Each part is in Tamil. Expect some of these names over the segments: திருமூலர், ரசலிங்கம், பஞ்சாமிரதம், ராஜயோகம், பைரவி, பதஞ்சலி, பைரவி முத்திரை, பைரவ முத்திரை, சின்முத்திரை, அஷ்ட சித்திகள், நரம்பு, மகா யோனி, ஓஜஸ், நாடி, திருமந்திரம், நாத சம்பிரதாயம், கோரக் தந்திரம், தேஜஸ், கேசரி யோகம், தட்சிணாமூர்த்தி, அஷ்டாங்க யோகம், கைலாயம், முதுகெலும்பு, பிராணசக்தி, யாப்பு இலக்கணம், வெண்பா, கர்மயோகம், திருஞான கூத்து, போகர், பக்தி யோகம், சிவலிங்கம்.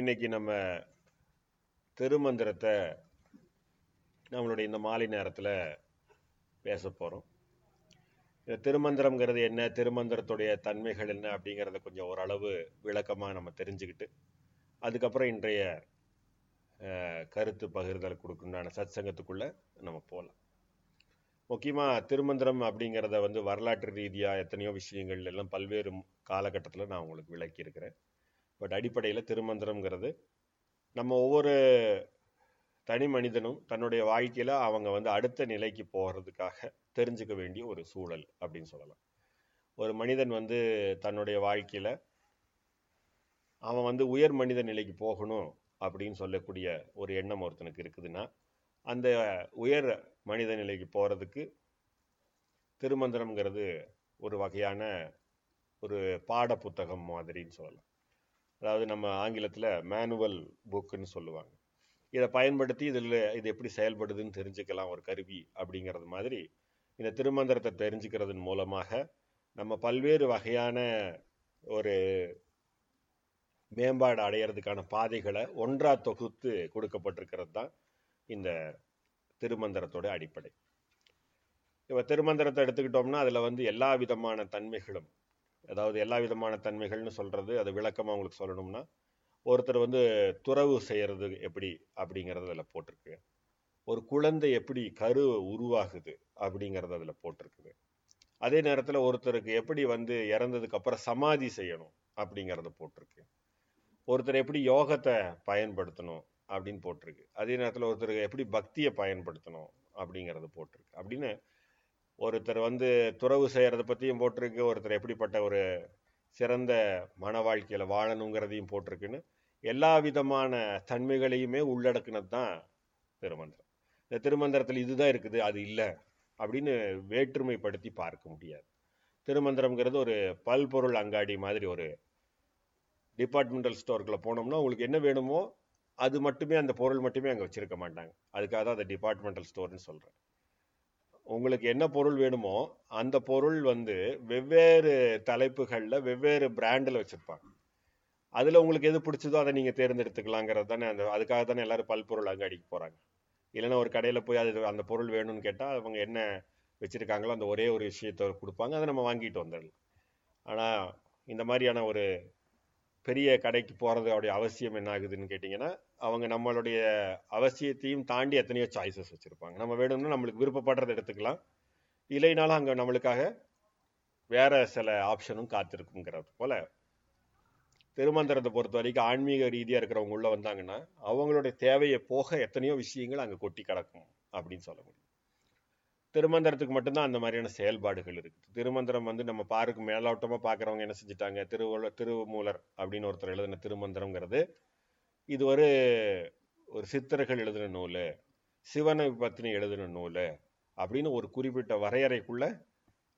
இன்றைக்கி நம்ம திருமந்திரத்தை நம்மளுடைய இந்த மாலை நேரத்தில் பேச போகிறோம். இந்த திருமந்திரங்கிறது என்ன, திருமந்திரத்துடைய தன்மைகள் என்ன அப்படிங்கிறத கொஞ்சம் ஓரளவு விளக்கமாக நம்ம தெரிஞ்சுக்கிட்டு அதுக்கப்புறம் இன்றைய கருத்து பகிர்தல் கொடுக்குண்டான சத் சங்கத்துக்குள்ளே நம்ம போகலாம். முக்கியமாக திருமந்திரம் அப்படிங்கிறத வரலாற்று ரீதியாக எத்தனையோ விஷயங்கள் எல்லாம் பல்வேறு காலகட்டத்தில் நான் உங்களுக்கு விளக்கியிருக்கிறேன். பட் அடிப்படையில் திருமந்திரங்கிறது நம்ம ஒவ்வொரு தனி மனிதனும் தன்னுடைய வாழ்க்கையில் அவங்க அடுத்த நிலைக்கு போகிறதுக்காக தெரிஞ்சுக்க வேண்டிய ஒரு சூழல் அப்படின்னு சொல்லலாம். ஒரு மனிதன் தன்னுடைய வாழ்க்கையில் அவன் உயர் மனித நிலைக்கு போகணும் அப்படின்னு சொல்லக்கூடிய ஒரு எண்ணம் ஒருத்தனுக்கு இருக்குதுன்னா, அந்த உயர் மனித நிலைக்கு போகிறதுக்கு திருமந்திரங்கிறது ஒரு வகையான ஒரு பாட புத்தகம் மாதிரின்னு சொல்லலாம். அதாவது நம்ம ஆங்கிலத்தில் மேனுவல் புக்குன்னு சொல்லுவாங்க. இதை பயன்படுத்தி இது எப்படி செயல்படுதுன்னு தெரிஞ்சுக்கலாம், ஒரு கருவி அப்படிங்கிறது மாதிரி. இந்த திருமந்திரத்தை தெரிஞ்சுக்கிறதன் மூலமாக நம்ம பல்வேறு வகையான ஒரு மேம்பாடு அடையிறதுக்கான பாதைகளை ஒன்றாக தொகுத்து கொடுக்கப்பட்டிருக்கிறது தான் இந்த திருமந்திரத்தோட அடிப்படை. இப்போ திருமந்திரத்தை எடுத்துக்கிட்டோம்னா அதில் எல்லா விதமான தன்மைகளும், அதாவது எல்லா விதமான தன்மைகள்னு சொல்கிறது அது விளக்கமாக உங்களுக்கு சொல்லணும்னா, ஒருத்தர் துறவு செய்கிறது எப்படி அப்படிங்கிறது அதில் போட்டிருக்கு. ஒரு குழந்தை எப்படி கரு உருவாகுது அப்படிங்கிறது அதில் போட்டிருக்குது. அதே நேரத்தில் ஒருத்தருக்கு எப்படி இறந்ததுக்கப்புறம் சமாதி செய்யணும் அப்படிங்கிறத போட்டிருக்கு. ஒருத்தர் எப்படி யோகத்தை பயன்படுத்தணும் அப்படின்னு போட்டிருக்கு. அதே நேரத்தில் ஒருத்தருக்கு எப்படி பக்தியை பயன்படுத்தணும் அப்படிங்கிறது போட்டிருக்கு. அப்படின்னு ஒருத்தர் துறவு செய்கிறத பற்றியும் போட்டிருக்கு, ஒருத்தர் எப்படிப்பட்ட ஒரு சிறந்த மன வாழ்க்கையில் வாழணுங்கிறதையும் போட்டிருக்குன்னு எல்லா விதமான தன்மைகளையுமே உள்ளடக்குனது தான் திருமந்திரம். இந்த திருமந்திரத்தில் இதுதான் இருக்குது அது இல்லை அப்படின்னு வேற்றுமைப்படுத்தி பார்க்க முடியாது. திருமந்திரங்கிறது ஒரு பல்பொருள் அங்காடி மாதிரி. ஒரு டிபார்ட்மெண்டல் ஸ்டோருக்குள்ளே போனோம்னா உங்களுக்கு என்ன வேணுமோ அது மட்டுமே, அந்த பொருள் மட்டுமே அங்கே வச்சுருக்க மாட்டாங்க. அதுக்காக தான் அதை டிபார்ட்மெண்டல் ஸ்டோர்னு சொல்கிறேன். உங்களுக்கு என்ன பொருள் வேணுமோ அந்த பொருள் வெவ்வேறு தலைப்புகளில் வெவ்வேறு பிராண்டில் வச்சுருப்பாங்க. அதில் உங்களுக்கு எது பிடிச்சதோ அதை நீங்கள் தேர்ந்தெடுத்துக்கலாங்கிறது தானே. அதுக்காக தானே எல்லோரும் பல்பொருள் அங்காடிக்கு போகிறாங்க. இல்லைன்னா ஒரு கடையில் போய் அந்த பொருள் வேணும்னு கேட்டால் அவங்க என்ன வச்சுருக்காங்களோ அந்த ஒரே ஒரு விஷயத்தை கொடுப்பாங்க, அதை நம்ம வாங்கிட்டு வந்துடலாம். ஆனால் இந்த மாதிரியான ஒரு பெரிய கடைக்கு போகிறதோடைய அவசியம் என்ன ஆகுதுன்னு கேட்டிங்கன்னா, அவங்க நம்மளுடைய அவசியத்தையும் தாண்டி எத்தனையோ சாய்ஸஸ் வச்சுருப்பாங்க. நம்ம வேணும்னா நம்மளுக்கு விருப்பப்படுறதை எடுத்துக்கலாம், இல்லைனாலும் அங்கே நம்மளுக்காக வேறு சில ஆப்ஷனும் காத்திருக்குங்கிறது போல் திருமந்திரத்தை பொறுத்த வரைக்கும் ஆன்மீக ரீதியாக இருக்கிறவங்க உள்ளே வந்தாங்கன்னா அவங்களுடைய தேவையை போக எத்தனையோ விஷயங்கள் அங்கே கொட்டி கிடக்கும் அப்படின்னு சொல்ல முடியும். திருமந்திரத்துக்கு மட்டும்தான் அந்த மாதிரியான செயல்பாடுகள் இருக்குது. திருமந்திரம் நம்ம பாருக்கு மேலோட்டமாக பார்க்குறவங்க என்ன செஞ்சுட்டாங்க, திருமூலர் அப்படின்னு ஒருத்தர் எழுதின திருமந்திரங்கிறது இது ஒரு சித்தர்கள் எழுதின நூல், சிவனை பற்றினி எழுதின நூல் அப்படின்னு ஒரு குறிப்பிட்ட வரையறைக்குள்ளே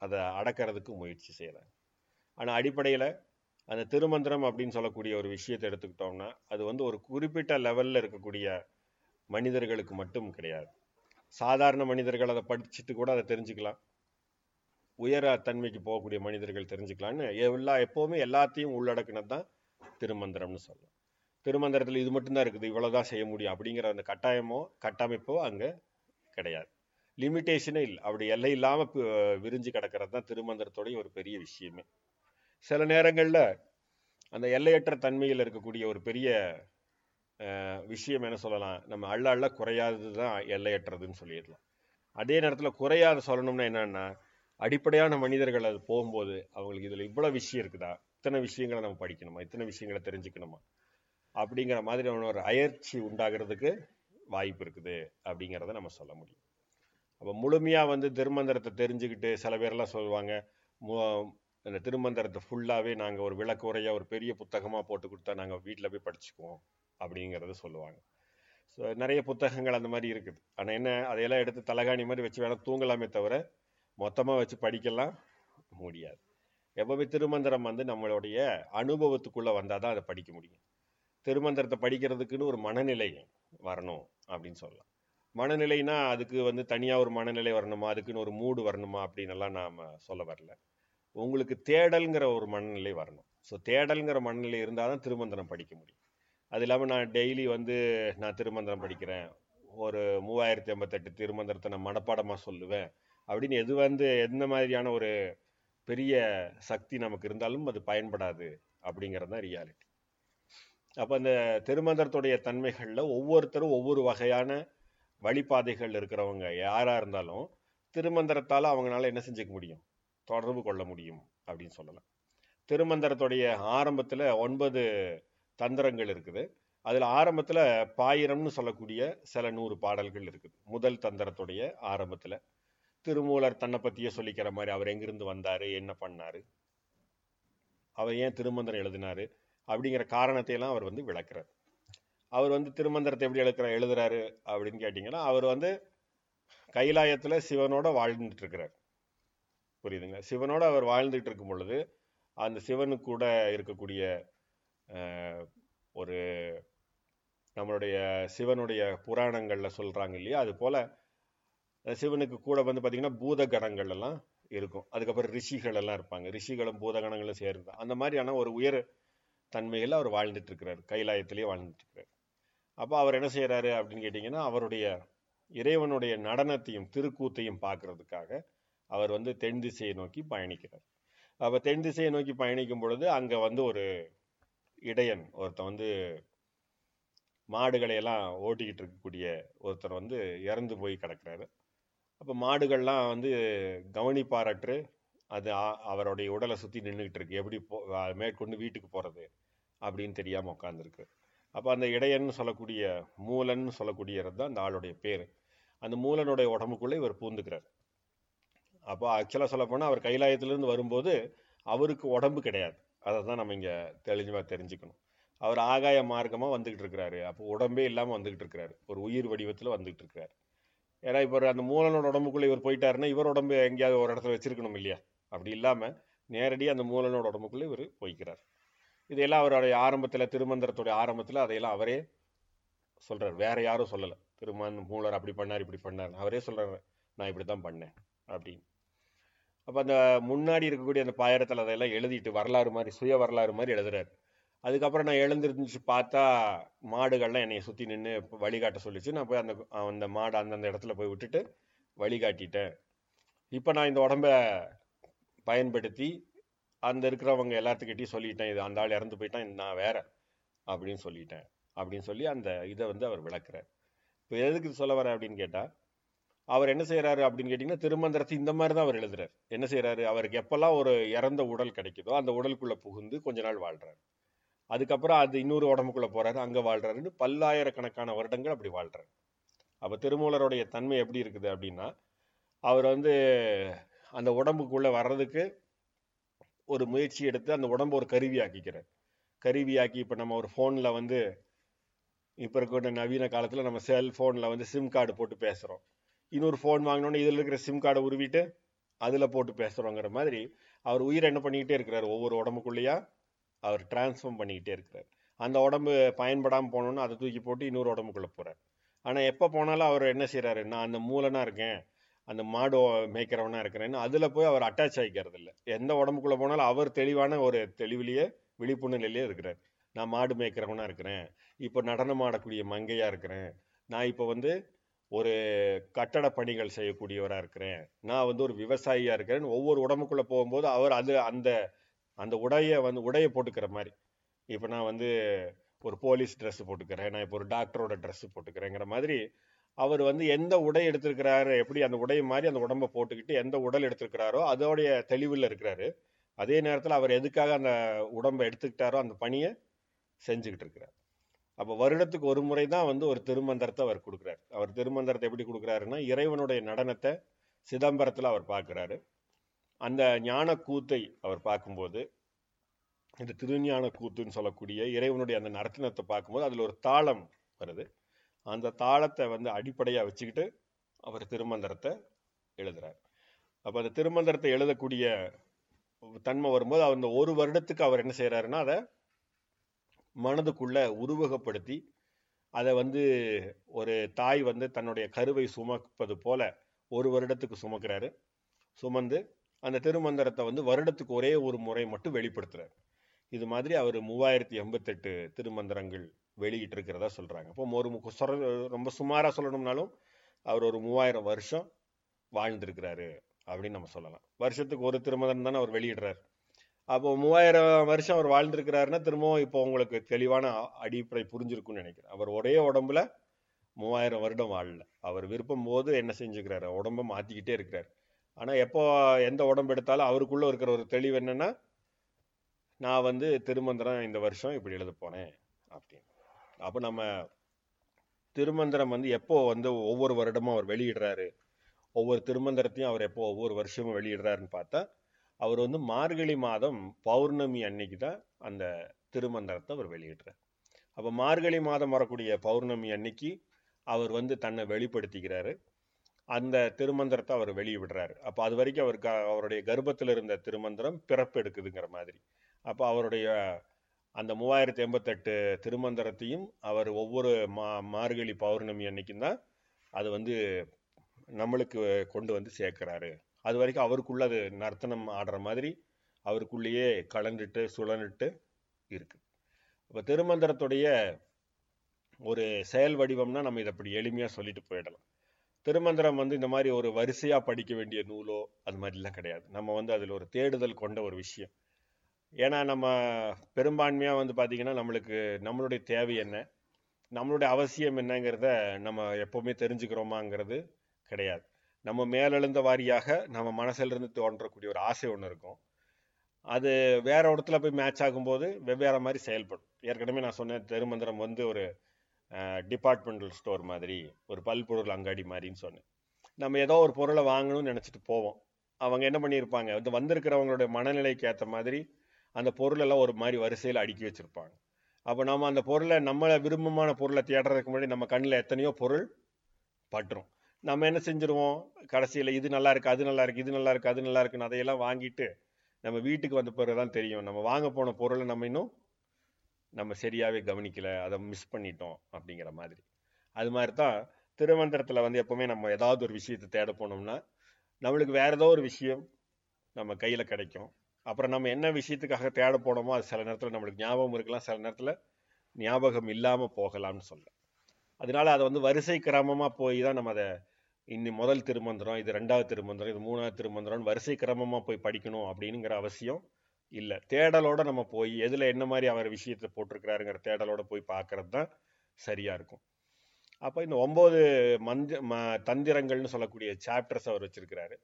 அதை அடக்கிறதுக்கு முயற்சி செய்கிறாங்க. ஆனால் அடிப்படையில் அந்த திருமந்திரம் அப்படின்னு சொல்லக்கூடிய ஒரு விஷயத்தை எடுத்துக்கிட்டோம்னா அது ஒரு குறிப்பிட்ட லெவலில் இருக்கக்கூடிய மனிதர்களுக்கு மட்டும் கிடையாது. சாதாரண மனிதர்கள் அதை படிச்சுட்டு கூட அதை தெரிஞ்சுக்கலாம், உயர தன்மைக்கு போகக்கூடிய மனிதர்கள் தெரிஞ்சுக்கலான்னு எப்போவுமே எல்லாத்தையும் உள்ளடக்குனது தான் திருமந்திரம்னு சொல்லலாம். திருமந்திரத்தில் இது மட்டும்தான் இருக்குது, இவ்வளோதான் செய்ய முடியும் அப்படிங்கிற அந்த கட்டாயமோ கட்டமைப்போ அங்கே கிடையாது. லிமிட்டேஷனே இல்லை, அப்படி எல்லை இல்லாமல் விரிஞ்சு கிடக்கிறது தான் திருமந்திரத்தோடைய ஒரு பெரிய விஷயமே. சில நேரங்களில் அந்த எல்லையற்ற தன்மையில் இருக்கக்கூடிய ஒரு பெரிய விஷயம் என்ன சொல்லலாம், நம்ம அள்ள குறையாதது தான் எல்லையற்றதுன்னு சொல்லிடலாம். அதே நேரத்தில் குறையாத சொல்லணும்னா என்னன்னா, அடிப்படையான மனிதர்கள் அது போகும்போது அவங்களுக்கு இதில் இவ்வளோ விஷயம் இருக்குதா, இத்தனை விஷயங்களை நம்ம படிக்கணுமா, இத்தனை விஷயங்களை தெரிஞ்சுக்கணுமா அப்படிங்கிற மாதிரி ஒரு அயற்சி உண்டாகிறதுக்கு வாய்ப்பு இருக்குது அப்படிங்கிறத நம்ம சொல்ல முடியும். அப்போ முழுமையாக திருமந்திரத்தை தெரிஞ்சுக்கிட்டு சில பேரெல்லாம் சொல்லுவாங்க, அந்த திருமந்திரத்தை ஃபுல்லாகவே நாங்கள் ஒரு விளக்க உரையாக ஒரு பெரிய புத்தகமாக போட்டு கொடுத்தா நாங்கள் வீட்டில் போய் படிச்சுக்குவோம் அப்படிங்கிறத சொல்லுவாங்க. ஸோ நிறைய புத்தகங்கள் அந்த மாதிரி இருக்குது. ஆனால் என்ன, அதையெல்லாம் எடுத்து தலகாணி மாதிரி வச்சு வேணால் தூங்கலாமே தவிர மொத்தமாக வச்சு படிக்கலாம் முடியாது. எப்போவுமே திருமந்திரம் நம்மளுடைய அனுபவத்துக்குள்ளே வந்தால் தான் அதை படிக்க முடியும். திருமந்திரத்தை படிக்கிறதுக்குன்னு ஒரு மனநிலை வரணும் அப்படின்னு சொல்லலாம். மனநிலைனா அதுக்கு தனியாக ஒரு மனநிலை வரணுமா, அதுக்குன்னு ஒரு மூடு வரணுமா அப்படின்லாம் நாம் சொல்ல வரல. உங்களுக்கு தேடல்ங்கிற ஒரு மனநிலை வரணும். ஸோ தேடல்ங்கிற மனநிலை இருந்தால் தான் திருமந்திரம் படிக்க முடியும். அது இல்லாமல் நான் டெய்லி வந்து நான் திருமந்திரம் படிக்கிறேன், ஒரு 3058 திருமந்திரத்தை நான் மனப்பாடமாக சொல்லுவேன் அப்படின்னு எது வந்து எந்த மாதிரியான ஒரு பெரிய சக்தி நமக்கு இருந்தாலும் அது பயன்படாது அப்படிங்கிறது தான் ரியாலிட்டி. அப்போ அந்த திருமந்திரத்துடைய தன்மைகளில் ஒவ்வொருத்தரும் ஒவ்வொரு வகையான வழிபாதைகள் இருக்கிறவங்க யாராக இருந்தாலும் திருமந்திரத்தால் அவங்களால என்ன செஞ்சுக்க முடியும், தொடர்பு கொள்ள முடியும் அப்படின்னு சொல்லலாம். திருமந்திரத்துடைய ஆரம்பத்தில் 9 தந்திரங்கள் இருக்குது. அதில் ஆரம்பத்தில் பாயிரம்னு சொல்லக்கூடிய சில 100 பாடல்கள் இருக்குது. முதல் தந்திரத்துடைய ஆரம்பத்தில் திருமூலர் தன்னை பற்றியே சொல்லிக்கிற மாதிரி, அவர் எங்கிருந்து வந்தார், என்ன பண்ணார், அவர் ஏன் திருமந்திரம் எழுதினார் அப்படிங்கிற காரணத்தையெல்லாம் அவர் வந்து விளக்குறார். அவர் வந்து திருமந்திரத்தை எப்படி எழுதுறாரு அப்படின்னு கேட்டிங்கன்னா, அவர் வந்து கைலாயத்தில் சிவனோட வாழ்ந்துட்டு இருக்கிறார். புரியுதுங்க, சிவனோட அவர் வாழ்ந்துட்டு இருக்கும் பொழுது அந்த சிவனு கூட இருக்கக்கூடிய ஒரு நம்மளுடைய சிவனுடைய புராணங்களில் சொல்கிறாங்க இல்லையா, அது போல் சிவனுக்கு கூட வந்து பார்த்திங்கன்னா பூதகணங்கள் எல்லாம் இருக்கும். அதுக்கப்புறம் ரிஷிகள் எல்லாம் இருப்பாங்க, ரிஷிகளும் பூதகணங்களும் சேர்ந்து அந்த மாதிரியான ஒரு உயர் தன்மையில் அவர் வாழ்ந்துட்டுருக்கிறார், கைலாயத்திலேயே வாழ்ந்துட்டுருக்கிறார். அப்போ அவர் என்ன செய்கிறாரு அப்படின்னு கேட்டிங்கன்னா, அவருடைய இறைவனுடைய நடனத்தையும் திருக்கூத்தையும் பார்க்குறதுக்காக அவர் வந்து தென் திசையை நோக்கி பயணிக்கிறார். அப்போ தென் திசையை நோக்கி பயணிக்கும் பொழுது அங்கே வந்து ஒரு இடையன் ஒருத்தர் வந்து மாடுகளையெல்லாம் ஓட்டிக்கிட்டு இருக்கக்கூடிய ஒருத்தர் வந்து இறந்து போய் கிடக்கிறாரு. அப்போ மாடுகள்லாம் வந்து கவனிப்பாரற்று அது அவருடைய உடலை சுற்றி நின்றுக்கிட்டு இருக்கு, எப்படி மேற்கொண்டு வீட்டுக்கு போகிறது அப்படின்னு தெரியாமல் உட்காந்துருக்கு. அப்போ அந்த இடையன்னு சொல்லக்கூடிய மூலன்னு சொல்லக்கூடியது தான் அந்த ஆளுடைய பேர். அந்த மூலனுடைய உடம்புக்குள்ளே இவர் பூந்துக்கிறார். அப்போ ஆக்சுவலாக சொல்லப்போனால் அவர் கைலாயத்திலேருந்து வரும்போது அவருக்கு உடம்பு கிடையாது, அதை தான் நம்ம இங்கே தெரிஞ்சுக்கணும். அவர் ஆகாய மார்க்கமாக வந்துக்கிட்டு இருக்கிறாரு, அப்போ உடம்பே இல்லாமல் வந்துக்கிட்டு இருக்கிறாரு, ஒரு உயிர் வடிவத்தில் வந்துக்கிட்டு இருக்கிறாரு. ஏன்னா இப்போ அந்த மூலனோட உடம்புக்குள்ளே இவர் போயிட்டாருன்னா இவர் உடம்பு எங்கேயாவது ஒரு இடத்துல வச்சிருக்கணும் இல்லையா, அப்படி இல்லாமல் நேரடியாக அந்த மூலனோட உடம்புக்குள்ளே இவர் போய்க்கிறார். இதையெல்லாம் அவருடைய ஆரம்பத்தில், திருமந்திரத்துடைய ஆரம்பத்தில் அதையெல்லாம் அவரே சொல்கிறார், வேற யாரும் சொல்லலை. மூலர் அப்படி பண்ணார் இப்படி பண்ணார், அவரே சொல்கிறார் நான் இப்படி தான் பண்ணேன் அப்படின்னு. அப்போ அந்த முன்னாடி இருக்கக்கூடிய அந்த பாயிரத்தில் அதையெல்லாம் எழுதிட்டு வரலாறு மாதிரி, சுய வரலாறு மாதிரி எழுதுறாரு. அதுக்கப்புறம் நான் எழுந்திருந்துச்சு பார்த்தா மாடுகள்லாம் என்னையை சுற்றி நின்று வழிகாட்ட சொல்லிச்சு, நான் போய் அந்த மாடு அந்தந்த இடத்துல போய் விட்டுட்டு வழிகாட்டிட்டேன். இப்போ நான் இந்த உடம்பை பயன்படுத்தி அந்த இருக்கிறவங்க எல்லாத்துக்கிட்டையும் சொல்லிட்டேன், இது அந்த ஆள் இறந்து போயிட்டான், இது நான் வேற அப்படின்னு சொல்லிட்டேன் அப்படின்னு சொல்லி அந்த இதை வந்து அவர் விளக்குறார். இப்போ எதுக்கு சொல்ல வர அப்படின்னு கேட்டால், அவர் என்ன செய்கிறாரு அப்படின்னு கேட்டிங்கன்னா, திருமந்திரத்தை இந்த மாதிரி தான் அவர் எழுதுறார். என்ன செய்கிறாரு, அவருக்கு எப்போல்லாம் ஒரு இறந்த உடல் கிடைக்குதோ அந்த உடலுக்குள்ளே புகுந்து கொஞ்ச நாள் வாழ்கிறார், அதுக்கப்புறம் அது இன்னொரு உடம்புக்குள்ளே போகிறாரு, அங்கே வாழ்கிறாருன்னு பல்லாயிரக்கணக்கான வருடங்கள் அப்படி வாழ்கிறார். அப்போ திருமூலருடைய தன்மை எப்படி இருக்குது அப்படின்னா, அவர் வந்து அந்த உடம்புக்குள்ளே வர்றதுக்கு ஒரு முயற்சி எடுத்து அந்த உடம்பை ஒரு கருவியாக்கிக்கிறார். கருவியாக்கி இப்போ நம்ம ஒரு ஃபோனில் வந்து, இப்போ இருக்கிற நவீன காலத்தில் நம்ம செல்ஃபோனில் வந்து சிம் கார்டு போட்டு பேசுகிறோம், இன்னொரு ஃபோன் வாங்கினோன்னு இதில் இருக்கிற சிம் கார்டை உருவிட்டு அதில் போட்டு பேசுகிறோங்கிற மாதிரி அவர் உயிரை என்ன பண்ணிக்கிட்டே இருக்கிறார், ஒவ்வொரு உடம்புக்குள்ளேயா அவர் டிரான்ஸ்ஃபார்ம் பண்ணிக்கிட்டே இருக்கிறார். அந்த உடம்பு பயன்படாமல் போனோன்னு அதை தூக்கி போட்டு இன்னொரு உடம்புக்குள்ளே போகிறார். ஆனால் எப்போ போனாலும் அவர் என்ன செய்கிறாரு, நான் அந்த மூலனாக இருக்கேன், அந்த மாடு மேய்க்கிறவனாக இருக்கிறேன்னு அதில் போய் அவர் அட்டாச் ஆகிக்கிறது இல்லை. எந்த உடம்புக்குள்ளே போனாலும் அவர் தெளிவான ஒரு தெளிவிலேயே விழிப்புணர்விலேயே இருக்கிறார். நான் மாடு மேய்க்கிறவனாக இருக்கிறேன், இப்போ நடனம் ஆடக்கூடிய மங்கையாக இருக்கிறேன், நான் இப்போ வந்து ஒரு கட்டட பணிகள் செய்யக்கூடியவராக இருக்கிறேன், நான் வந்து ஒரு விவசாயியாக இருக்கிறேன். ஒவ்வொரு உடம்புக்குள்ளே போகும்போது அவர் அது அந்த அந்த உடையை வந்து உடையை போட்டுக்கிற மாதிரி, இப்போ நான் வந்து ஒரு போலீஸ் ட்ரெஸ்ஸு போட்டுக்கிறேன், நான் இப்போ ஒரு டாக்டரோட ட்ரெஸ்ஸு போட்டுக்கிறேங்கிற மாதிரி அவர் வந்து எந்த உடை எடுத்திருக்கிறாரு, எப்படி அந்த உடை மாதிரி அந்த உடம்பை போட்டுக்கிட்டு எந்த உடல் எடுத்திருக்கிறாரோ அதோடைய தெளிவில் இருக்கிறாரு. அதே நேரத்தில் அவர் எதுக்காக அந்த உடம்பை எடுத்துக்கிட்டாரோ அந்த பணியை செஞ்சுக்கிட்டு இருக்கிறார். அப்போ வருடத்துக்கு ஒரு முறை தான் வந்து ஒரு திருமந்திரத்தை அவர் கொடுக்குறாரு. அவர் திருமந்திரத்தை எப்படி கொடுக்குறாருன்னா, இறைவனுடைய நடனத்தை சிதம்பரத்தில் அவர் பார்க்குறாரு. அந்த ஞான கூத்தை அவர் பார்க்கும்போது, இந்த திருஞான கூத்துன்னு சொல்லக்கூடிய இறைவனுடைய அந்த நடனத்தை பார்க்கும்போது அதில் ஒரு தாளம் வருது. அந்த தாளத்தை வந்து அடிப்படையாக வச்சுக்கிட்டு அவர் திருமந்திரத்தை எழுதுறாரு. அப்போ அந்த திருமந்திரத்தை எழுதக்கூடிய தன்மை வரும்போது அந்த ஒரு வருடத்துக்கு அவர் என்ன செய்கிறாருன்னா, அதை மனதுக்குள்ளே உருவகப்படுத்தி அதை வந்து ஒரு தாய் வந்து தன்னுடைய கருவை சுமப்பது போல ஒரு வருடத்துக்கு சுமக்கிறாரு. சுமந்து அந்த திருமந்திரத்தை வந்து வருடத்துக்கு ஒரே ஒரு முறை மட்டும் வெளிப்படுத்துகிறார். இது மாதிரி அவர் 3088 திருமந்திரங்கள் வெளியிட்டு இருக்கிறதா சொல்கிறாங்க. அப்போ ரொம்ப சுமாராக சொல்லணும்னாலும் அவர் ஒரு 3000 வருஷம் வாழ்ந்திருக்கிறாரு அப்படின்னு நம்ம சொல்லலாம். வருஷத்துக்கு ஒரு திருமந்திரம் தானே அவர் வெளியிடுறார். அப்போ 3000 வருஷம் அவர் வாழ்ந்திருக்கிறாருன்னா திரும்பவும் இப்போ உங்களுக்கு தெளிவான அடிப்படை புரிஞ்சிருக்குன்னு நினைக்கிறேன். அவர் ஒரே உடம்புல 3000 வருடம் வாழல. அவர் விருப்பம் போது என்ன செஞ்சுக்கிறாரு, உடம்பை மாற்றிக்கிட்டே இருக்கிறார். ஆனால் எப்போ எந்த உடம்பு எடுத்தாலும் அவருக்குள்ளே இருக்கிற ஒரு தெளிவு என்னென்னா, நான் திருமந்திரம் இந்த வருஷம் இப்படி எழுத போனேன் அப்படின்னு. அப்போ நம்ம திருமந்திரம் எப்போ ஒவ்வொரு வருடமும் அவர் வெளியிடுறாரு, ஒவ்வொரு திருமந்திரத்தையும் அவர் எப்போ ஒவ்வொரு வருஷமும் வெளியிடுறாருன்னு பார்த்தா, அவர் மார்கழி மாதம் பௌர்ணமி அன்னைக்கு தான் அந்த திருமந்திரத்தை அவர் வெளியிடுறார். அப்போ மார்கழி மாதம் வரக்கூடிய பௌர்ணமி அன்னைக்கு அவர் தன்னை வெளிப்படுத்திக்கிறாரு, அந்த திருமந்திரத்தை அவர் வெளியிடுறாரு. அப்போ அது வரைக்கும் அவருக்கு அவருடைய கர்ப்பத்தில் இருந்த திருமந்திரம் பிறப்பு எடுக்குதுங்கிற மாதிரி. அப்போ அவருடைய அந்த 3088 திருமந்திரத்தையும் அவர் ஒவ்வொரு மார்கழி பௌர்ணமி அன்னைக்கும் தான் அது நம்மளுக்கு கொண்டு சேர்க்குறாரு. அது வரைக்கும் அவருக்குள்ள அது நர்த்தனம் ஆடுற மாதிரி அவருக்குள்ளேயே கலந்துட்டு சுழந்துட்டு இருக்கு. இப்போ திருமந்திரத்துடைய ஒரு செயல் வடிவம்னா நம்ம இதை அப்படி எளிமையாக சொல்லிட்டு போயிடலாம். திருமந்திரம் இந்த மாதிரி ஒரு வரிசையாக படிக்க வேண்டிய நூலோ அது மாதிரிலாம் கிடையாது. நம்ம அதில் ஒரு தேடுதல் கொண்ட ஒரு விஷயம். ஏன்னா நம்ம பெரும்பான்மையாக பார்த்திங்கன்னா நம்மளுடைய தேவை என்ன, நம்மளுடைய அவசியம் என்னங்கிறத நம்ம எப்போவுமே தெரிஞ்சுக்கிறோமாங்கிறது கிடையாது. நம்ம மேலெழுந்த வாரியாக நம்ம மனசிலிருந்து தோன்றக்கூடிய ஒரு ஆசை ஒன்று இருக்கும். அது வேற இடத்துல போய் மேட்ச் ஆகும்போது வெவ்வேறு மாதிரி செயல்படும். ஏற்கனவே நான் சொன்னேன், திருமந்திரம் ஒரு டிபார்ட்மெண்டல் ஸ்டோர் மாதிரி, ஒரு பல்பொருள் அங்காடி மாதிரின்னு சொன்னேன். நம்ம ஏதோ ஒரு பொருளை வாங்கணும்னு நினச்சிட்டு போவோம். அவங்க என்ன பண்ணியிருப்பாங்க, வந்திருக்கிறவங்களுடைய மனநிலைக்கு ஏற்ற மாதிரி அந்த பொருளெல்லாம் ஒரு மாதிரி வரிசையில் அடுக்கி வச்சுருப்பாங்க. அப்போ நம்ம அந்த பொருளை, நம்மளை விரும்பமான பொருளை தேடுறதுக்கு முன்னாடி நம்ம கண்ணில் எத்தனையோ பொருள் பட்டுரும். நம்ம என்ன செஞ்சுருவோம், கடைசியில் இது நல்லா இருக்குது, அது நல்லா இருக்குது, இது நல்லா இருக்குது, அது நல்லா இருக்குன்னு அதையெல்லாம் வாங்கிட்டு நம்ம வீட்டுக்கு வந்த பிறகு தான் தெரியும், நம்ம வாங்க போன பொருளை நம்ம இன்னும் சரியாகவே கவனிக்கலை, அதை மிஸ் பண்ணிட்டோம் அப்படிங்கிற மாதிரி. அது மாதிரி தான் திருமந்திரத்தில் எப்போவுமே நம்ம ஏதாவது ஒரு விஷயத்தை தேட போனோம்னா நம்மளுக்கு வேறு ஏதோ ஒரு விஷயம் நம்ம கையில் கிடைக்கும். அப்புறம் நம்ம என்ன விஷயத்துக்காக தேட போனோமோ அது சில நேரத்தில் நம்மளுக்கு ஞாபகம் இருக்கலாம், சில நேரத்தில் ஞாபகம் இல்லாமல் போகலாம்னு சொல்கிறேன். அதனால அதை வரிசை கிரமமாக போய் தான் நம்ம அதை முதல் திருமந்திரம், இது 2வது திருமந்திரம், இது 3வது திருமந்திரம்னு வரிசை கிரமமாக போய் படிக்கணும் அப்படிங்கிற அவசியம் இல்லை. தேடலோட நம்ம போய் எதில் என்ன மாதிரி அவர் விஷயத்தை போட்டிருக்கிறாருங்கிற தேடலோட போய் பார்க்கறது தான் சரியாக இருக்கும். அப்போ இந்த 9 தந்திரங்கள்னு சொல்லக்கூடிய சாப்டர்ஸ் அவர் வச்சுருக்கிறாரு.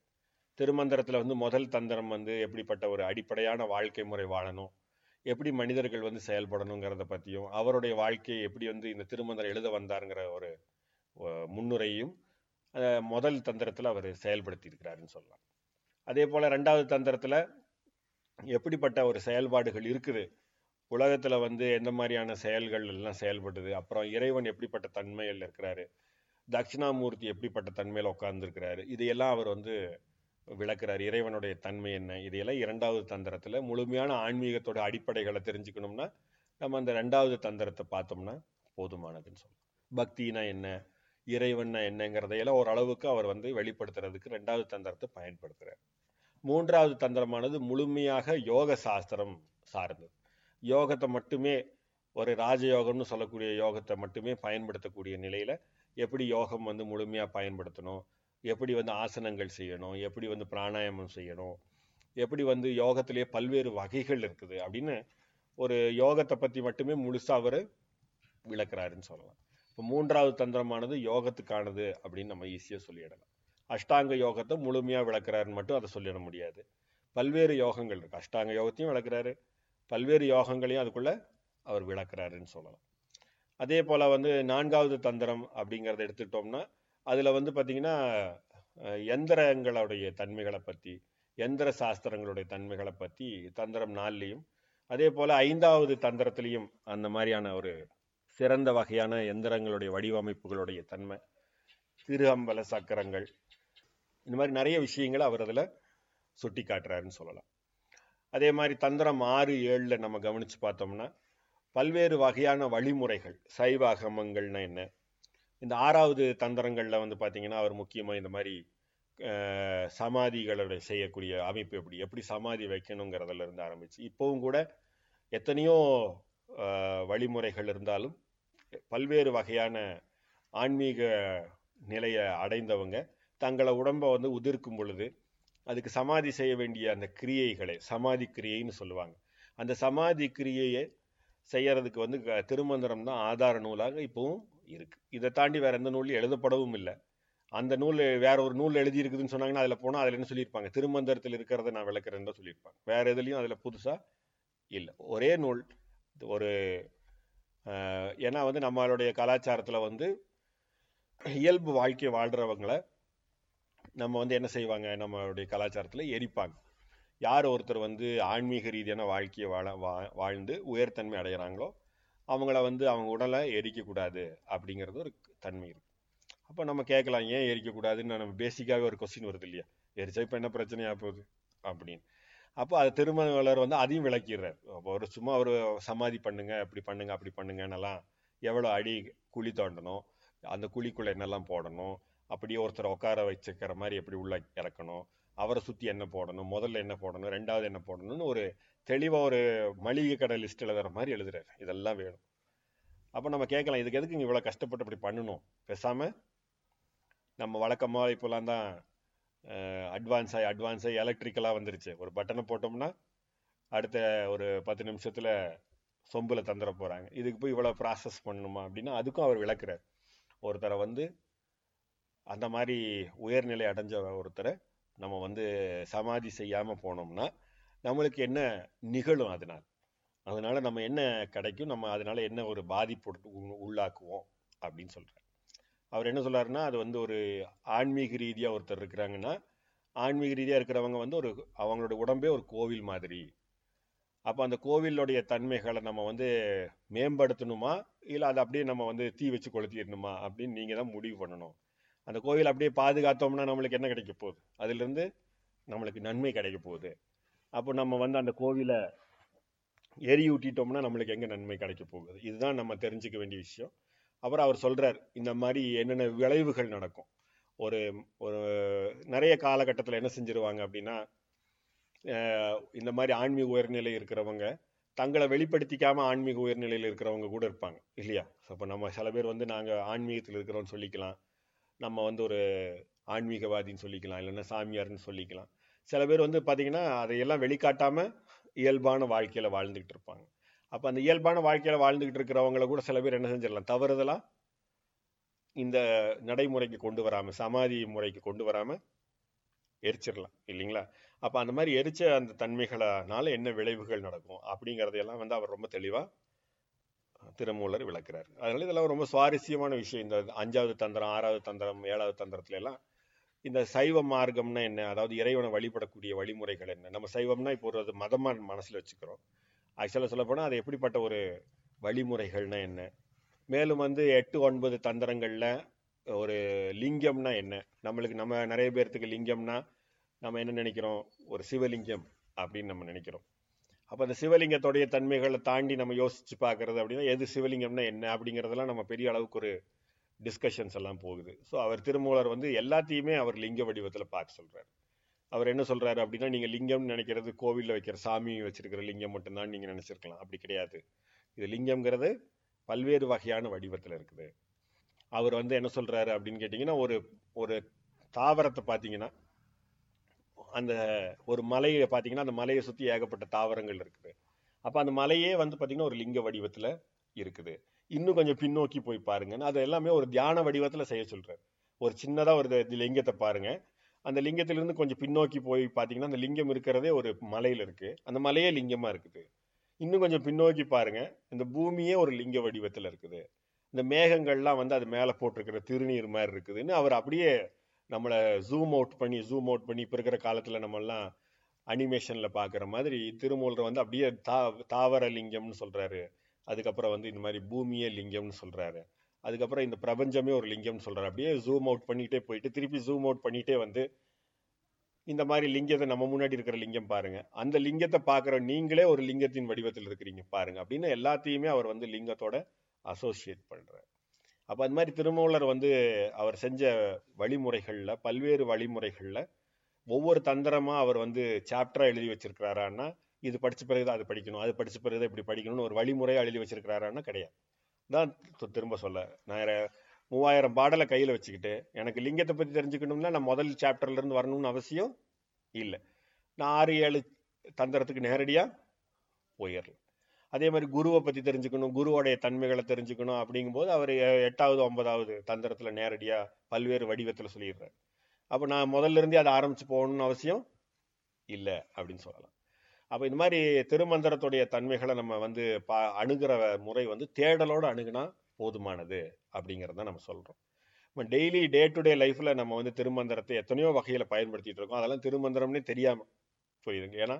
திருமந்திரத்தில் முதல் தந்திரம் எப்படிப்பட்ட ஒரு அடிப்படையான வாழ்க்கை முறை வாழணும், எப்படி மனிதர்கள் செயல்படணுங்கிறத பற்றியும், அவருடைய வாழ்க்கையை எப்படி இந்த திருமந்திரம் எழுத வந்தாருங்கிற ஒரு முன்னுரையும் முதல் தந்திரத்தில் அவர் செயல்படுத்தியிருக்கிறாருன்னு சொல்லலாம். அதே போல் 2வது தந்திரத்தில் எப்படிப்பட்ட ஒரு செயல்பாடுகள் இருக்குது, உலகத்தில் எந்த மாதிரியான செயல்கள் எல்லாம் செயல்படுது, அப்புறம் இறைவன் எப்படிப்பட்ட தன்மையில் இருக்கிறாரு, தட்சிணாமூர்த்தி எப்படிப்பட்ட தன்மையில் உட்கார்ந்துருக்கிறாரு, இதையெல்லாம் அவர் விளக்குறார். இறைவனுடைய தன்மை என்ன, இதையெல்லாம் 2வது தந்திரத்தில் முழுமையான ஆன்மீகத்தோட அடிப்படைகளை தெரிஞ்சுக்கணும்னா நம்ம அந்த 2வது தந்திரத்தை பார்த்தோம்னா போதுமானதுன்னு சொல்லலாம். பக்தினா என்ன, இறைவன்னா என்னங்கிறதையெல்லாம் ஓரளவுக்கு அவர் வெளிப்படுத்துறதுக்கு 2வது தந்திரத்தை பயன்படுத்துகிறார். 3வது தந்திரமானது முழுமையாக யோக சாஸ்திரம் சார்ந்தது. யோகத்தை மட்டுமே, ஒரு ராஜயோகம்னு சொல்லக்கூடிய யோகத்தை மட்டுமே பயன்படுத்தக்கூடிய நிலையில் எப்படி யோகம் முழுமையாக பயன்படுத்தணும், எப்படி ஆசனங்கள் செய்யணும், எப்படி பிராணாயாமம் செய்யணும், எப்படி யோகத்திலே பல்வேறு வகைகள் இருக்குது அப்படின்னு ஒரு யோகத்தை பற்றி மட்டுமே முழுசாக அவர் விளக்குறாருன்னு சொல்லலாம். இப்போ 3வது தந்திரமானது யோகத்துக்கானது அப்படின்னு நம்ம ஈஸியாக சொல்லிடலாம். அஷ்டாங்க யோகத்தை முழுமையாக விளக்குறாருன்னு மட்டும் அதை சொல்லிட முடியாது. பல்வேறு யோகங்கள் இருக்குது, அஷ்டாங்க யோகத்தையும் விளக்குறாரு, பல்வேறு யோகங்களையும் அதுக்குள்ளே அவர் விளக்குறாருன்னு சொல்லலாம். அதே போல் 4வது தந்திரம் அப்படிங்கிறத எடுத்துக்கிட்டோம்னா அதில் பார்த்திங்கன்னா எந்திரங்களுடைய தன்மைகளை பற்றி, எந்திர சாஸ்திரங்களுடைய தன்மைகளை பற்றி தந்திரம் 4லேயும், அதே போல் 5வது தந்திரத்துலேயும் அந்த மாதிரியான ஒரு சிறந்த வகையான எந்திரங்களுடைய வடிவமைப்புகளுடைய தன்மை, திருஅம்பல சக்கரங்கள், இந்த மாதிரி நிறைய விஷயங்களை அவர் அதில் சுட்டி காட்டுறாருன்னு சொல்லலாம். அதே மாதிரி தந்திரம் 6, 7ல் நம்ம கவனித்து பார்த்தோம்னா பல்வேறு வகையான வழிமுறைகள், சைவ அகமங்கள்னா என்ன, இந்த 6வது தந்திரங்களில் பார்த்திங்கன்னா அவர் முக்கியமாக இந்த மாதிரி சமாதிகளோட செய்யக்கூடிய அமைப்பு, எப்படி சமாதி வைக்கணுங்கிறதுலேருந்து ஆரம்பித்து இப்போவும் கூட எத்தனையோ வழிமுறைகள் இருந்தாலும் பல்வேறு வகையான ஆன்மீக நிலையை அடைந்தவங்க தங்களை உடம்பை வந்து உதிர்க்கும் பொழுது அதுக்கு சமாதி செய்ய வேண்டிய அந்த கிரியைகளை சமாதி கிரியைன்னு சொல்லுவாங்க. அந்த சமாதி கிரியையை செய்யறதுக்கு வந்து திருமந்திரம் தான் ஆதார நூலாக இப்பவும் இருக்கு. இதை தாண்டி வேற எந்த நூலும் எழுதப்படவும் இல்லை. அந்த நூல் வேற ஒரு நூல் எழுதியிருக்குதுன்னு சொன்னாங்கன்னா அதில் போனால் அதில் என்ன சொல்லியிருப்பாங்க, திருமந்திரத்தில் இருக்கிறத நான் விளக்குறேன்னு தான் சொல்லியிருப்பாங்க. வேற எதுலையும் அதில் புதுசாக இல்லை, ஒரே நூல் ஒரு. ஏன்னா வந்து நம்மளுடைய கலாச்சாரத்தில் வந்து இயல்பு வாழ்க்கையை வாழ்கிறவங்கள நம்ம வந்து என்ன செய்வாங்க, நம்மளுடைய கலாச்சாரத்தில் எரிப்பாங்க. யார் ஒருத்தர் வந்து ஆன்மீக ரீதியான வாழ்க்கையை வாழ்ந்து உயர்தன்மை அடைகிறாங்களோ அவங்கள வந்து அவங்க உடலை எரிக்கக்கூடாது அப்படிங்கிறது ஒரு தன்மை இருக்குது. அப்போ நம்ம கேட்கலாம், ஏன் எரிக்கக்கூடாதுன்னு நம்ம பேசிக்காகவே ஒரு கொஸ்டின் வருது இல்லையா, எரிச்சா இப்போ என்ன பிரச்சனையாக போகுது அப்படின்னு. அப்போ அது திருமூலர் வந்து அதையும் விளக்கிடுறார். ஒரு சும்மா ஒரு சமாதி பண்ணுங்க, அப்படி பண்ணுங்க அப்படி பண்ணுங்கன்னெல்லாம் எவ்வளோ அடி குழி தோண்டணும், அந்த குழிக்குள்ளே என்னெல்லாம் போடணும், அப்படியே ஒருத்தரை உட்கார வச்சுக்கிற மாதிரி எப்படி உள்ள இறக்கணும், அவரை சுற்றி என்ன போடணும், முதல்ல என்ன போடணும், ரெண்டாவது என்ன போடணும்னு ஒரு தெளிவாக ஒரு மளிகை கடை லிஸ்ட் எழுதுகிற மாதிரி எழுதுறாரு. இதெல்லாம் வேணும். அப்போ நம்ம கேட்கலாம், இதுக்கு எதுக்கு இங்கே இவ்வளோ கஷ்டப்பட்டு இப்படி பண்ணணும், பேசாமல் நம்ம வழக்கமாக இப்போலாம் தான் அட்வான்ஸாகி எலக்ட்ரிக்கலாக வந்துருச்சு. ஒரு பட்டனை போட்டோம்னா அடுத்த ஒரு 10 நிமிஷத்தில் சொம்பில் தந்துட போகிறாங்க. இதுக்கு போய் இவ்வளோ ப்ராசஸ் பண்ணணுமா அப்படின்னா அதுக்கும் அவர் விளக்குறார். ஒருத்தரை வந்து அந்த மாதிரி உயர்நிலை அடைஞ்ச ஒருத்தரை நம்ம வந்து சமாதி செய்யாமல் போனோம்னா நம்மளுக்கு என்ன நிகழும், அதனால நம்ம என்ன கிடைக்கும், நம்ம அதனால என்ன ஒரு பாதிப்பு உள்ளாக்குவோம் அப்படின்னு சொல்கிறார். அவர் என்ன சொல்கிறாருன்னா, அது வந்து ஒரு ஆன்மீக ரீதியாக ஒருத்தர் இருக்கிறாங்கன்னா ஆன்மீக ரீதியாக இருக்கிறவங்க வந்து ஒரு அவங்களோட உடம்பே ஒரு கோவில் மாதிரி. அப்போ அந்த கோவிலுடைய தன்மைகளை நம்ம வந்து மேம்படுத்தணுமா இல்லை அதை அப்படியே நம்ம வந்து தீ வச்சு கொளுத்திடணுமா அப்படின்னு நீங்கள் தான் முடிவு பண்ணணும். அந்த கோவில் அப்படியே பாதுகாத்தோம்னா நம்மளுக்கு என்ன கிடைக்க போகுது, அதுலேருந்து நம்மளுக்கு நன்மை கிடைக்க போகுது. அப்போ நம்ம வந்து அந்த கோவிலை எரியூட்டிட்டோம்னா நம்மளுக்கு எங்கே நன்மை கிடைக்க போகுது, இதுதான் நம்ம தெரிஞ்சுக்க வேண்டிய விஷயம். அப்புறம் அவர் சொல்கிறார், இந்த மாதிரி என்னென்ன விளைவுகள் நடக்கும். ஒரு ஒரு நிறைய காலகட்டத்தில் என்ன செஞ்சிருவாங்க அப்படின்னா, இந்த மாதிரி ஆன்மீக உயர்நிலை இருக்கிறவங்க தங்களை வெளிப்படுத்திக்காமல் ஆன்மீக உயர்நிலையில் இருக்கிறவங்க கூட இருப்பாங்க இல்லையா. அப்போ நம்ம சில பேர் வந்து நாங்கள் ஆன்மீகத்தில் இருக்கிறோன்னு சொல்லிக்கலாம், நம்ம வந்து ஒரு ஆன்மீகவாதின்னு சொல்லிக்கலாம், இல்லைன்னா சாமியார்னு சொல்லிக்கலாம். சில பேர் வந்து பார்த்திங்கன்னா அதையெல்லாம் வெளிக்காட்டாமல் இயல்பான வாழ்க்கையில் வாழ்ந்துக்கிட்டு இருப்பாங்க. அப்போ அந்த இயல்பான வாழ்க்கையில் வாழ்ந்துக்கிட்டு இருக்கிறவங்கள கூட சில பேர் என்ன செஞ்சிடலாம், தவறுதலாக இந்த நடைமுறைக்கு கொண்டு வராமல் சமாதி முறைக்கு கொண்டு வராமல் எரிச்சிடலாம் இல்லைங்களா. அப்போ அந்த மாதிரி எரிச்ச அந்த தன்மைகளால் என்ன விளைவுகள் நடக்கும் அப்படிங்கிறதையெல்லாம் வந்து அவர் ரொம்ப தெளிவாக திருமூலர் விளக்குறார். அதனால இதெல்லாம் ரொம்ப சுவாரஸ்யமான விஷயம். இந்த 5வது தந்திரம், 6வது தந்திரம், 7வது தந்திரத்துல எல்லாம் இந்த சைவ மார்க்கம்னா என்ன, அதாவது இறைவனை வழிபடக்கூடிய வழிமுறைகள் என்ன. நம்ம சைவம்னா இப்போ ஒரு மதமாக மனசில் வச்சுக்கிறோம். ஆக்சுவலாக சொல்லப்போனால் அது எப்படிப்பட்ட ஒரு வழிமுறைகள்னா என்ன, மேலும் வந்து 8, 9 தந்திரங்களில் ஒரு லிங்கம்னா என்ன. நம்மளுக்கு நம்ம நிறைய பேர்த்துக்கு லிங்கம்னா நம்ம என்ன நினைக்கிறோம், ஒரு சிவலிங்கம் அப்படின்னு நம்ம நினைக்கிறோம். அப்போ அந்த சிவலிங்கத்தோடைய தன்மைகளை தாண்டி நம்ம யோசித்து பார்க்குறது அப்படின்னா எது சிவலிங்கம்னா என்ன அப்படிங்கிறதெல்லாம் நம்ம பெரிய அளவுக்கு ஒரு டிஸ்கஷன்ஸ் எல்லாம் போகுது. ஸோ அவர் திருமூலர் வந்து எல்லாத்தையுமே அவர் லிங்க வடிவத்தில் பார்க்க சொல்கிறார். அவர் என்ன சொல்கிறாரு அப்படின்னா, நீங்கள் லிங்கம்னு நினைக்கிறது கோவிலில் வைக்கிற சாமி வச்சுருக்கிற லிங்கம் மட்டும்தான் நீங்கள் நினச்சிருக்கலாம், அப்படி கிடையாது. இது லிங்கம்ங்கிறது பல்வேறு வகையான வடிவத்தில் இருக்குது. அவர் வந்து என்ன சொல்கிறாரு அப்படின்னு கேட்டிங்கன்னா, ஒரு தாவரத்தை பார்த்தீங்கன்னா, அந்த ஒரு மலையை பார்த்தீங்கன்னா அந்த மலையை சுற்றி ஏகப்பட்ட தாவரங்கள் இருக்குது. அப்போ அந்த மலையே வந்து பார்த்திங்கன்னா ஒரு லிங்க வடிவத்தில் இருக்குது. இன்னும் கொஞ்சம் பின்னோக்கி போய் பாருங்கன்னு அது எல்லாமே ஒரு தியான வடிவத்தில் செய்ய சொல்கிறார். ஒரு சின்னதாக ஒரு லிங்கத்தை பாருங்கள், அந்த லிங்கத்திலிருந்து கொஞ்சம் பின்னோக்கி போய் பார்த்தீங்கன்னா அந்த லிங்கம் இருக்கிறதே ஒரு மலையில் இருக்குது, அந்த மலையே லிங்கமாக இருக்குது. இன்னும் கொஞ்சம் பின்னோக்கி பாருங்கள், இந்த பூமியே ஒரு லிங்க வடிவத்தில் இருக்குது. இந்த மேகங்கள்லாம் வந்து அது மேலே போட்டிருக்கிற திருநீர் மாதிரி இருக்குதுன்னு அவர் அப்படியே நம்மளை ஜூம் அவுட் பண்ணி இப்போ இருக்கிற காலத்தில் நம்மெல்லாம் அனிமேஷனில் பார்க்குற மாதிரி திருமூலர் வந்து அப்படியே தாவர லிங்கம்னு சொல்கிறாரு. அதுக்கப்புறம் வந்து இந்த மாதிரி பூமியே லிங்கம்னு சொல்கிறாரு. அதுக்கப்புறம் இந்த பிரபஞ்சமே ஒரு லிங்கம்னு சொல்கிறார். அப்படியே ஜூம் அவுட் பண்ணிகிட்டே போயிட்டு திருப்பி ஜூம் அவுட் பண்ணிகிட்டே வந்து இந்த மாதிரி லிங்கத்தை நம்ம முன்னாடி இருக்கிற லிங்கம் பாருங்கள், அந்த லிங்கத்தை பார்க்குற நீங்களே ஒரு லிங்கத்தின் வடிவத்தில் இருக்கிறீங்க பாருங்கள் அப்படின்னு எல்லாத்தையுமே அவர் வந்து லிங்கத்தோட அசோசியேட் பண்ணுறார். அப்போ அது மாதிரி திருமூலர் வந்து அவர் செஞ்ச வழிமுறைகளில் பல்வேறு வழிமுறைகளில் ஒவ்வொரு தந்திரமாக அவர் வந்து சாப்டராக எழுதி வச்சிருக்கிறாரான்னா இது படித்த பிறகு தான் அது படிக்கணும், அது படித்த பிறகு தான் இப்படி படிக்கணும்னு ஒரு வழிமுறையாக எழுதி வச்சிருக்கிறாரான்னா கிடையாது. தான் திரும்ப சொல்ல நான் 3000 பாடலை கையில் வச்சுக்கிட்டு எனக்கு லிங்கத்தை பற்றி தெரிஞ்சுக்கணும்னா நான் முதல் சாப்டர்லேருந்து வரணும்னு அவசியம் இல்லை. நான் 6-7 தந்திரத்துக்கு நேரடியாக போயிடலாம். அதே மாதிரி குருவை பற்றி தெரிஞ்சுக்கணும், குருவோடைய தன்மைகளை தெரிஞ்சுக்கணும் அப்படிங்கும்போது அவர் 8வது 9வது தந்திரத்தில் நேரடியாக பல்வேறு வடிவத்தில் சொல்லிடுறாரு. அப்போ நான் முதல்லேருந்தே அதை ஆரம்பித்து போகணும்னு அவசியம் இல்லை அப்படின்னு சொல்லலாம். அப்போ இந்த மாதிரி திருமந்திரத்துடைய தன்மைகளை நம்ம வந்து அணுகிற முறை வந்து தேடலோடு அணுகுனா போதுமானது அப்படிங்கிறத நம்ம சொல்கிறோம். நம்ம டெய்லி டே டு டே லைஃப்பில் நம்ம வந்து திருமந்திரத்தை எத்தனையோ வகையில் பயன்படுத்திகிட்டு இருக்கோம். அதெல்லாம் திருமந்திரம்னே தெரியாமல் சொல்லிடுங்க. ஏன்னா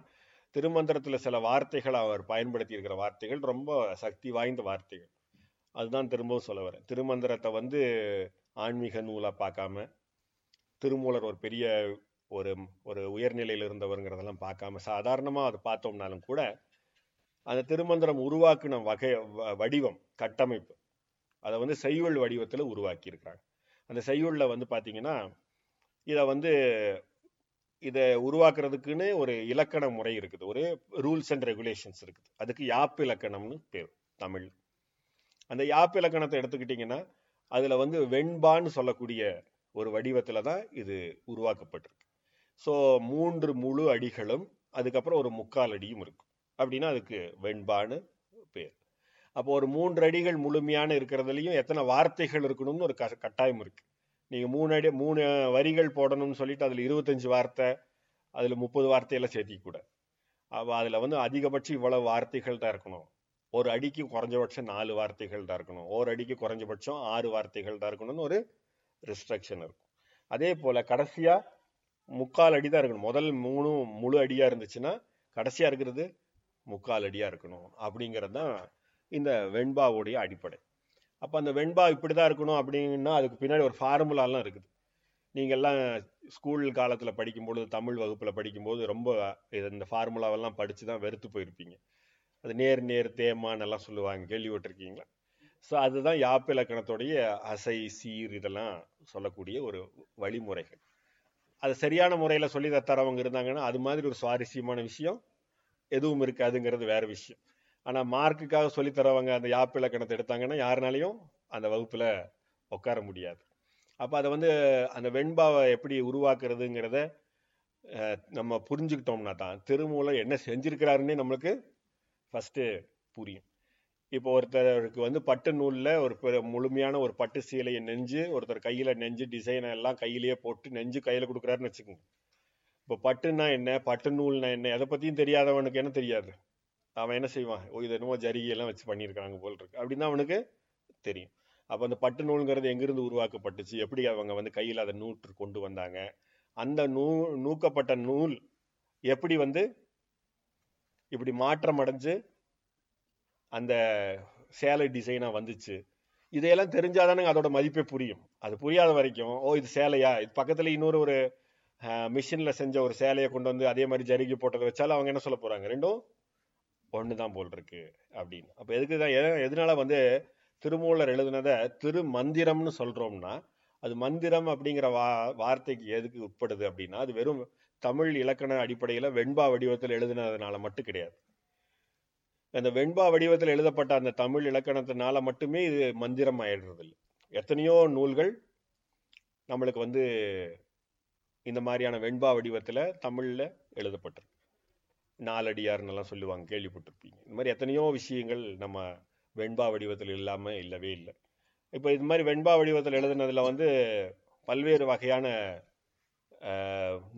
திருமந்திரத்தில் சில வார்த்தைகளை அவர் பயன்படுத்தி இருக்கிற வார்த்தைகள் ரொம்ப சக்தி வாய்ந்த வார்த்தைகள். அதுதான் திரும்பவும் சொல்ல வரேன். திருமந்திரத்தை வந்து ஆன்மீக நூலாக பார்க்காம, திருமூலர் ஒரு பெரிய ஒரு உயர்நிலையில் இருந்தவருங்கிறதெல்லாம் பார்க்காம சாதாரணமாக அதை பார்த்தோம்னாலும் கூட அந்த திருமந்திரம் உருவாக்கின வகை வடிவம் கட்டமைப்பு அதை வந்து செய்யுள் வடிவத்தில் உருவாக்கியிருக்கிறாங்க. அந்த செய்யுளில் வந்து பார்த்திங்கன்னா இதை உருவாக்குறதுக்குன்னு ஒரு இலக்கண முறை இருக்குது, ஒரு ரூல்ஸ் அண்ட் ரெகுலேஷன்ஸ் இருக்குது. அதுக்கு யாப்பு இலக்கணம்னு பேர் தமிழ். அந்த யாப்பு இலக்கணத்தை எடுத்துக்கிட்டிங்கன்னா அதில் வந்து வெண்பான்னு சொல்லக்கூடிய ஒரு வடிவத்தில் தான் இது உருவாக்கப்பட்டிருக்கு. ஸோ 3 முழு அடிகளும் அதுக்கப்புறம் ஒரு 3/4 அடியும் இருக்கும். அப்படின்னா அதுக்கு வெண்பான்னு பேர். அப்போ ஒரு 3 அடிகள் முழுமையான இருக்கிறதுலையும் எத்தனை வார்த்தைகள் இருக்கணும்னு ஒரு கட்டாயம் இருக்குது. நீங்கள் 3 வரிகள் போடணும்னு சொல்லிட்டு அதில் 25 வார்த்தை, அதில் 30 வார்த்தையெல்லாம் சேர்த்திக்கூடாது. அப்போ அதில் வந்து அதிகபட்சம் இவ்வளவு வார்த்தைகள் தான் இருக்கணும், ஒரு அடிக்கு குறைஞ்சபட்சம் 4 வார்த்தைகள் தான் இருக்கணும், ஒரு அடிக்கு குறைஞ்சபட்சம் 6 வார்த்தைகள் தான் இருக்கணும்னு ஒரு ரெஸ்ட்ரிக்ஷன் இருக்கும். அதே போல் கடைசியாக 3/4 அடி தான் இருக்கணும். முதல் 3 முழு அடியாக இருந்துச்சுன்னா கடைசியாக இருக்கிறது 3/4 அடியாக இருக்கணும். அப்படிங்கிறது தான் இந்த வெண்பாவுடைய அடிப்படை. அப்போ அந்த வெண்பா இப்படி தான் இருக்கணும் அப்படின்னா அதுக்கு பின்னாடி ஒரு ஃபார்முலாலாம் இருக்குது. நீங்கள்லாம் ஸ்கூல் காலத்தில் படிக்கும்பொழுது, தமிழ் வகுப்பில் படிக்கும்போது ரொம்ப இந்த ஃபார்முலாவெல்லாம் படித்து தான் வெறுத்து போயிருப்பீங்க. அது நேர் நேர் தேமான்னு எல்லாம் சொல்லுவாங்க, கேள்விப்பட்டிருக்கீங்களா? ஸோ அதுதான் யாப்பு இலக்கணத்துடைய அசை சீர் இதெல்லாம் சொல்லக்கூடிய ஒரு வழிமுறைகள். அது சரியான முறையில் சொல்லி தரவங்க இருந்தாங்கன்னா அது மாதிரி ஒரு சுவாரஸ்யமான விஷயம் எதுவும் இருக்காதுங்கிறது வேறு விஷயம். ஆனால் மார்க்குக்காக சொல்லித்தரவங்க அந்த யாப்பு இலக்கணத்தை எடுத்தாங்கன்னா யாருனாலையும் அந்த வகுப்பில் உட்கார முடியாது. அப்போ அதை வந்து அந்த வெண்பாவை எப்படி உருவாக்குறதுங்கிறத நம்ம புரிஞ்சுக்கிட்டோம்னா தான் திருமூலர் என்ன செஞ்சுருக்கிறாருன்னே நம்மளுக்கு ஃபஸ்ட்டு புரியும். இப்போ ஒருத்தருக்கு வந்து பட்டு நூலில் ஒரு முழுமையான ஒரு பட்டு சீலையை நெஞ்சு ஒருத்தர் கையில் நெஞ்சு டிசைனை எல்லாம் கையிலேயே போட்டு நெஞ்சு கையில் கொடுக்குறாருன்னு வச்சுக்கோங்க. இப்போ பட்டுன்னா என்ன, பட்டு நூல்னா என்ன, அதை பற்றியும் தெரியாதவனுக்கு என்ன தெரியாது. அவன் என்ன செய்வான், இது என்னமோ ஜரிகையெல்லாம் வச்சு பண்ணியிருக்காங்க போல் இருக்கு அப்படின்னு தான் அவனுக்கு தெரியும். அப்போ அந்த பட்டு நூலுங்கிறது எங்கிருந்து உருவாக்கப்பட்டுச்சு, எப்படி அவங்க வந்து கையில் அதை நூற்று கொண்டு வந்தாங்க, அந்த நூக்கப்பட்ட நூல் எப்படி வந்து இப்படி மாற்றம் அடைஞ்சு அந்த சேலை டிசைனாக வந்துச்சு, இதையெல்லாம் தெரிஞ்சாதானுங்க அதோட மதிப்பே புரியும். அது புரியாத வரைக்கும் இது சேலையா, இது பக்கத்தில் இன்னொரு மிஷினில் செஞ்ச ஒரு சேலையை கொண்டு வந்து அதே மாதிரி ஜரிகை போட்டதை வச்சாலும் அவங்க என்ன சொல்ல போகிறாங்க, ரெண்டும் ஒன்று தான் போல் இருக்கு அப்படின்னு. அப்போ எதனால வந்து திருமூலர் எழுதுனதை திருமந்திரம்னு சொல்கிறோம்னா அது மந்திரம் அப்படிங்கிற வார்த்தைக்கு எதுக்கு உட்படுது அப்படின்னா அது வெறும் தமிழ் இலக்கண அடிப்படையில் வெண்பா வடிவத்தில் எழுதுனதுனால மட்டும் கிடையாது. அந்த வெண்பா வடிவத்தில் எழுதப்பட்ட அந்த தமிழ் இலக்கணத்தினால மட்டுமே இது மந்திரம் ஆயிடுறது இல்லை. எத்தனையோ நூல்கள் நம்மளுக்கு வந்து இந்த மாதிரியான வெண்பா வடிவத்தில் தமிழில் எழுதப்பட்டிருக்கு. நாலடியார்ன்னெல்லாம் சொல்லுவாங்க, கேள்விப்பட்டிருப்பீங்க. இந்த மாதிரி எத்தனையோ விஷயங்கள் நம்ம வெண்பா வடிவத்தில் இல்லாமல் இல்லவே இல்லை. இப்போ இது மாதிரி வெண்பா வடிவத்தில் எழுதுனதில் வந்து பல்வேறு வகையான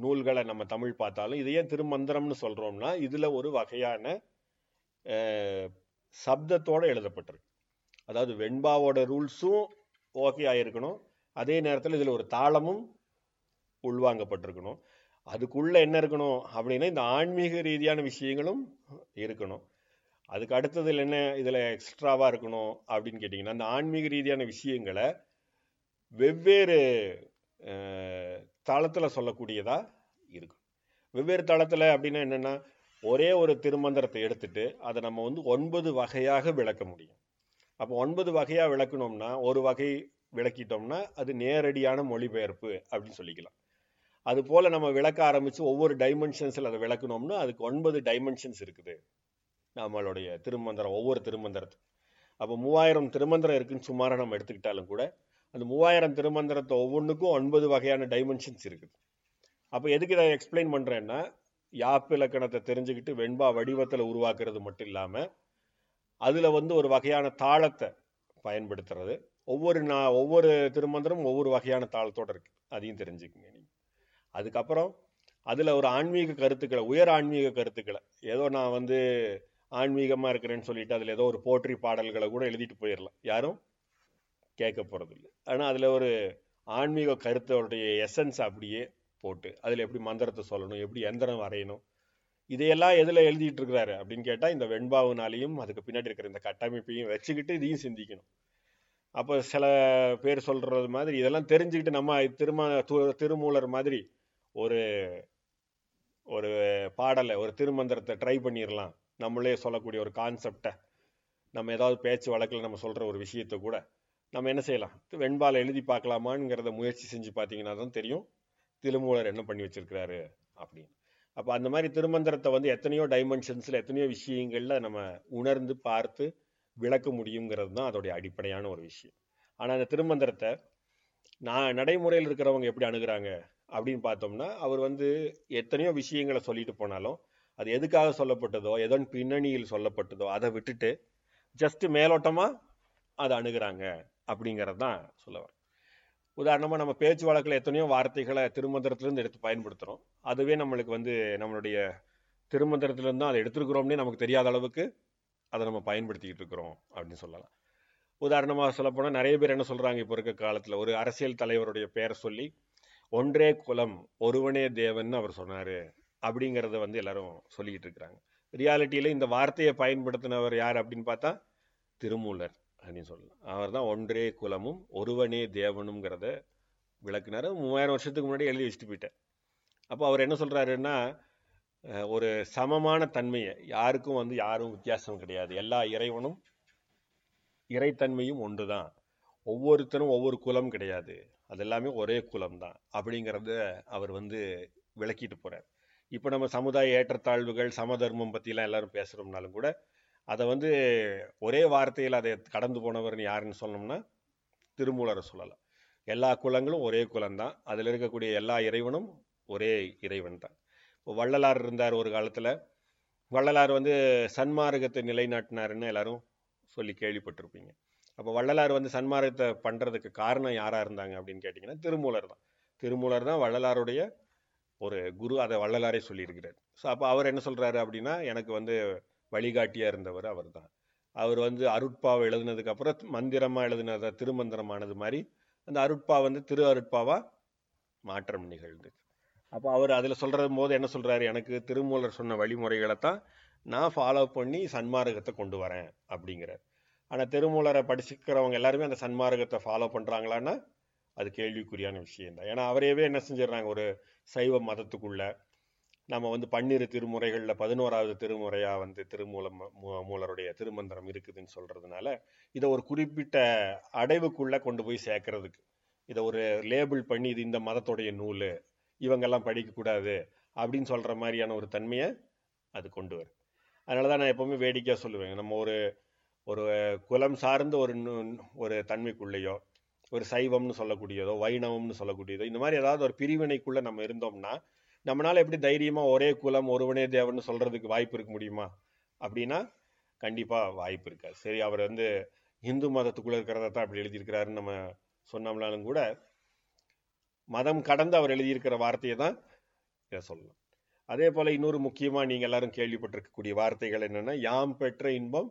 நூல்களை நம்ம தமிழ் பார்த்தாலும் இதை ஏன் திருமந்திரம்னு சொல்கிறோம்னா இதில் ஒரு வகையான சப்தத்தோடு எழுதப்பட்டிருக்கு. அதாவது வெண்பாவோட ரூல்ஸும் ஓகே ஆகிருக்கணும், அதே நேரத்தில் இதில் ஒரு தாளமும் உள்வாங்கப்பட்டிருக்கணும். அதுக்குள்ளே என்ன இருக்கணும் அப்படின்னா இந்த ஆன்மீக ரீதியான விஷயங்களும் இருக்கணும். அதுக்கு அடுத்ததில் என்ன இதில் எக்ஸ்ட்ராவாக இருக்கணும் அப்படின்னு கேட்டிங்கன்னா அந்த ஆன்மீக ரீதியான விஷயங்களை வெவ்வேறு தளத்தில் சொல்லக்கூடியதாக இருக்கும். வெவ்வேறு தளத்தில் அப்படின்னா என்னென்னா ஒரே ஒரு திருமந்திரத்தை எடுத்துட்டு அதை நம்ம வந்து 9 வகையாக விளக்க முடியும். அப்போ 9 வகையாக விளக்கணும்னா ஒரு வகை விளக்கிட்டோம்னா அது நேரடியான மொழிபெயர்ப்பு அப்படின்னு சொல்லிக்கலாம். அதுபோல் நம்ம விளக்க ஆரம்பித்து ஒவ்வொரு டைமென்ஷன்ஸில் அதை விளக்கணும்னா அதுக்கு 9 டைமென்ஷன்ஸ் இருக்குது நம்மளுடைய திருமந்திரம், ஒவ்வொரு திருமந்திரத்துக்கும். அப்போ 3000 திருமந்திரம் இருக்குன்னு சுமாராக நம்ம எடுத்துக்கிட்டாலும் கூட அந்த 3000 திருமந்திரத்தை ஒவ்வொன்றுக்கும் 9 வகையான டைமென்ஷன்ஸ் இருக்குது. அப்போ எதுக்கு இதை எக்ஸ்பிளைன் பண்ணுறேன்னா, யாப்பு இலக்கணத்தை தெரிஞ்சுக்கிட்டு வெண்பா வடிவத்தில் உருவாக்குறது மட்டும் இல்லாமல் அதில் ஒரு வகையான தாளத்தை பயன்படுத்துறது. ஒவ்வொரு திருமந்திரம் ஒவ்வொரு வகையான தாளத்தோடு இருக்குது, அதையும் தெரிஞ்சுக்கங்க நீங்கள். அதுக்கப்புறம் அதில் ஆன்மீக கருத்துக்களை, உயர் ஆன்மீக கருத்துக்களை, ஏதோ நான் ஆன்மீகமாக இருக்கிறேன்னு சொல்லிட்டு அதில் ஏதோ போற்றி பாடல்களை கூட எழுதிட்டு போயிடலாம், யாரும் கேட்க போகிறது இல்லை. ஆனால் அதில் ஆன்மீக கருத்தோடைய எசன்ஸ் அப்படியே போட்டு அதில் எப்படி மந்திரத்தை சொல்லணும், எப்படி எந்திரம் வரையணும், இதையெல்லாம் எதில் எழுதிட்டு இருக்கிறாரு அப்படின்னு கேட்டால் இந்த வெண்பாவினாலையும் அதுக்கு பின்னாடி இருக்கிற இந்த கட்டமைப்பையும் வச்சுக்கிட்டு இதையும் சிந்திக்கணும். அப்போ சில பேர் சொல்கிறது மாதிரி இதெல்லாம் தெரிஞ்சுக்கிட்டு நம்ம திருமூலர் மாதிரி ஒரு ஒரு பாடலை, ஒரு திருமந்திரத்தை ட்ரை பண்ணிடலாம், நம்மளே சொல்லக்கூடிய ஒரு கான்செப்டை, நம்ம ஏதாவது பேச்சு வழக்கில் நம்ம சொல்கிற ஒரு விஷயத்தை கூட நம்ம என்ன செய்யலாம், வெண்பாலை எழுதி பார்க்கலாமாங்கிறத முயற்சி செஞ்சு பார்த்தீங்கன்னா தான் தெரியும் திருமூலர் என்ன பண்ணி வச்சுருக்கிறாரு அப்படின்னு. அப்போ அந்த மாதிரி திருமந்திரத்தை எத்தனையோ டைமென்ஷன்ஸில் எத்தனையோ விஷயங்களில் நம்ம உணர்ந்து பார்த்து விளக்க முடியுங்கிறது தான் அதோடைய அடிப்படையான ஒரு விஷயம். ஆனால் அந்த திருமந்திரத்தை நான் நடைமுறையில் இருக்கிறவங்க எப்படி அணுகிறாங்க அப்படின்னு பார்த்தோம்னா, அவர் எத்தனையோ விஷயங்களை சொல்லிட்டு போனாலும் அது எதுக்காக சொல்லப்பட்டதோ, எதன் பின்னணியில் சொல்லப்பட்டதோ அதை விட்டுட்டு ஜஸ்ட் மேலோட்டமாக அதை அணுகிறாங்க அப்படிங்கிறது தான் சொல்லுவார். உதாரணமாக நம்ம பேச்சு வழக்கில் எத்தனையோ வார்த்தைகளை திருமந்திரத்திலேருந்து எடுத்து பயன்படுத்துகிறோம், அதுவே நம்மளுக்கு நம்மளுடைய திருமந்திரத்திலேருந்து அதை எடுத்துருக்கிறோம்னே நமக்கு தெரியாத அளவுக்கு அதை நம்ம பயன்படுத்திக்கிட்டு இருக்கிறோம் அப்படின்னு சொல்லலாம். உதாரணமாக சொல்லப்போனால் நிறைய பேர் என்ன சொல்கிறாங்க, இப்போ இருக்க காலத்தில் ஒரு அரசியல் தலைவருடைய பெயரை சொல்லி ஒன்றே குலம் ஒருவனே தேவன் அவர் சொன்னார் அப்படிங்கிறத எல்லாரும் சொல்லிக்கிட்டு இருக்கிறாங்க. ரியாலிட்டியில் இந்த வார்த்தையை பயன்படுத்தினவர் யார் அப்படின்னு பார்த்தா திருமூலர் அப்படின்னு சொல்லலாம். அவர் தான் ஒன்றே குலமும் ஒருவனே தேவனுங்கிறத விளக்குனார். 3000 வருஷத்துக்கு முன்னாடி எழுதி வச்சுட்டு போயிட்டார். அப்போ அவர் என்ன சொல்கிறாருன்னா, ஒரு சமமான தன்மையை, யாருக்கும் யாரும் வித்தியாசம் கிடையாது, எல்லா இறைவனும் இறைத்தன்மையும் ஒன்று தான், ஒவ்வொருத்தரும் ஒவ்வொரு குலம் கிடையாது, அது எல்லாமே ஒரே குலம் தான் அப்படிங்கிறத அவர் விளக்கிட்டு போகிறார். இப்போ நம்ம சமுதாய ஏற்றத்தாழ்வுகள், சமதர்மம் பற்றிலாம் எல்லாரும் பேசுகிறோம்னாலும் கூட அதை ஒரே வார்த்தையில் அதை கடந்து போனவர்னு யாருன்னு சொன்னோம்னா திருமூலரை சொல்லலாம். எல்லா குலங்களும் ஒரே குலம்தான், அதில் இருக்கக்கூடிய எல்லா இறைவனும் ஒரே இறைவன் தான். இப்போ வள்ளலார் இருந்தார் ஒரு காலத்தில், வள்ளலார் சண்மார்கத்தை நிலைநாட்டினாருன்னு எல்லாரும் சொல்லி கேள்விப்பட்டிருப்பீங்க. அப்போ வள்ளலார் சண்மார்கத்தை பண்ணுறதுக்கு காரணம் யாராக இருந்தாங்க அப்படின்னு கேட்டிங்கன்னா திருமூலர் தான். திருமூலர் தான் வள்ளலாருடைய ஒரு குரு, அதை வள்ளலாரே சொல்லியிருக்கிறார். ஸோ அப்போ அவர் என்ன சொல்கிறாரு அப்படின்னா, எனக்கு வழிகாட்டியாக இருந்தவர் அவர் தான். அவர் அருட்பாவை எழுதுனதுக்கப்புறம் மந்திரமாக எழுதுனதை திருமந்திரமானது மாதிரி அந்த அருட்பா திரு அருட்பாவாக மாற்றம் நிகழ்ந்து. அப்போ அவர் அதில் சொல்கிற போது என்ன சொல்கிறாரு, எனக்கு திருமூலர் சொன்ன வழிமுறைகளை தான் நான் ஃபாலோ பண்ணி சன்மார்க்கத்தை கொண்டு வரேன் அப்படிங்கிறார். ஆனால் திருமூலரை படிச்சுக்கிறவங்க எல்லாருமே அந்த சன்மார்க்கத்தை ஃபாலோ பண்ணுறாங்களான்னா அது கேள்விக்குறியான விஷயந்தான். ஏன்னா அவரையவே என்ன செஞ்சிடறாங்க, ஒரு சைவ மதத்துக்குள்ள நம்ம 12 திருமுறைகளில் 11வது திருமுறையாக திருமூலருடைய திருமந்திரம் இருக்குதுன்னு சொல்கிறதுனால இதை ஒரு குறிப்பிட்ட அடைவுக்குள்ளே கொண்டு போய் சேர்க்கறதுக்கு இதை ஒரு லேபிள் பண்ணி இது இந்த மதத்துடைய நூல், இவங்கெல்லாம் படிக்கக்கூடாது அப்படின்னு சொல்கிற மாதிரியான ஒரு தன்மையை அது கொண்டு வரும். அதனால தான் நான் எப்போவுமே வேடிக்கையாக சொல்லுவேன், நம்ம ஒரு ஒரு குலம் சார்ந்த ஒரு தன்மைக்குள்ளேயோ, ஒரு சைவம்னு சொல்லக்கூடியதோ, வைணவம்னு சொல்லக்கூடியதோ, இந்த மாதிரி ஏதாவது ஒரு பிரிவினைக்குள்ளே நம்ம இருந்தோம்னா நம்மளால் எப்படி தைரியமாக ஒரே குலம் ஒருவனே தேவன்னு சொல்கிறதுக்கு வாய்ப்பு இருக்க முடியுமா அப்படின்னா கண்டிப்பாக வாய்ப்பு இருக்காது. சரி, அவர் இந்து மதத்துக்குள்ளே இருக்கிறத தான் அப்படி எழுதியிருக்கிறாருன்னு நம்ம சொன்னோம்னாலும் கூட மதம் கடந்து அவர் எழுதியிருக்கிற வார்த்தையை தான் இதை சொல்லலாம். அதே போல் இன்னொரு முக்கியமாக நீங்கள் எல்லாரும் கேள்விப்பட்டிருக்கக்கூடிய வார்த்தைகள் என்னென்னா, யாம் பெற்ற இன்பம்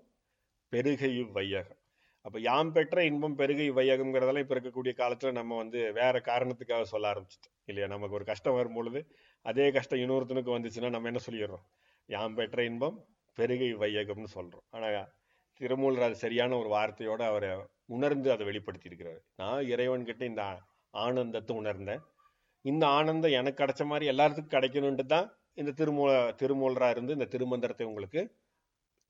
பெருகையும் வையகம். அப்போ யாம் பெற்ற இன்பம் பெருகை வையகம்ங்கிறதெல்லாம் இப்போ இருக்கக்கூடிய காலத்தில் நம்ம வேறு காரணத்துக்காக சொல்ல ஆரம்பிச்சிட்டோம் இல்லையா. நமக்கு ஒரு கஷ்டம் வரும்பொழுது அதே கஷ்டம் இன்னொருத்தனுக்கு வந்துச்சுன்னா நம்ம என்ன சொல்லிடுறோம், யாம் பெற்ற இன்பம் பெருகை வையகம்னு சொல்கிறோம். ஆனால் திருமூலர் அது சரியான ஒரு வார்த்தையோடு அவரை உணர்ந்து அதை வெளிப்படுத்தியிருக்கிறார். நான் இறைவன்கிட்ட இந்த ஆனந்தத்தை உணர்ந்தேன், இந்த ஆனந்தம் எனக்கு கிடைச்ச மாதிரி எல்லாத்துக்கும் கிடைக்கணுன்ட்டு தான் இந்த திருமூலராக இருந்து இந்த திருமந்திரத்தை உங்களுக்கு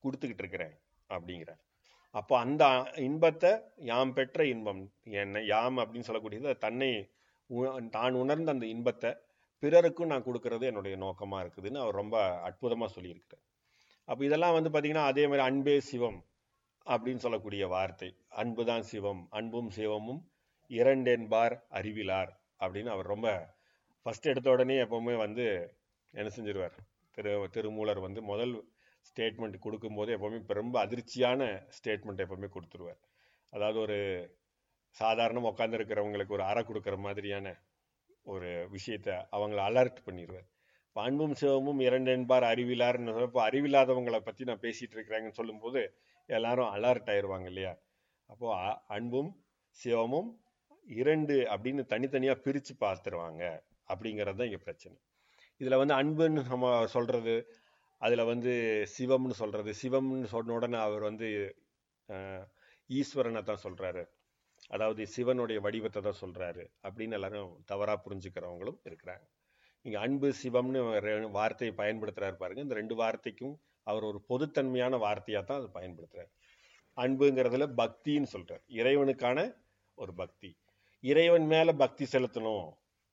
கொடுத்துக்கிட்டு இருக்கிறேன் அப்படிங்கிறார். அப்போ அந்த இன்பத்தை யாம் பெற்ற இன்பம் என்ன யாம் அப்படின்னு சொல்லக்கூடியது தன்னை தான் உணர்ந்த அந்த இன்பத்தை பிறருக்கும் நான் கொடுக்கறது என்னுடைய நோக்கமாக இருக்குதுன்னு அவர் ரொம்ப அற்புதமாக சொல்லியிருக்கிறார். அப்போ இதெல்லாம் பார்த்தீங்கன்னா அதே மாதிரி அன்பே சிவம் அப்படின்னு சொல்லக்கூடிய வார்த்தை. அன்புதான் சிவம், அன்பும் சிவமும் இரண்டென்பார் அறிவிலார் அப்படின்னு அவர் ரொம்ப ஃபஸ்ட் எடுத்த உடனே எப்போவுமே வந்து என்ன செஞ்சிருவார், திருமூலர் வந்து முதல் ஸ்டேட்மெண்ட் கொடுக்கும்போது எப்போவுமே ரொம்ப அதிர்ச்சியான ஸ்டேட்மெண்ட் எப்போவுமே கொடுத்துருவார். அதாவது ஒரு சாதாரணமாக உட்காந்துருக்கிறவங்களுக்கு ஒரு அறை கொடுக்குற மாதிரியான ஒரு விஷயத்தை அவங்கள அலர்ட் பண்ணிடுவார். இப்போ அன்பும் சிவமும் இரண்டென்பார் அறிவிலார்னு இப்போ அறிவில்லாதவங்களை பற்றி நான் பேசிகிட்டு இருக்கிறேங்கன்னு சொல்லும்போது எல்லாரும் அலர்ட் ஆயிடுவாங்க இல்லையா. அப்போது அன்பும் சிவமும் இரண்டு அப்படின்னு தனித்தனியாக பிரித்து பார்த்துருவாங்க அப்படிங்கிறது தான் இங்கே பிரச்சனை. இதில் வந்து அன்புன்னு நம்ம சொல்கிறது, அதில் வந்து சிவம்னு சொல்கிறது. சிவம்னு சொன்ன உடனே அவர் வந்து ஈஸ்வரனை தான் சொல்கிறாரு, அதாவது சிவனுடைய வடிவத்தை தான் சொல்கிறாரு அப்படின்னு எல்லாரும் தவறாக புரிஞ்சுக்கிறவங்களும் இருக்கிறாங்க. இங்கே அன்பு சிவம்னு வார்த்தையை பயன்படுத்துகிறாரு பாருங்கள். இந்த ரெண்டு வார்த்தைக்கும் அவர் ஒரு பொதுத்தன்மையான வார்த்தையாக தான் அது பயன்படுத்துகிறார். அன்புங்கிறதுல பக்தின்னு சொல்கிறார், இறைவனுக்கான ஒரு பக்தி. இறைவன் மேலே பக்தி செலுத்தணும்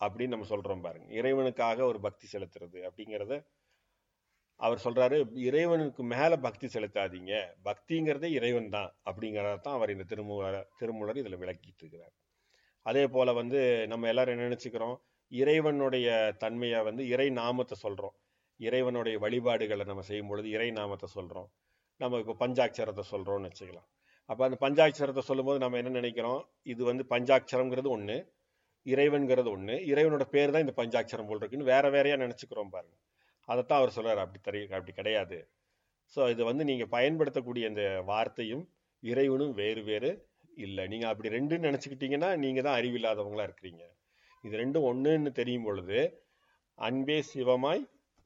அப்படின்னு நம்ம சொல்கிறோம் பாருங்கள். இறைவனுக்காக ஒரு பக்தி செலுத்துறது அப்படிங்கிறத அவர் சொல்கிறாரு. இறைவனுக்கு மேலே பக்தி செலுத்தாதீங்க, பக்திங்கிறதே இறைவன் தான் அப்படிங்கிறத தான் அவர் இந்த திருமூலர் இதில் விளக்கிட்டு இருக்கிறார். அதே போல் வந்து நம்ம எல்லோரும் என்ன நினச்சிக்கிறோம், இறைவனுடைய தன்மையை வந்து இறை நாமத்தை சொல்கிறோம், இறைவனுடைய வழிபாடுகளை நம்ம செய்யும் பொழுது இறை நாமத்தை சொல்கிறோம், நம்ம இப்போ பஞ்சாட்சரத்தை சொல்கிறோம்னு வச்சுக்கலாம். அப்போ அந்த பஞ்சாட்சரத்தை சொல்லும்போது நம்ம என்ன நினைக்கிறோம், இது வந்து பஞ்சாட்சரங்கிறது ஒன்று, இறைவன்கிறது ஒன்று, இறைவனோட பேர் தான் இந்த பஞ்சாட்சரம் போல் இருக்குன்னு வேறு வேறையாக நினச்சிக்கிறோம் பாருங்கள். அதைத்தான் அவர் சொல்கிறார். அப்படி கிடையாது. ஸோ இது வந்து நீங்கள் பயன்படுத்தக்கூடிய இந்த வார்த்தையும் இறைவனும் வேறு வேறு இல்லை. நீங்கள் அப்படி ரெண்டுன்னு நினச்சிக்கிட்டிங்கன்னா நீங்கள் தான் அறிவில்லாதவங்களாக இருக்கிறீங்க. இது ரெண்டும் ஒன்றுன்னு தெரியும் பொழுது அன்பே சிவமாய்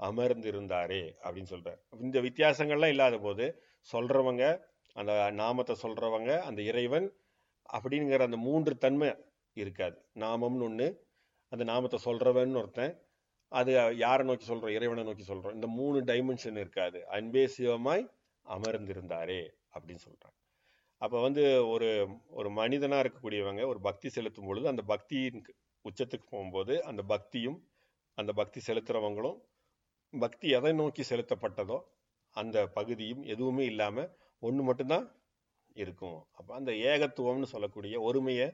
அமர்ந்திருந்தாரே அப்படின்னு சொல்கிறார். இந்த வித்தியாசங்கள்லாம் இல்லாத போது சொல்கிறவங்க, அந்த நாமத்தை சொல்கிறவங்க, அந்த இறைவன் அப்படிங்கிற அந்த மூன்று தன்மை இருக்காது. நாமம்னு ஒன்று, அந்த நாமத்தை சொல்கிறவன்னு ஒருத்தன், அது யாரை நோக்கி சொல்கிறோம், இறைவனை நோக்கி சொல்கிறோம். இந்த மூணு டைமென்ஷன் இருக்காது. அன்பே சிவமாய் அமர்ந்திருந்தாரே அப்படின்னு சொல்கிறாங்க. அப்போ வந்து ஒரு ஒரு மனிதனாக இருக்கக்கூடியவங்க ஒரு பக்தி செலுத்தும் பொழுது அந்த பக்தியின் உச்சத்துக்கு போகும்போது அந்த பக்தியும் அந்த பக்தி செலுத்துகிறவங்களும் பக்தி எதை நோக்கி செலுத்தப்பட்டதோ அந்த பகுதியும் எதுவுமே இல்லாமல் ஒன்று மட்டும்தான் இருக்கும். அப்போ அந்த ஏகத்துவம்னு சொல்லக்கூடிய ஒருமையை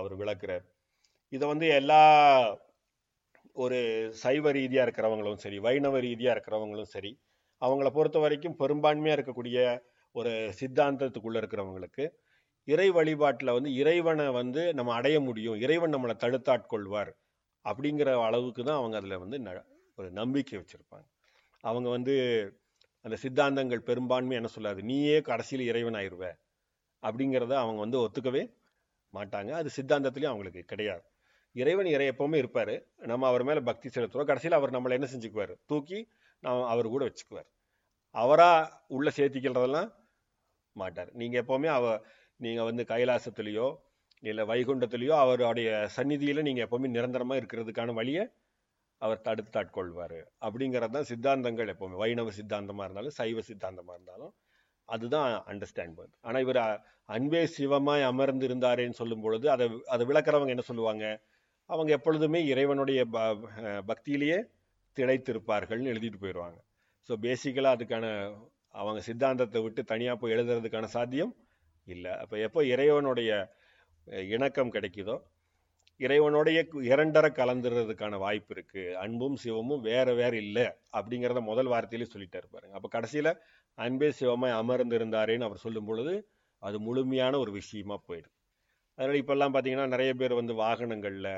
அவர் விளக்குறார். இதை வந்து எல்லா ஒரு சைவ ரீதியாக இருக்கிறவங்களும் சரி, வைணவ ரீதியாக இருக்கிறவங்களும் சரி, அவங்கள பொறுத்த வரைக்கும் பெரும்பான்மையாக இருக்கக்கூடிய ஒரு சித்தாந்தத்துக்குள்ளே இருக்கிறவங்களுக்கு இறை வழிபாட்டில் வந்து இறைவனை வந்து நம்ம அடைய முடியும், இறைவன் நம்மளை தடுத்தாட்கொள்வார் அப்படிங்கிற அளவுக்கு தான் அவங்க அதில் வந்து ஒரு நம்பிக்கை வச்சுருப்பாங்க. அவங்க வந்து அந்த சித்தாந்தங்கள் பெரும்பான்மை என்ன சொல்லாது, நீயே கடைசியில் இறைவன் ஆயிடுவ அப்படிங்கிறத அவங்க வந்து ஒத்துக்கவே மாட்டாங்க. அது சித்தாந்தத்துலேயும் அவங்களுக்கு கிடையாது. இறைவன் எப்பவுமே இருப்பார், நம்ம அவர் மேலே பக்தி செலுத்துகிறோம், கடைசியில் அவர் நம்மளை என்ன செஞ்சுக்குவார், தூக்கி நாம் அவர் கூட வச்சுக்குவார். அவராக உள்ளே சேர்த்திக்கிறதெல்லாம் மாட்டார். நீங்கள் எப்போவுமே நீங்கள் வந்து கைலாசத்துலேயோ இல்லை வைகுண்டத்துலேயோ அவருடைய சந்நிதியில் நீங்கள் எப்போவுமே நிரந்தரமாக இருக்கிறதுக்கான வழியை அவர் தடுத்தாட்கொள்வார் அப்படிங்கிறது தான் சித்தாந்தங்கள். எப்போவுமே வைணவ சித்தாந்தமாக இருந்தாலும் சைவ சித்தாந்தமாக இருந்தாலும் அதுதான் அண்டர்ஸ்டாண்ட் பண்ணுது. ஆனால் இவர் அன்பே சிவமாய் அமர்ந்து இருந்தாரேன்னு சொல்லும் பொழுது அதை விளக்குறவங்க என்ன சொல்லுவாங்க, அவங்க எப்பொழுதுமே இறைவனுடைய பக்தியிலேயே திளைத்திருப்பார்கள்னு எழுதிட்டு போயிடுவாங்க. ஸோ பேசிக்கலாக அதுக்கான அவங்க சித்தாந்தத்தை விட்டு தனியாக போய் எழுதுறதுக்கான சாத்தியம் இல்லை. அப்போ எப்போ இறைவனுடைய இணக்கம் கிடைக்குதோ, இறைவனுடைய இரண்டரை கலந்துறதுக்கான வாய்ப்பு இருக்குது. அன்பும் சிவமும் வேறு வேறு இல்லை அப்படிங்கிறத முதல் வார்த்தையிலே சொல்லிட்டே இருப்பாருங்க. அப்போ கடைசியில் அன்பே சிவமாய் அமர்ந்திருந்தாரேன்னு அவர் சொல்லும் பொழுது அது முழுமையான ஒரு விஷயமா போயிடும். அதனால் இப்போல்லாம் பார்த்தீங்கன்னா நிறைய பேர் வந்து வாகனங்களில்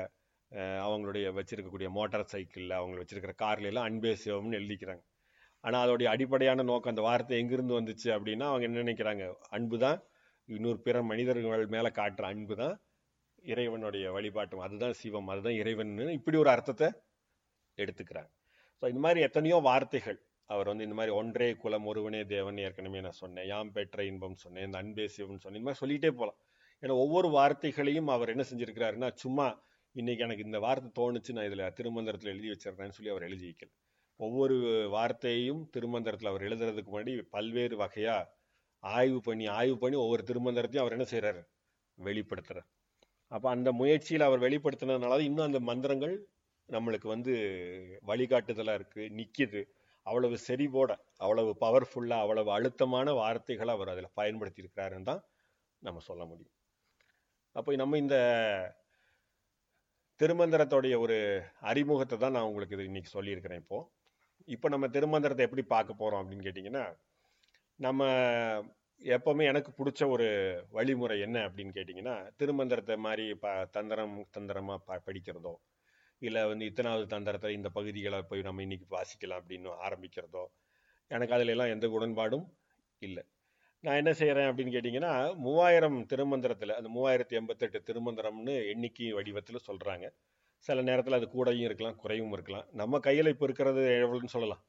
அவங்களுடைய வச்சுருக்கக்கூடிய மோட்டார் சைக்கிளில் அவங்க வச்சுருக்கிற கார்லாம் அன்பே சிவம்னு எழுதிக்கிறாங்க. ஆனால் அதோடைய அடிப்படையான நோக்கம், அந்த வார்த்தை எங்கேருந்து வந்துச்சு அப்படின்னா, அவங்க என்ன நினைக்கிறாங்க, அன்பு தான் இன்னொரு பிற மனிதர்கள் மேலே காட்டுற அன்பு தான் இறைவனுடைய வழிபாட்டும், அதுதான் சிவம், அதுதான் இறைவன்னு இப்படி ஒரு அர்த்தத்தை எடுத்துக்கிறாங்க. ஸோ இந்த மாதிரி எத்தனையோ வார்த்தைகள் அவர் வந்து இந்த மாதிரி ஒன்றே குலம் ஒருவனே தேவன் ஏற்கனவே நான் சொன்னேன், யாம் பெற்ற இன்பம் சொன்னேன், இந்த அன்பே சிவம்னு சொன்னேன், இந்த மாதிரி சொல்லிகிட்டே போகலாம். ஏன்னா ஒவ்வொரு வார்த்தைகளையும் அவர் என்ன செஞ்சுருக்கிறாருன்னா, சும்மா இன்றைக்கி எனக்கு இந்த வார்த்தை தோணுச்சு நான் இதில் திருமந்திரத்தில் எழுதி வச்சிருக்கிறேன்னு சொல்லி அவர் எழுதி வைக்கல. ஒவ்வொரு வார்த்தையும் திருமந்திரத்தில் அவர் எழுதுறதுக்கு முன்னாடி பல்வேறு வகையாக ஆய்வு பண்ணி ஒவ்வொரு திருமந்திரத்தையும் அவர் என்ன செய்கிறாரு, வெளிப்படுத்துகிறார். அப்போ அந்த முயற்சியில் அவர் வெளிப்படுத்தினதுனால இன்னும் அந்த மந்திரங்கள் நம்மளுக்கு வந்து வழிகாட்டுதலாக இருக்குது, நிற்கிது. அவ்வளவு செறிவோட, அவ்வளவு பவர்ஃபுல்லாக, அவ்வளவு அழுத்தமான வார்த்தைகளை அவர் அதில் பயன்படுத்தியிருக்கிறாருன்னு தான் நம்ம சொல்ல முடியும். அப்போ நம்ம இந்த திருமந்திரத்தோடைய ஒரு அறிமுகத்தை தான் நான் உங்களுக்கு இது இன்றைக்கி சொல்லியிருக்கிறேன். இப்போ நம்ம திருமந்திரத்தை எப்படி பார்க்க போகிறோம் அப்படின்னு கேட்டிங்கன்னா, நம்ம எப்போவுமே எனக்கு பிடிச்ச ஒரு வழிமுறை என்ன அப்படின்னு கேட்டிங்கன்னா, திருமந்திரத்தை மாதிரி தந்திரமாக படிக்கிறதோ, இல்லை இத்தனாவது தந்திரத்தில் இந்த பகுதிகளை போய் நம்ம இன்றைக்கி வாசிக்கலாம் அப்படின்னு ஆரம்பிக்கிறதோ, எனக்கு அதிலெல்லாம் எந்த உடன்பாடும் இல்லை. நான் என்ன செய்கிறேன் அப்படின்னு கேட்டிங்கன்னா, 3000 திருமந்திரத்தில், அந்த 3088 திருமந்திரம்னு எண்ணிக்கை வடிவத்தில் சொல்கிறாங்க. சில நேரத்தில் அது கூடையும் இருக்கலாம், குறையும் இருக்கலாம். நம்ம கையில் இப்போ இருக்கிறது எவ்வளோன்னு சொல்லலாம்,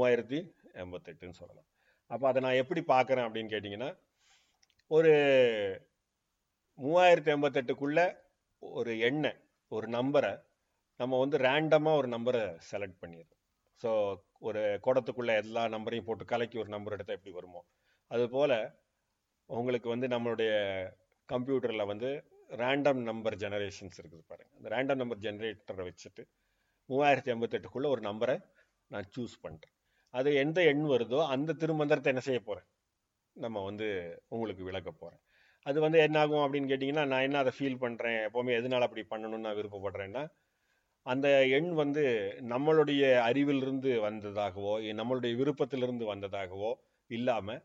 3088ன்னு சொல்லலாம். அப்போ அதை நான் எப்படி பார்க்குறேன் அப்படின்னு கேட்டிங்கன்னா, ஒரு 3088க்குள்ளே ஒரு எண்ணை, ஒரு நம்பரை நம்ம ரேண்டமாக ஒரு நம்பரை செலக்ட் பண்ணிடுறோம். ஸோ ஒரு குடத்துக்குள்ளே எல்லா நம்பரையும் போட்டு கலக்கி ஒரு நம்பர் எடுத்தால் எப்படி வருமோ அதுபோல் உங்களுக்கு நம்மளுடைய கம்ப்யூட்டரில் ரேண்டம் நம்பர் ஜெனரேஷன்ஸ் இருக்குது பாருங்கள். அந்த ரேண்டம் நம்பர் ஜெனரேட்டரை வச்சுட்டு 3088க்குள்ளே ஒரு நம்பரை நான் சூஸ் பண்ணுறேன். அது எந்த எண் வருதோ அந்த திருமந்திரத்தை என்ன செய்ய போகிறேன், நம்ம உங்களுக்கு விளக்க போகிறேன். அது என்னாகும் அப்படின்னு கேட்டிங்கன்னா, நான் என்ன அதை ஃபீல் பண்ணுறேன், எப்போவுமே எதனால் அப்படி பண்ணணும்னு நான் விருப்பப்படுறேன்னா, அந்த எண் நம்மளுடைய அறிவிலிருந்து வந்ததாகவோ, நம்மளுடைய விருப்பத்திலிருந்து வந்ததாகவோ இல்லாமல்,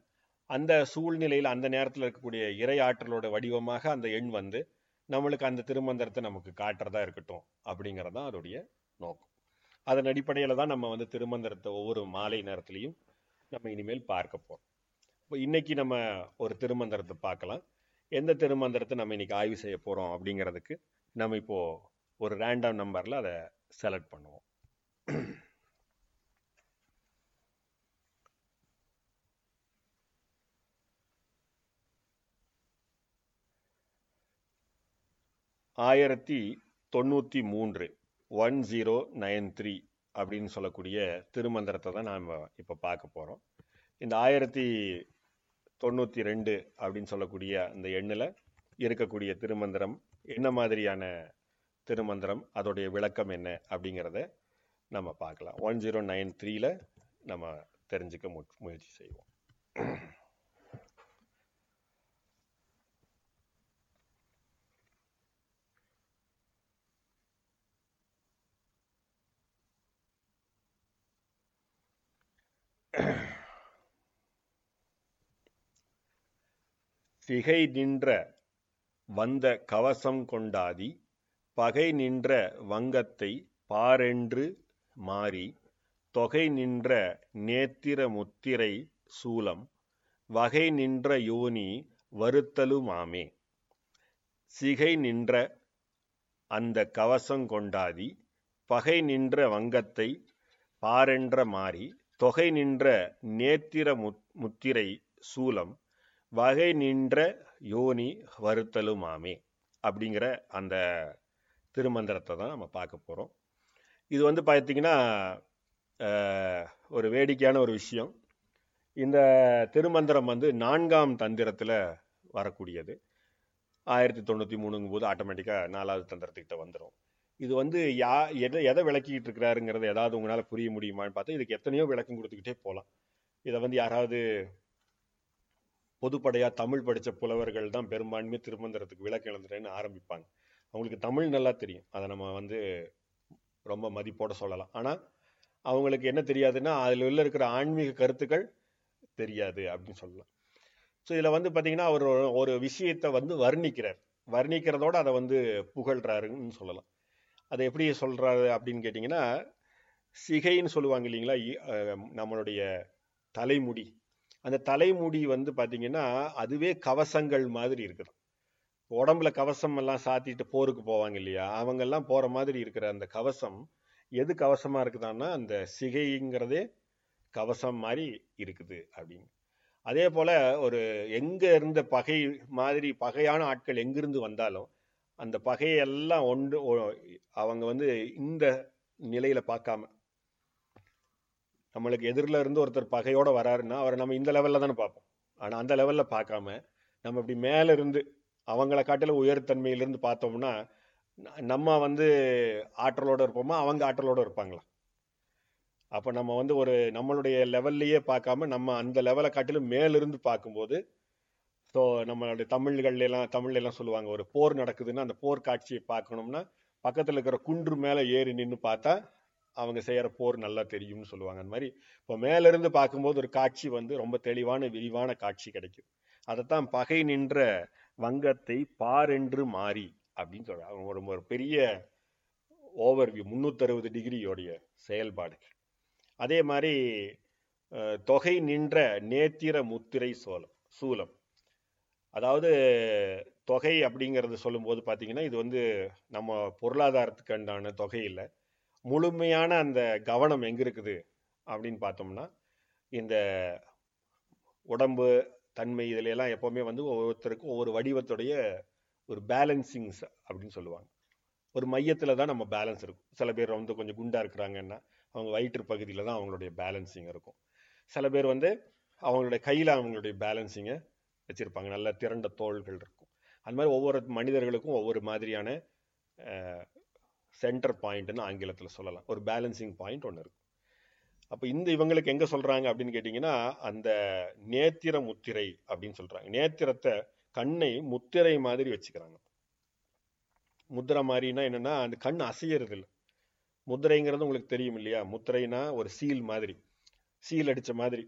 அந்த சூழ்நிலையில் அந்த நேரத்தில் இருக்கக்கூடிய இறை ஆற்றலோட வடிவமாக அந்த எண் நம்மளுக்கு அந்த திருமந்திரத்தை நமக்கு காட்டுறதா இருக்கட்டும் அப்படிங்கிறது தான் அதோடைய நோக்கம். அதன் அடிப்படையில் தான் நம்ம திருமந்திரத்தை ஒவ்வொரு மாலை நேரத்துலையும் நம்ம இனிமேல் பார்க்க போகிறோம். இப்போ இன்றைக்கி நம்ம ஒரு திருமந்திரத்தை பார்க்கலாம். எந்த திருமந்திரத்தை நம்ம இன்றைக்கி ஆய்வு செய்ய போகிறோம் அப்படிங்கிறதுக்கு நம்ம இப்போது ஒரு ரேண்டம் நம்பரில் அதை செலக்ட் பண்ணுவோம். ஆயிரத்தி 1093 1093 அப்படின்னு சொல்லக்கூடிய திருமந்திரத்தை தான் நாம் இப்போ பார்க்க போகிறோம். இந்த 1092 அப்படின்னு சொல்லக்கூடிய அந்த எண்ணில் இருக்கக்கூடிய திருமந்திரம் என்ன மாதிரியான திருமந்திரம், அதோடைய விளக்கம் என்ன அப்படிங்கிறத நம்ம பார்க்கலாம். 1093ல் நம்ம தெரிஞ்சுக்க முயற்சி செய்வோம். திகை நின்ற வந்த கவசம் கொண்டாதி, பகை நின்ற வங்கத்தை பாரென்று மாறி, தொகை நின்ற நேத்திர முத்திரை சூலம், வகை நின்ற யோனி வருத்தலுமாமே. சிகை நின்ற அந்த கவசம் கொண்டாதி, பகை நின்ற வங்கத்தை பாரென்ற மாறி, தொகை நின்ற நேத்திர முத்திரை சூலம், வகை நின்ற யோனி வருத்தலுமாமே அப்படிங்கிற அந்த திருமந்திரத்தை தான் நம்ம பார்க்க போகிறோம். இது பார்த்திங்கன்னா ஒரு வேடிக்கையான ஒரு விஷயம். இந்த திருமந்திரம் 4ஆம் தந்திரத்தில் வரக்கூடியது. 1093ங்கும் போது ஆட்டோமேட்டிக்காக 4வது தந்திரத்துக்கிட்ட வந்துடும். இது எதை விளக்கிக்கிட்டு இருக்கிறாருங்கிறது ஏதாவது உங்களால் புரிய முடியுமான்னு பார்த்தா, இதுக்கு எத்தனையோ விளக்கம் கொடுத்துக்கிட்டே போகலாம். இதை யாராவது பொதுப்படையாக தமிழ் படித்த புலவர்கள் தான் பெரும்பான்மை திருமந்திரத்துக்கு விளக்கம் எழுதுறேன்னு ஆரம்பிப்பாங்க. அவங்களுக்கு தமிழ் நல்லா தெரியும், அதை நம்ம ரொம்ப மதிப்போட சொல்லலாம். ஆனால் அவங்களுக்கு என்ன தெரியாதுன்னா, அதில் உள்ள இருக்கிற ஆன்மீக கருத்துக்கள் தெரியாது அப்படின்னு சொல்லலாம். ஸோ இதில் பார்த்திங்கன்னா அவர் ஒரு விஷயத்தை வர்ணிக்கிறார், வர்ணிக்கிறதோடு அதை புகழ்கிறாருன்னு சொல்லலாம். அதை எப்படி சொல்கிறாரு அப்படின்னு கேட்டிங்கன்னா, சிகைன்னு சொல்லுவாங்க இல்லைங்களா, நம்மளுடைய தலைமுடி. அந்த தலைமுடி பார்த்திங்கன்னா அதுவே கவசங்கள் மாதிரி இருக்குது. உடம்புல கவசம் எல்லாம் சாத்திட்டு போருக்கு போவாங்க இல்லையா, அவங்கெல்லாம் போகிற மாதிரி இருக்கிற அந்த கவசம் எது கவசமாக இருக்குதான்னா, அந்த சிகைங்கிறதே கவசம் மாதிரி இருக்குது அப்படின்னு. அதே போல் எங்கே இருந்த பகை மாதிரி, பகையான ஆட்கள் எங்கிருந்து வந்தாலும் அந்த பகையெல்லாம் அவங்க இந்த நிலையில் பார்க்காம, நம்மளுக்கு எதிரில் இருந்து ஒருத்தர் பகையோடு வராருன்னா அவரை நம்ம இந்த லெவலில் தானே பார்ப்போம். ஆனால் அந்த லெவலில் பார்க்காம நம்ம இப்படி மேலே இருந்து அவங்கள காட்டில உயர்த்தன்மையிலிருந்து பார்த்தோம்னா, நம்ம ஆற்றலோடு இருப்போமா, அவங்க ஆற்றலோடு இருப்பாங்களா? அப்போ நம்ம வந்து ஒரு நம்மளுடைய லெவல்லையே பார்க்காம நம்ம அந்த லெவலை காட்டிலும் மேலிருந்து பார்க்கும்போது, ஸோ நம்மளுடைய தமிழ்லாம் சொல்லுவாங்க, ஒரு போர் நடக்குதுன்னா அந்த போர் காட்சியை பார்க்கணும்னா பக்கத்தில் இருக்கிற குன்று மேலே ஏறி நின்று பார்த்தா அவங்க செய்கிற போர் நல்லா தெரியும்னு சொல்லுவாங்க. அந்த மாதிரி இப்போ மேலிருந்து பார்க்கும்போது ஒரு காட்சி வந்து ரொம்ப தெளிவான விரிவான காட்சி கிடைக்கும். அதைத்தான் பகை நின்ற வங்கத்தை பாரென்று மாறி அப்படின்னு சொல்கிறாங்க. ஒரு பெரிய ஓவர்வியூ, 360 டிகிரியோடைய செயல்பாடு. அதே மாதிரி தொகை நின்ற நேத்திர முத்திரை சூலம், அதாவது தொகை அப்படிங்கிறது சொல்லும்போது பார்த்தீங்கன்னா இது வந்து நம்ம பொருளாதாரத்துக்கு உண்டான தொகை இல்லை. முழுமையான அந்த கவனம் எங்கே இருக்குது அப்படின்னு பார்த்தோம்னா இந்த உடம்பு தன்மை இதிலெல்லாம் எப்போவுமே வந்து ஒவ்வொருத்தருக்கும் ஒவ்வொரு வடிவத்துடைய ஒரு பேலன்சிங்ஸ் அப்படின்னு சொல்லுவாங்க. ஒரு மையத்தில் தான் நம்ம பேலன்ஸ் இருக்கும். சில பேர் வந்து கொஞ்சம் குண்டாக இருக்கிறாங்கன்னா அவங்க வயிற்று பகுதியில் தான் அவங்களுடைய பேலன்சிங் இருக்கும். சில பேர் வந்து அவங்களுடைய கையில் அவங்களுடைய பேலன்சிங்கை வச்சுருப்பாங்க, நல்ல திரண்ட தோள்கள் இருக்கும். அந்த மாதிரி ஒவ்வொரு மனிதர்களுக்கும் ஒவ்வொரு மாதிரியான சென்டர் பாயிண்ட்னு ஆங்கிலத்தில் சொல்லலாம், ஒரு பேலன்சிங் பாயிண்ட் ஒன்று இருக்கும். அப்போ இவங்களுக்கு எங்கே சொல்கிறாங்க அப்படின்னு கேட்டிங்கன்னா அந்த நேத்திர முத்திரை அப்படின்னு சொல்கிறாங்க. நேத்திரத்தை, கண்ணை முத்திரை மாதிரி வச்சுக்கிறாங்க. முத்திரை மாதிரினா என்னென்னா அந்த கண் அசையறது இல்லை. முத்திரைங்கிறது உங்களுக்கு தெரியும் இல்லையா? முத்திரைனா ஒரு சீல் மாதிரி, சீல் அடித்த மாதிரி.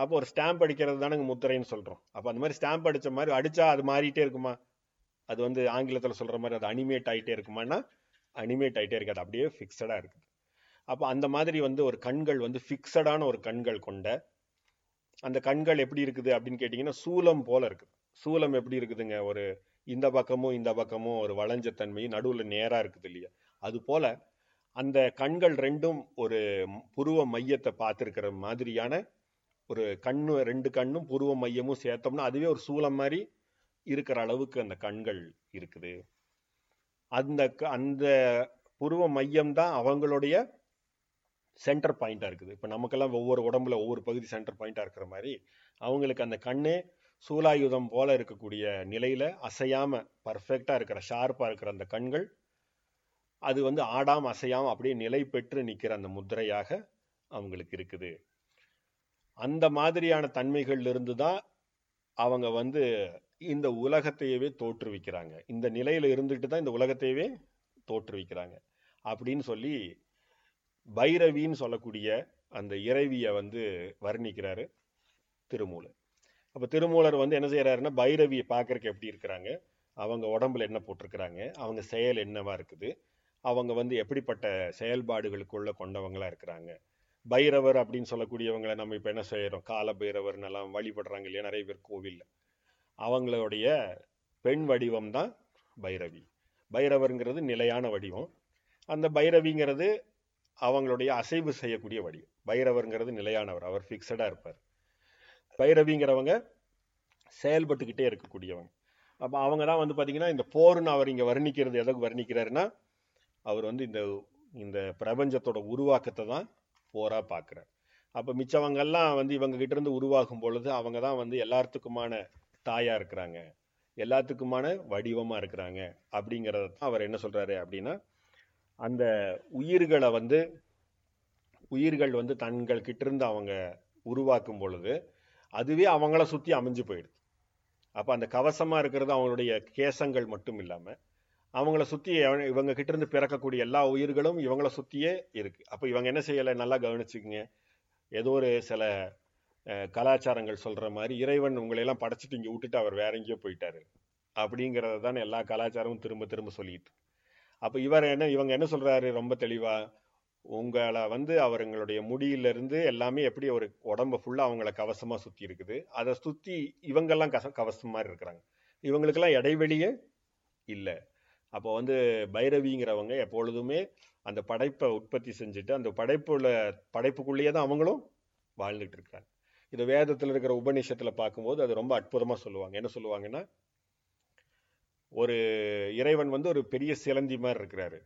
அப்போ ஒரு ஸ்டாம்ப் அடிக்கிறது தானே முத்திரைன்னு சொல்கிறோம். அப்போ அந்த மாதிரி ஸ்டாம்ப் அடித்த மாதிரி அடித்தா அது மாறிட்டே இருக்குமா? அது வந்து ஆங்கிலத்தில் சொல்கிற மாதிரி அது அனிமேட் ஆகிட்டே இருக்குமானா அனிமேட் ஆகிட்டே இருக்காது, அப்படியே ஃபிக்ஸடாக இருக்குது. அப்போ அந்த மாதிரி வந்து ஒரு கண்கள் வந்து ஃபிக்ஸடான ஒரு கண்கள் கொண்ட அந்த கண்கள் எப்படி இருக்குது அப்படின்னு கேட்டிங்கன்னா சூலம் போல் இருக்குது. சூலம் எப்படி இருக்குதுங்க? ஒரு இந்த பக்கமும் ஒரு வளைஞ்ச தன்மையும் நடுவில் நேராக இருக்குது இல்லையா? அதுபோல் அந்த கண்கள் ரெண்டும் ஒரு புருவ மையத்தை பார்த்துருக்கிற மாதிரியான ஒரு கண்ணு, ரெண்டு கண்ணும் புருவ மையமும் சேர்த்தோம்னா அதுவே ஒரு சூலம் மாதிரி இருக்கிற அளவுக்கு அந்த கண்கள் இருக்குது. அந்த புருவ மையம்தான் அவங்களுடைய சென்டர் பாயிண்டாக இருக்குது. இப்போ நமக்கெல்லாம் ஒவ்வொரு உடம்புல ஒவ்வொரு பகுதி சென்டர் பாயிண்டாக இருக்கிற மாதிரி அவங்களுக்கு அந்த கண்ணே சூலாயுதம் போல இருக்கக்கூடிய நிலையில் அசையாம பர்ஃபெக்டாக இருக்கிற ஷார்ப்பாக இருக்கிற அந்த கண்கள் அது வந்து ஆடாம அசையாம அப்படியே நிலை பெற்று நிற்கிற அந்த முத்திரையாக அவங்களுக்கு இருக்குது. அந்த மாதிரியான தன்மைகள்ல இருந்து தான் அவங்க வந்து இந்த உலகத்தையவே தோற்றுவிக்கிறாங்க. இந்த நிலையில இருந்துட்டு தான் இந்த உலகத்தையவே தோற்றுவிக்கிறாங்க அப்படின்னு சொல்லி பைரவின்னு சொல்லக்கூடிய அந்த இறைவியை வந்து வர்ணிக்கிறாரு திருமூலர். அப்போ திருமூலர் வந்து என்ன செய்யறாருன்னா பைரவியை பார்க்கறக்கு எப்படி இருக்கிறாங்க, அவங்க உடம்புல என்ன போட்டிருக்கிறாங்க, அவங்க செயல் என்னவா இருக்குது, அவங்க வந்து எப்படிப்பட்ட செயல்பாடுகளுக்குள்ள கொண்டவங்களா இருக்கிறாங்க. பைரவர் அப்படின்னு சொல்லக்கூடியவங்களை நம்ம இப்போ என்ன செய்கிறோம், கால பைரவர்னெல்லாம் வழிபடுறாங்க இல்லையா நிறைய பேர் கோவிலில். அவங்களுடைய பெண் வடிவம் தான் பைரவி. பைரவருங்கிறது நிலையான வடிவம், அந்த பைரவிங்கிறது அவங்களுடைய அசைவு செய்யக்கூடிய வடிவம். பைரவருங்கிறது நிலையானவர், அவர் ஃபிக்ஸடாக இருப்பார். பைரவிங்கிறவங்க செயல்பட்டுக்கிட்டே இருக்கக்கூடியவங்க. அப்போ அவங்க தான் வந்து பார்த்தீங்கன்னா இந்த போர்னு அவர் இங்கே வர்ணிக்கிறது எதை வர்ணிக்கிறாருன்னா அவர் வந்து இந்த பிரபஞ்சத்தோட உருவாக்கத்தை தான் போராக பார்க்குறார். அப்போ மிச்சவங்கெல்லாம் வந்து இவங்ககிட்ட இருந்து உருவாகும் பொழுது அவங்க தான் வந்து எல்லாத்துக்குமான தாயாக இருக்கிறாங்க, எல்லாத்துக்குமான வடிவமாக இருக்கிறாங்க அப்படிங்கிறத தான் அவர் என்ன சொல்கிறாரு அப்படின்னா அந்த உயிர்கள் வந்து தங்கள் கிட்டேருந்து அவங்க உருவாக்கும் பொழுது அதுவே அவங்கள சுற்றி அமைஞ்சு போயிடுது. அப்போ அந்த கவசமாக இருக்கிறது அவங்களுடைய கேசங்கள் மட்டும் இல்லாமல் அவங்கள சுற்றி இவங்க கிட்டேருந்து பிறக்கக்கூடிய எல்லா உயிர்களும் இவங்கள சுற்றியே இருக்குது. அப்போ இவங்க என்ன செய்யலை, நல்லா கவனிச்சுக்குங்க. ஏதோ ஒரு சில கலாச்சாரங்கள் சொல்கிற மாதிரி இறைவன் உங்களையெல்லாம் படைச்சிட்டு இங்கே விட்டுட்டு அவர் வேற எங்கேயோ போயிட்டாரு அப்படிங்கிறத தானே எல்லா கலாச்சாரமும் திரும்ப திரும்ப சொல்லிட்டு. அப்போ இவங்க என்ன சொல்கிறாரு ரொம்ப தெளிவாக, உங்களை வந்து அவங்களுடைய முடியிலிருந்து எல்லாமே எப்படி ஒரு உடம்பை ஃபுல்லாக அவங்கள கவசமாக சுற்றி இருக்குது, அதை சுற்றி இவங்கெல்லாம் கவசம் மாதிரி இருக்கிறாங்க, இவங்களுக்கெல்லாம் இடைவெளியே இல்லை. அப்போ வந்து பைரவிங்கிறவங்க எப்பொழுதுமே அந்த படைப்பை உற்பத்தி செஞ்சுட்டு அந்த படைப்புக்குள்ளேயே தான் அவங்களும் வாழ்ந்துட்டு இருக்காங்க. இது வேதத்தில் இருக்கிற உபநிஷத்தில் பார்க்கும்போது அது ரொம்ப அற்புதமாக சொல்லுவாங்க. என்ன சொல்லுவாங்கன்னா ஒரு இறைவன் வந்து ஒரு பெரிய சிலந்தி மாதிரி இருக்கிறாரு.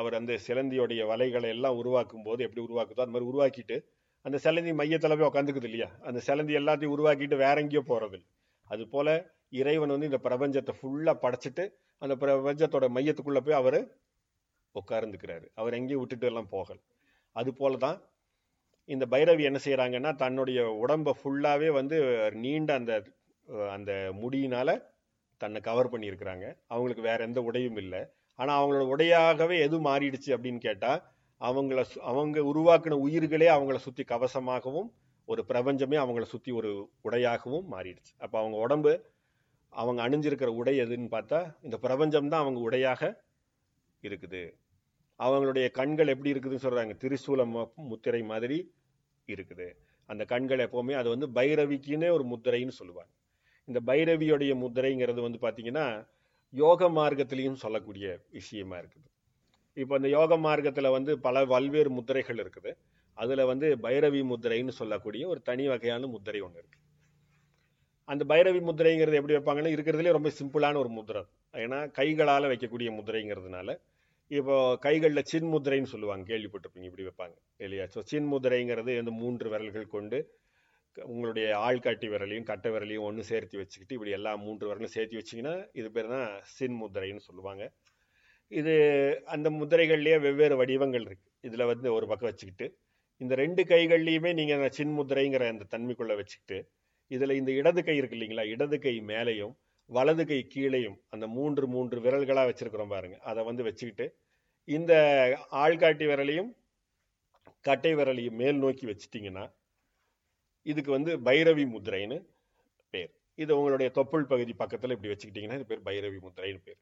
அவர் அந்த சிலந்தியோடைய வலைகளை எல்லாம் உருவாக்கும் போது எப்படி உருவாக்குதோ அந்த மாதிரி உருவாக்கிட்டு அந்த சிலந்தி மையத்தில் போய் உட்காந்துக்குது இல்லையா? அந்த சிலந்தி எல்லாத்தையும் உருவாக்கிட்டு வேற எங்கேயோ போகிறது. அதுபோல் இறைவன் வந்து இந்த பிரபஞ்சத்தை ஃபுல்லாக படைச்சிட்டு அந்த பிரபஞ்சத்தோட மையத்துக்குள்ளே போய் அவர் உட்கார்ந்துக்கிறாரு. அவர் எங்கேயும் விட்டுட்டு எல்லாம் போகல. அதுபோல தான் இந்த பைரவி என்ன செய்யறாங்கன்னா தன்னுடைய உடம்பை ஃபுல்லாவே வந்து நீண்ட அந்த அந்த முடியினால தன்னை கவர் பண்ணியிருக்கிறாங்க. அவங்களுக்கு வேற எந்த உடையும் இல்லை. ஆனா அவங்களோட உடையாகவே எது மாறிடுச்சு அப்படின்னு கேட்டா, அவங்க உருவாக்கின உயிர்களே அவங்கள சுத்தி கவசமாகவும் ஒரு பிரபஞ்சமே அவங்கள சுத்தி ஒரு உடையாகவும் மாறிடுச்சு. அப்ப அவங்க உடம்பு அவங்க அணிஞ்சிருக்கிற உடை எதுன்னு பார்த்தா இந்த பிரபஞ்சம்தான் அவங்க உடையாக இருக்குது. அவங்களுடைய கண்கள் எப்படி இருக்குதுன்னு சொல்றாங்க, திரிசூல முத்திரை மாதிரி இருக்குது அந்த கண்கள். எப்பவுமே அது வந்து பைரவிக்குன்னே ஒரு முத்திரைன்னு சொல்லுவாங்க. இந்த பைரவியோடைய முத்திரைங்கிறது வந்து பார்த்தீங்கன்னா யோக மார்க்கத்திலையும் சொல்லக்கூடிய விஷயமா இருக்குது. இப்போ இந்த யோக மார்க்கத்தில் வந்து பல பல்வேறு முத்திரைகள் இருக்குது. அதில் வந்து பைரவி முத்திரைன்னு சொல்லக்கூடிய ஒரு தனி வகையான முத்திரை ஒன்று இருக்கு. அந்த பைரவி முத்திரைங்கிறது எப்படி வைப்பாங்கன்னா, இருக்கிறதுலே ரொம்ப சிம்பிளான ஒரு முத்திரை. ஏன்னா கைகளால் வைக்கக்கூடிய முத்திரைங்கிறதுனால இப்போ கைகளில் சின்முத்திரைன்னு சொல்லுவாங்க, கேள்விப்பட்டிருப்பீங்க, இப்படி வைப்பாங்க இல்லையா? ஸோ சின்முத்திரைங்கிறது வந்து 3 விரல்கள் கொண்டு உங்களுடைய ஆள்காட்டி விரலையும் கட்டை விரலையும் ஒன்று சேர்த்து வச்சுக்கிட்டு இப்படி எல்லா 3 விரலும் சேர்த்து வச்சிங்கன்னா இது பேர் தான் சின்முத்திரைன்னு சொல்லுவாங்க. இது அந்த முத்திரைகள்லேயே வெவ்வேறு வடிவங்கள் இருக்குது. இதில் வந்து ஒரு பக்கம் வச்சுக்கிட்டு இந்த 2 கைகள்லேயுமே நீங்கள் அந்த சின்முத்திரைங்கிற அந்த தன்மைக்குள்ளே வச்சுக்கிட்டு இதில் இந்த இடது கை இருக்குது இல்லைங்களா, இடது கை மேலேயும் வலது கை கீழேயும் அந்த 3 3 விரல்களாக வச்சுருக்கிறோம் பாருங்கள், அதை வந்து வச்சுக்கிட்டு இந்த ஆள்காட்டி விரலையும் கட்டை விரலையும் மேல் நோக்கி வச்சிட்டிங்கன்னா இதுக்கு வந்து பைரவி முத்திரைன்னு பேர். இது உங்களுடைய தொப்புள் பகுதி பக்கத்தில் இப்படி வச்சுக்கிட்டிங்கன்னா இது பேர் பைரவி முத்திரைன்னு பேர்.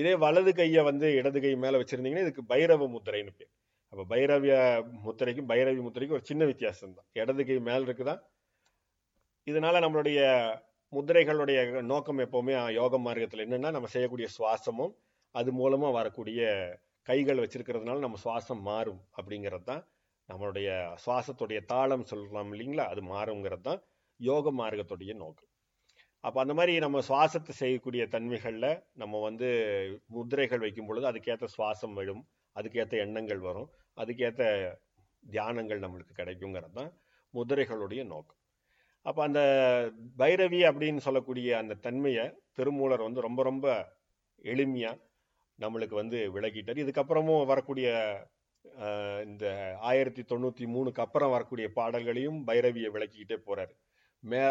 இதே வலது கையை வந்து இடது கை மேலே வச்சுருந்தீங்கன்னா இதுக்கு பைரவ முத்திரைன்னு பேர். அப்போ பைரவி முத்திரைக்கும் ஒரு சின்ன வித்தியாசம் தான், இடது கை மேலே இருக்குதான். இதனால நம்மளுடைய முத்திரைகளுடைய நோக்கம் எப்போவுமே யோக மார்க்கத்தில் என்னென்னா, நம்ம செய்யக்கூடிய சுவாசமும் அது மூலமாக வரக்கூடிய கைகள் வச்சுருக்கிறதுனால நம்ம சுவாசம் மாறும் அப்படிங்கிறது தான். நம்மளுடைய சுவாசத்துடைய தாளம் சொல்லலாம் இல்லைங்களா, அது மாறுங்கிறது தான் யோக மார்க்கத்துடைய நோக்கம். அப்போ அந்த மாதிரி நம்ம சுவாசத்தை செய்யக்கூடிய தன்மைகளில் நம்ம வந்து முத்திரைகள் வைக்கும் பொழுது அதுக்கேற்ற சுவாசம் விழும், அதுக்கேற்ற எண்ணங்கள் வரும், அதுக்கேற்ற தியானங்கள் நம்மளுக்கு கிடைக்குங்கிறது தான் முத்திரைகளுடைய நோக்கம். அப்போ அந்த பைரவி அப்படின்னு சொல்லக்கூடிய அந்த தன்மையை திருமூலர் வந்து ரொம்ப ரொம்ப எளிமையாக நம்மளுக்கு வந்து விளக்கிட்டார். இதுக்கப்புறமும் வரக்கூடிய இந்த 1093க்கு அப்புறம் வரக்கூடிய பாடல்களையும் பைரவியை விளக்கிக்கிட்டே போகிறாரு.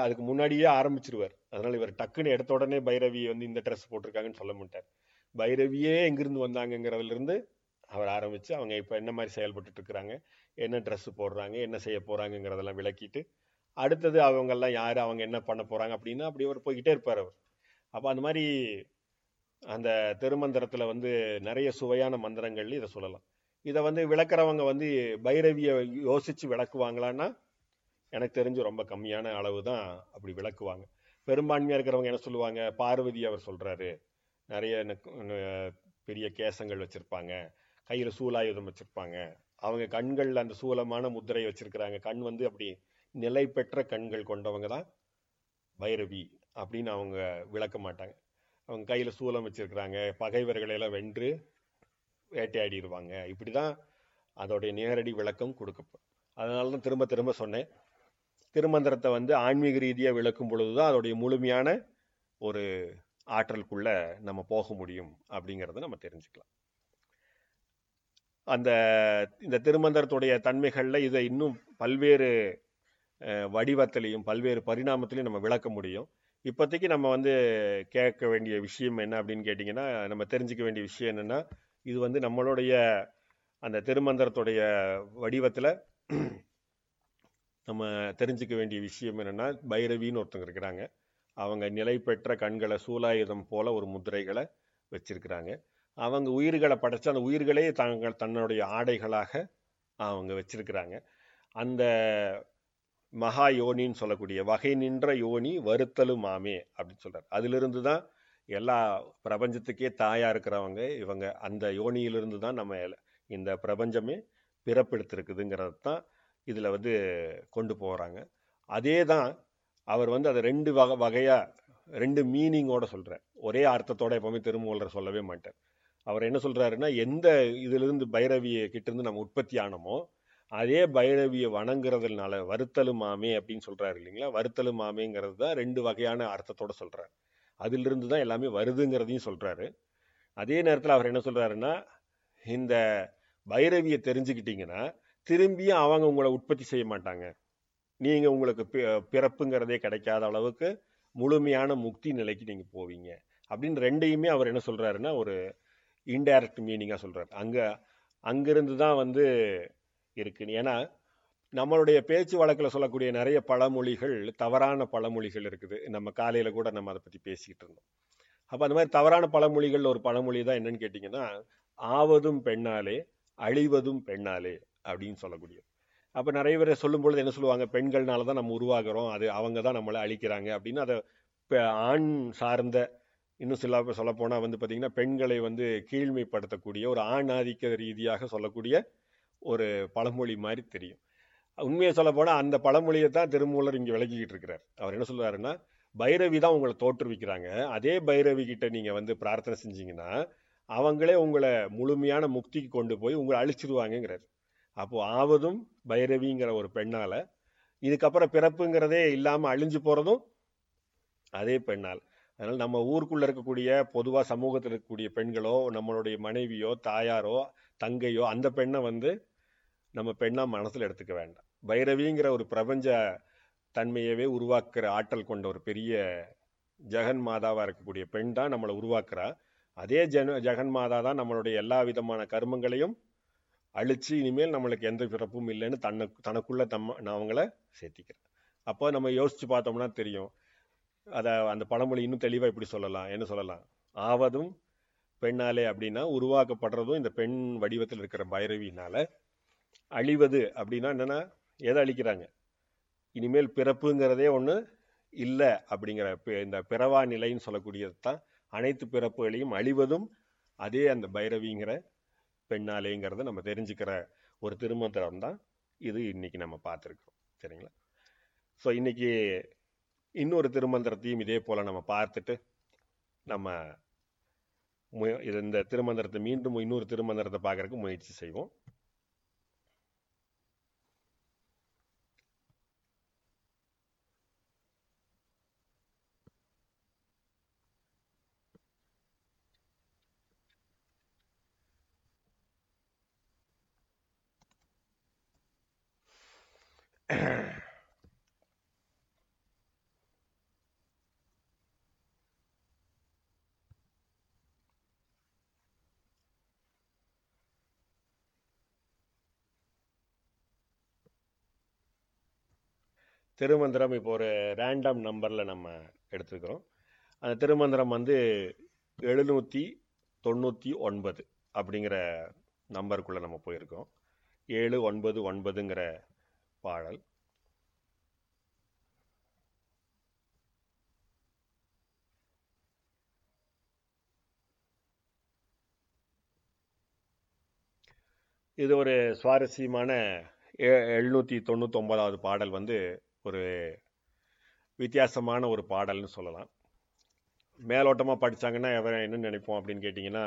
அதுக்கு முன்னாடியே ஆரம்பிச்சிருவார். அதனால இவர் டக்குன்னு எடுத்த உடனே பைரவியை வந்து இந்த ட்ரெஸ் போட்டிருக்காங்கன்னு சொல்ல மாட்டார். பைரவியே எங்கிருந்து வந்தாங்கிறதுலேருந்து அவர் ஆரம்பித்து அவங்க இப்போ என்ன மாதிரி செயல்பட்டு இருக்கிறாங்க, என்ன ட்ரெஸ் போடுறாங்க, என்ன செய்ய போகிறாங்கிறதெல்லாம் விளக்கிட்டு அடுத்தது அவங்கெல்லாம் யார், அவங்க என்ன பண்ண போகிறாங்க அப்படின்னு அப்படி அவர் போய்கிட்டே இருப்பார் அவர். அப்போ அந்த மாதிரி அந்த திருமந்திரத்தில் வந்து நிறைய சுவையான மந்திரங்கள்னு இதை சொல்லலாம். இதை வந்து விளக்குறவங்க வந்து பைரவியை யோசித்து விளக்குவாங்களான்னா எனக்கு தெரிஞ்சு ரொம்ப கம்மியான அளவு தான் அப்படி விளக்குவாங்க. பெரும்பான்மையாக இருக்கிறவங்க என்ன சொல்லுவாங்க, பார்வதி அவர் சொல்கிறாரு, நிறைய பெரிய கேசங்கள் வச்சுருப்பாங்க, கையில் சூலாயுதம் வச்சுருப்பாங்க, அவங்க கண்களில் அந்த சூலமான முத்திரை வச்சுருக்கிறாங்க, கண் வந்து அப்படி நிலை பெற்ற கண்கள் கொண்டவங்க தான் பைரவி அப்படின்னு அவங்க விளக்க மாட்டாங்க. அவங்க கையில் சூலம் வச்சுருக்கிறாங்க, பகைவர்களையெல்லாம் வென்று வேட்டையாடிடுவாங்க. இப்படி தான் அதோடைய நேரடி விளக்கம் கொடுக்கப்படும். அதனால தான் திரும்ப திரும்ப சொன்னேன், திருமந்திரத்தை வந்து ஆன்மீக ரீதியாக விளக்கும் பொழுது தான் அதோடைய முழுமையான ஒரு ஆற்றலுக்குள்ளே நம்ம போக முடியும் அப்படிங்கிறத நம்ம தெரிஞ்சுக்கலாம். இந்த திருமந்திரத்துடைய தன்மைகளில் இதை இன்னும் பல்வேறு வடிவத்திலையும் பல்வேறு பரிணாமத்திலையும் நம்ம விளக்க முடியும். இப்போதைக்கு நம்ம வந்து கேட்க வேண்டிய விஷயம் என்ன அப்படின்னு கேட்டிங்கன்னா, நம்ம தெரிஞ்சிக்க வேண்டிய விஷயம் என்னென்னா, இது வந்து நம்மளுடைய அந்த திருமந்திரத்துடைய வடிவத்தில் நம்ம தெரிஞ்சுக்க வேண்டிய விஷயம் என்னென்னா, பைரவின்னு ஒருத்தங்க இருக்கிறாங்க, அவங்க நிலை பெற்ற கண்களை சூலாயுதம் போல ஒரு முத்திரைகளை வச்சிருக்கிறாங்க. அவங்க உயிர்களை படைச்சு அந்த உயிர்களே தன்னுடைய ஆடைகளாக அவங்க வச்சிருக்கிறாங்க. அந்த மகா யோனின்னு சொல்லக்கூடிய வகை நின்ற யோனி வருத்தலும் ஆமே அப்படின்னு சொல்கிறார். அதிலிருந்து தான் எல்லா பிரபஞ்சத்துக்கே தாயாக இருக்கிறவங்க இவங்க. அந்த யோனியிலிருந்து தான் நம்ம இந்த பிரபஞ்சமே பிறப்பெடுத்திருக்குதுங்கிறது தான் இதில் வந்து கொண்டு போகிறாங்க. அதே தான் அவர் வந்து அதை 2 வகையாக 2 மீனிங்கோடு சொல்கிறார். ஒரே அர்த்தத்தோடு எப்போவுமே திருமூலர் சொல்லவே மாட்டார். அவர் என்ன சொல்கிறாருன்னா, எந்த இதிலிருந்து பைரவியை கிட்டேருந்து நம்ம உற்பத்தி ஆனோமோ அதே பைரவியை வணங்குறதுனால வருத்தலுமாமே அப்படின்னு சொல்கிறாரு இல்லைங்களா. வருத்தலுமாமேங்கிறது தான் 2 வகையான அர்த்தத்தோடு சொல்கிறார். அதிலிருந்து தான் எல்லாமே வருதுங்கிறதையும் சொல்கிறாரு. அதே நேரத்தில் அவர் என்ன சொல்கிறாருன்னா, இந்த பைரவியை தெரிஞ்சுக்கிட்டிங்கன்னா திரும்பியும் அவங்க உங்களை உற்பத்தி செய்ய மாட்டாங்க. நீங்கள் உங்களுக்கு பிறப்புங்கிறதே கிடைக்காத அளவுக்கு முழுமையான முக்தி நிலைக்கு நீங்கள் போவீங்க அப்படின்னு ரெண்டையுமே அவர் என்ன சொல்கிறாருன்னா ஒரு இன்டைரக்ட் மீனிங்காக சொல்கிறார். அங்கேருந்து தான் வந்து இருக்குது. ஏன்னா நம்மளுடைய பேச்சு வழக்கில் சொல்லக்கூடிய நிறைய பழமொழிகள் தவறான பழமொழிகள் இருக்குது. நம்ம காலையில் கூட நம்ம அதை பற்றி பேசிக்கிட்டு இருந்தோம். அப்போ அந்த மாதிரி தவறான பழமொழிகளில் ஒரு பழமொழி தான் என்னன்னு கேட்டிங்கன்னா, ஆவதும் பெண்ணாலே அழிவதும் பெண்ணாலே அப்படின்னு சொல்லக்கூடியது. அப்போ நிறைய பேர் சொல்லும்பொழுது என்ன சொல்லுவாங்க, பெண்கள்னால தான் நம்ம உருவாகிறோம், அது அவங்க தான் நம்மளை அழிக்கிறாங்க அப்படின்னு. அதை இப்போ ஆண் சார்ந்த இன்னும் சில சொல்லப்போனால் வந்து பார்த்திங்கன்னா பெண்களை வந்து கீழ்மைப்படுத்தக்கூடிய ஒரு ஆண் ஆதிக்க ரீதியாக சொல்லக்கூடிய ஒரு பழமொழி மாதிரி தெரியும். உண்மையை சொல்லப்போனால் அந்த பழமொழியை தான் திருமூலர் இங்கே விளக்கிக்கிட்டு இருக்கிறார். அவர் என்ன சொல்கிறாருன்னா, பைரவி தான் உங்களை தோற்றுவிக்கிறாங்க, அதே பைரவி கிட்ட நீங்கள் வந்து பிரார்த்தனை செஞ்சிங்கன்னா அவங்களே உங்களை முழுமையான முக்திக்கு கொண்டு போய் உங்களை அழிச்சிடுவாங்கங்கிறார். அப்போது ஆவதும் பைரவிங்கிற ஒரு பெண்ணால், இதுக்கப்புறம் பிறப்புங்கிறதே இல்லாமல் அழிஞ்சு போகிறதும் அதே பெண்ணால். அதனால் நம்ம ஊருக்குள்ளே இருக்கக்கூடிய பொதுவாக சமூகத்தில் இருக்கக்கூடிய பெண்களோ நம்மளுடைய மனைவியோ தாயாரோ தங்கையோ அந்த பெண்ணை வந்து நம்ம பெண்ணாக மனசில் எடுத்துக்க வேண்டாம். பைரவிங்கிற ஒரு பிரபஞ்ச தன்மையவே உருவாக்குற ஆற்றல் கொண்ட ஒரு பெரிய ஜெகன் மாதாவாக இருக்கக்கூடிய பெண் தான் நம்மளை உருவாக்குறா. அதே ஜெகன் மாதா தான் நம்மளுடைய எல்லா விதமான கர்மங்களையும் அழித்து இனிமேல் நம்மளுக்கு எந்த பிறப்பும் இல்லைன்னு தனக்குள்ளே அவங்கள சேர்த்திக்கிறேன். அப்போ நம்ம யோசித்து பார்த்தோம்னா தெரியும். அதை அந்த பழமொழி இன்னும் தெளிவாக இப்படி சொல்லலாம், என்ன சொல்லலாம், ஆவதும் பெண்ணாலே அப்படின்னா உருவாக்கப்படுறதும் இந்த பெண் வடிவத்தில் இருக்கிற பைரவினால், அழிவது அப்படின்னா என்னென்னா எதை அழிக்கிறாங்க, இனிமேல் பிறப்புங்கிறதே ஒன்று இல்லை அப்படிங்கிற இந்த பிறவா நிலைன்னு சொல்லக்கூடியது தான் அனைத்து பிறப்புகளையும் அழிவதும் அதே அந்த பைரவிங்கிற பெண்ணாலேங்கிறத நம்ம தெரிஞ்சுக்கிற ஒரு திருமந்திரம் தான் இது இன்றைக்கி நம்ம பார்த்துருக்கோம். சரிங்களா? ஸோ இன்றைக்கி இன்னொரு திருமந்திரத்தையும் இதே போல் நம்ம பார்த்துட்டு நம்ம இந்த திருமந்திரத்தை மீண்டும் இன்னொரு திருமந்திரத்தை பார்க்குறக்கு முயற்சி செய்வோம். திருமந்திரம் இப்போ ஒரு ரேண்டம் நம்பரில் நம்ம எடுத்துக்கிறோம். அந்த திருமந்திரம் வந்து 799 அப்படிங்கிற நம்பருக்குள்ளே நம்ம போயிருக்கோம். 799 பாடல். இது ஒரு சுவாரஸ்யமான 799 பாடல் வந்து ஒரு வித்தியாசமான ஒரு பாடல்னு சொல்லலாம். மேலோட்டமாக படித்தாங்கன்னா என்ன நினைப்போம் அப்படின்னு கேட்டிங்கன்னா,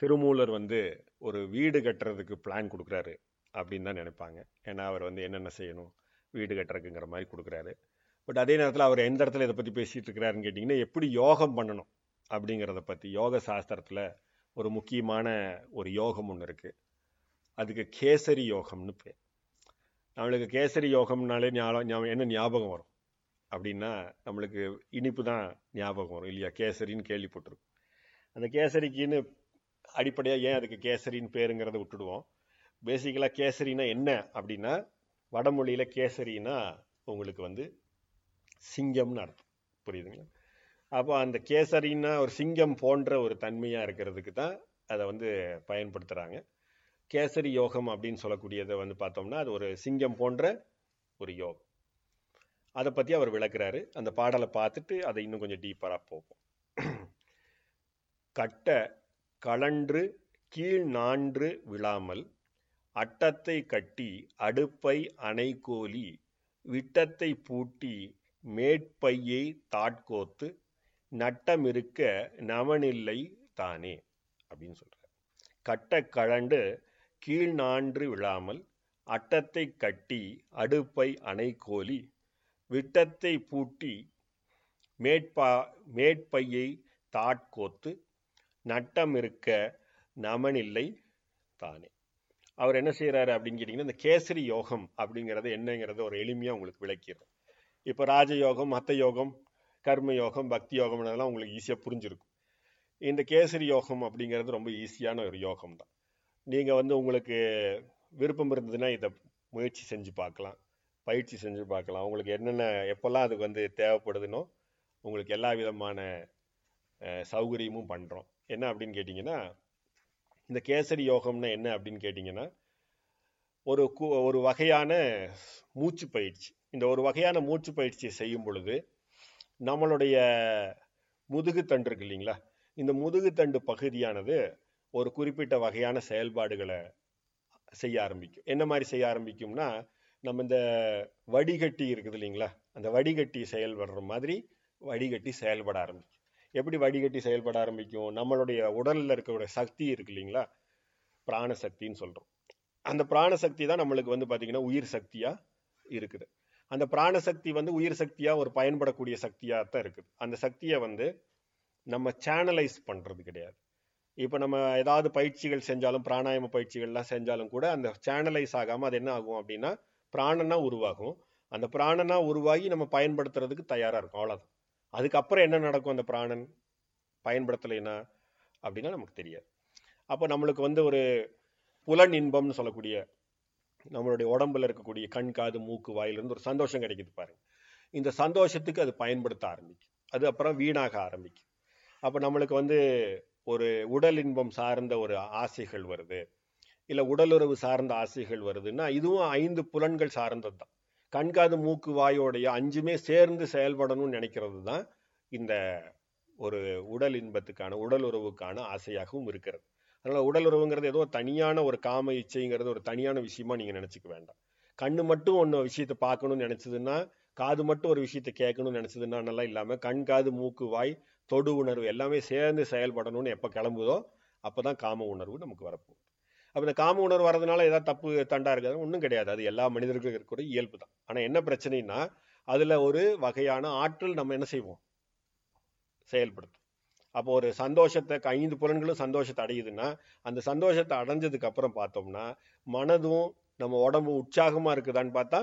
திருமூலர் வந்து ஒரு வீடு கட்டுறதுக்கு பிளான் கொடுக்குறாரு அப்படின்னு தான் நினைப்பாங்க. ஏன்னா அவர் வந்து என்னென்ன செய்யணும் வீடு கட்டுறதுக்குங்கிற மாதிரி கொடுக்குறாரு. பட் அதே நேரத்தில் அவர் எந்த இடத்துல இதை பற்றி பேசிகிட்டு இருக்கிறாருன்னு கேட்டிங்கன்னா, எப்படி யோகம் பண்ணணும் அப்படிங்கிறத பற்றி. யோக சாஸ்திரத்தில் ஒரு முக்கியமான ஒரு யோகம் ஒன்று இருக்குது, அதுக்கு கேசரி யோகம்னு பேர். நம்மளுக்கு கேசரி யோகம்னாலே என்ன ஞாபகம் வரும் அப்படின்னா, நம்மளுக்கு இனிப்பு தான் ஞாபகம் வரும் இல்லையா, கேசரின்னு கேள்விப்பட்டிருக்கும். அந்த கேசரிக்குன்னு அடிப்படையாக ஏன் அதுக்கு கேசரின்னு பேருங்கிறத விட்டுடுவோம். பேசிக்கலாக கேசரினா என்ன அப்படின்னா, வடமொழியில் கேசரினா உங்களுக்கு வந்து சிங்கம்னு அர்த்தம். புரியுதுங்களா? அப்போ அந்த கேசரின்னா ஒரு சிங்கம் போன்ற ஒரு தன்மையாக இருக்கிறதுக்கு தான் அதை வந்து பயன்படுத்துகிறாங்க. கேசரி யோகம் அப்படின்னு சொல்லக்கூடியதை வந்து பார்த்தோம்னா அது ஒரு சிங்கம் போன்ற ஒரு யோகம். அதை பற்றி அவர் விளக்குறாரு. அந்த பாடலை பார்த்துட்டு அதை இன்னும் கொஞ்சம் டீப்பராக போகும். கட்ட கலன்று கீழ் நான்று விழாமல் அட்டத்தை கட்டி அடுப்பை அணைக்கோலி விட்டத்தை பூட்டி மேற்பையை தாட்கோத்து நட்டமிருக்க நமனில்லை தானே அப்படின்னு சொல்கிறார். கட்ட கலண்டு கீழ் நான்று விழாமல் அட்டத்தை கட்டி அடுப்பை அணைக்கோலி விட்டத்தை பூட்டி மேற்பையை தாட்கோத்து நட்டமிருக்க நமனில்லை தானே. அவர் என்ன செய்கிறாரு அப்படின்னு கேட்டிங்கன்னா, இந்த கேசரி யோகம் அப்படிங்கிறது என்னங்கிறத ஒரு எளிமையாக உங்களுக்கு விளக்கிடும். இப்போ ராஜயோகம், மத்த யோகம், கர்மயோகம், பக்தி யோகம் அதெல்லாம் உங்களுக்கு ஈஸியாக புரிஞ்சிருக்கும். இந்த கேசரி யோகம் அப்படிங்கிறது ரொம்ப ஈஸியான ஒரு யோகம் தான். நீங்கள் உங்களுக்கு விருப்பம் இருந்ததுன்னா இதை முயற்சி செஞ்சு பார்க்கலாம், பயிற்சி செஞ்சு பார்க்கலாம். உங்களுக்கு என்னென்ன எப்போல்லாம் அதுக்கு தேவைப்படுதுன்னோ உங்களுக்கு எல்லா விதமான சௌகரியமும் பண்ணுறோம். என்ன அப்படின்னு கேட்டிங்கன்னா, இந்த கேசரி யோகம்னா என்ன அப்படின்னு கேட்டிங்கன்னா, ஒரு வகையான மூச்சு பயிற்சி. இந்த ஒரு வகையான மூச்சு பயிற்சியை செய்யும் பொழுது நம்மளுடைய முதுகுத்தண்டு இருக்கு இல்லைங்களா, இந்த முதுகுத்தண்டு பகுதியானது ஒரு குறிப்பிட்ட வகையான செயல்பாடுகளை செய்ய ஆரம்பிக்கும். என்ன மாதிரி செய்ய ஆரம்பிக்கும்னா, நம்ம இந்த வடிகட்டி இருக்குது இல்லைங்களா, அந்த வடிகட்டி செயல்படுற மாதிரி வடிகட்டி செயல்பட ஆரம்பிக்கும். எப்படி வடிகட்டி செயல்பட ஆரம்பிக்கும்? நம்மளுடைய உடலில் இருக்கிற சக்தி இருக்கு இல்லைங்களா, பிராணசக்தின்னு சொல்கிறோம். அந்த பிராணசக்தி தான் நம்மளுக்கு பார்த்திங்கன்னா உயிர் சக்தியாக இருக்குது. அந்த பிராணசக்தி உயிர் சக்தியாக ஒரு பயன்படக்கூடிய சக்தியாக தான் இருக்குது. அந்த சக்தியை நம்ம சேனலைஸ் பண்ணுறது கிடையாது. இப்போ நம்ம ஏதாவது பயிற்சிகள் செஞ்சாலும், பிராணாயம பயிற்சிகள்லாம் செஞ்சாலும் கூட அந்த சேனலைஸ் ஆகாமல் அது என்ன ஆகும் அப்படின்னா பிராணனாக உருவாகும். அந்த பிராணனாக உருவாகி நம்ம பயன்படுத்துறதுக்கு தயாராக இருக்கும், அவ்வளோதான். அதுக்கப்புறம் என்ன நடக்கும் அந்த பிராணன் பயன்படுத்தலைன்னா அப்படின்னா நமக்கு தெரியாது. அப்போ நம்மளுக்கு ஒரு புலன் இன்பம்னு சொல்லக்கூடிய நம்மளுடைய உடம்புல இருக்கக்கூடிய கண், காது, மூக்கு, வாயிலிருந்து ஒரு சந்தோஷம் கிடைக்குது பாருங்க. இந்த சந்தோஷத்துக்கு அது பயன்படுத்த ஆரம்பிக்கும், அது அப்புறம் வீணாக ஆரம்பிக்கும். அப்போ நம்மளுக்கு ஒரு உடல் இன்பம் சார்ந்த ஒரு ஆசைகள் வருது, இல்லை உடலுறவு சார்ந்த ஆசைகள் வருதுன்னா இதுவும் 5 புலன்கள் சார்ந்தது தான். கண்காது, மூக்கு, வாயோடைய 5மே சேர்ந்து செயல்படணும்னு நினைக்கிறது தான் இந்த ஒரு உடல் இன்பத்துக்கான உடலுறவுக்கான ஆசையாகவும் இருக்கிறது. அதனால் உடலுறவுங்கிறது ஏதோ தனியான ஒரு காம இச்சைங்கிறது ஒரு தனியான விஷயமா நீங்கள் நினச்சிக்க வேண்டாம். கண்ணு மட்டும் ஒன்று விஷயத்தை பார்க்கணும்னு நினச்சதுன்னா, காது மட்டும் ஒரு விஷயத்தை கேட்கணும்னு நினச்சதுன்னா நல்லா இல்லாமல் கண், காது, மூக்கு, வாய், தொடு உணர்வு எல்லாமே சேர்ந்து செயல்படணும்னு எப்போ கிளம்புதோ அப்போ தான் காம உணர்வு நமக்கு வரப்போகுது. அப்போ இந்த காம உணர்வு வரதுனால ஏதாவது தப்பு தண்டாக இருக்கிறது ஒன்றும் கிடையாது, அது எல்லா மனிதர்களுக்கும் இருக்கிற இயல்பு தான். ஆனால் என்ன பிரச்சனைன்னா, அதில் ஒரு வகையான ஆற்றல் நம்ம என்ன செய்வோம் செயல்படுத்தும். அப்போ ஒரு சந்தோஷத்தை 5 புலன்களும் சந்தோஷத்தை அடையுதுன்னா அந்த சந்தோஷத்தை அடைஞ்சதுக்கு அப்புறம் பார்த்தோம்னா மனதும் நம்ம உடம்பு உற்சாகமாக இருக்குதான்னு பார்த்தா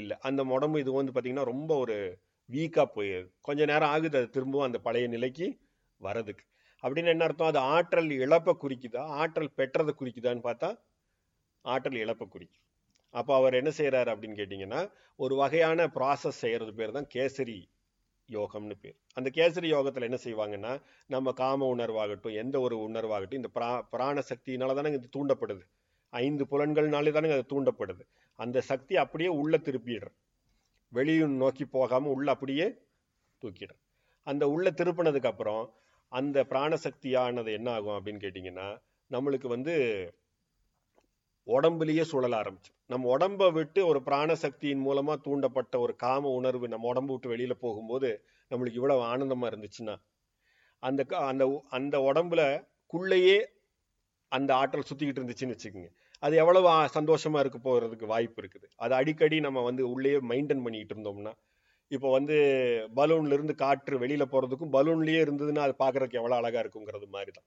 இல்லை, அந்த உடம்பு இது பார்த்திங்கன்னா ரொம்ப ஒரு வீக்காக போயிடுது. கொஞ்சம் நேரம் ஆகுது அது திரும்பவும் அந்த பழைய நிலைக்கு வரதுக்கு. அப்படின்னு என்ன அர்த்தம்? அது ஆற்றல் இழப்பை குறிக்குதா, ஆற்றல் பெற்றதை குறிக்குதான்னு பார்த்தா ஆற்றல் இழப்பை குறிக்குது. அப்போ அவர் என்ன செய்கிறாரு அப்படின்னு கேட்டிங்கன்னா, ஒரு வகையான ப்ராசஸ் செய்கிறது பேர் தான் கேசரி யோகம்னு பேர். அந்த கேசரி யோகத்தில் என்ன செய்வாங்கன்னா, நம்ம காம உணர்வாகட்டும் எந்த ஒரு உணர்வாகட்டும் இந்த பிராணசக்தியினால தானேங்க இது தூண்டப்படுது, 5 புலன்கள்னாலே தானேங்க அது தூண்டப்படுது. அந்த சக்தி அப்படியே உள்ளே திருப்பிடுற, வெளியும் நோக்கி போகாமல் உள்ளே அப்படியே தூக்கிடுற. அந்த உள்ளே திருப்பினதுக்கப்புறம் அந்த பிராணசக்தியானது என்ன ஆகும் அப்படின்னு கேட்டிங்கன்னா, நம்மளுக்கு உடம்புலேயே சுழல ஆரம்பிச்சு. நம்ம உடம்பை விட்டு ஒரு பிராணசக்தியின் மூலமாக தூண்டப்பட்ட ஒரு காம உணர்வு நம்ம உடம்பு விட்டு வெளியில் போகும்போது நம்மளுக்கு இவ்வளோ ஆனந்தமாக இருந்துச்சுன்னா, அந்த அந்த அந்த உடம்புல குள்ளேயே அந்த ஆற்றல் சுற்றிக்கிட்டு இருந்துச்சுன்னு வச்சுக்கோங்க, அது எவ்வளவு சந்தோஷமாக இருக்க போகிறதுக்கு வாய்ப்பு இருக்குது. அது அடிக்கடி நம்ம உள்ளே மெயின்டைன் பண்ணிக்கிட்டு இருந்தோம்னா, இப்போ பலூன்லேருந்து காற்று வெளியில் போகிறதுக்கும் பலூன்லேயே இருந்ததுன்னா அது பார்க்குறதுக்கு எவ்வளோ அழகாக இருக்குங்கிறது மாதிரி தான்.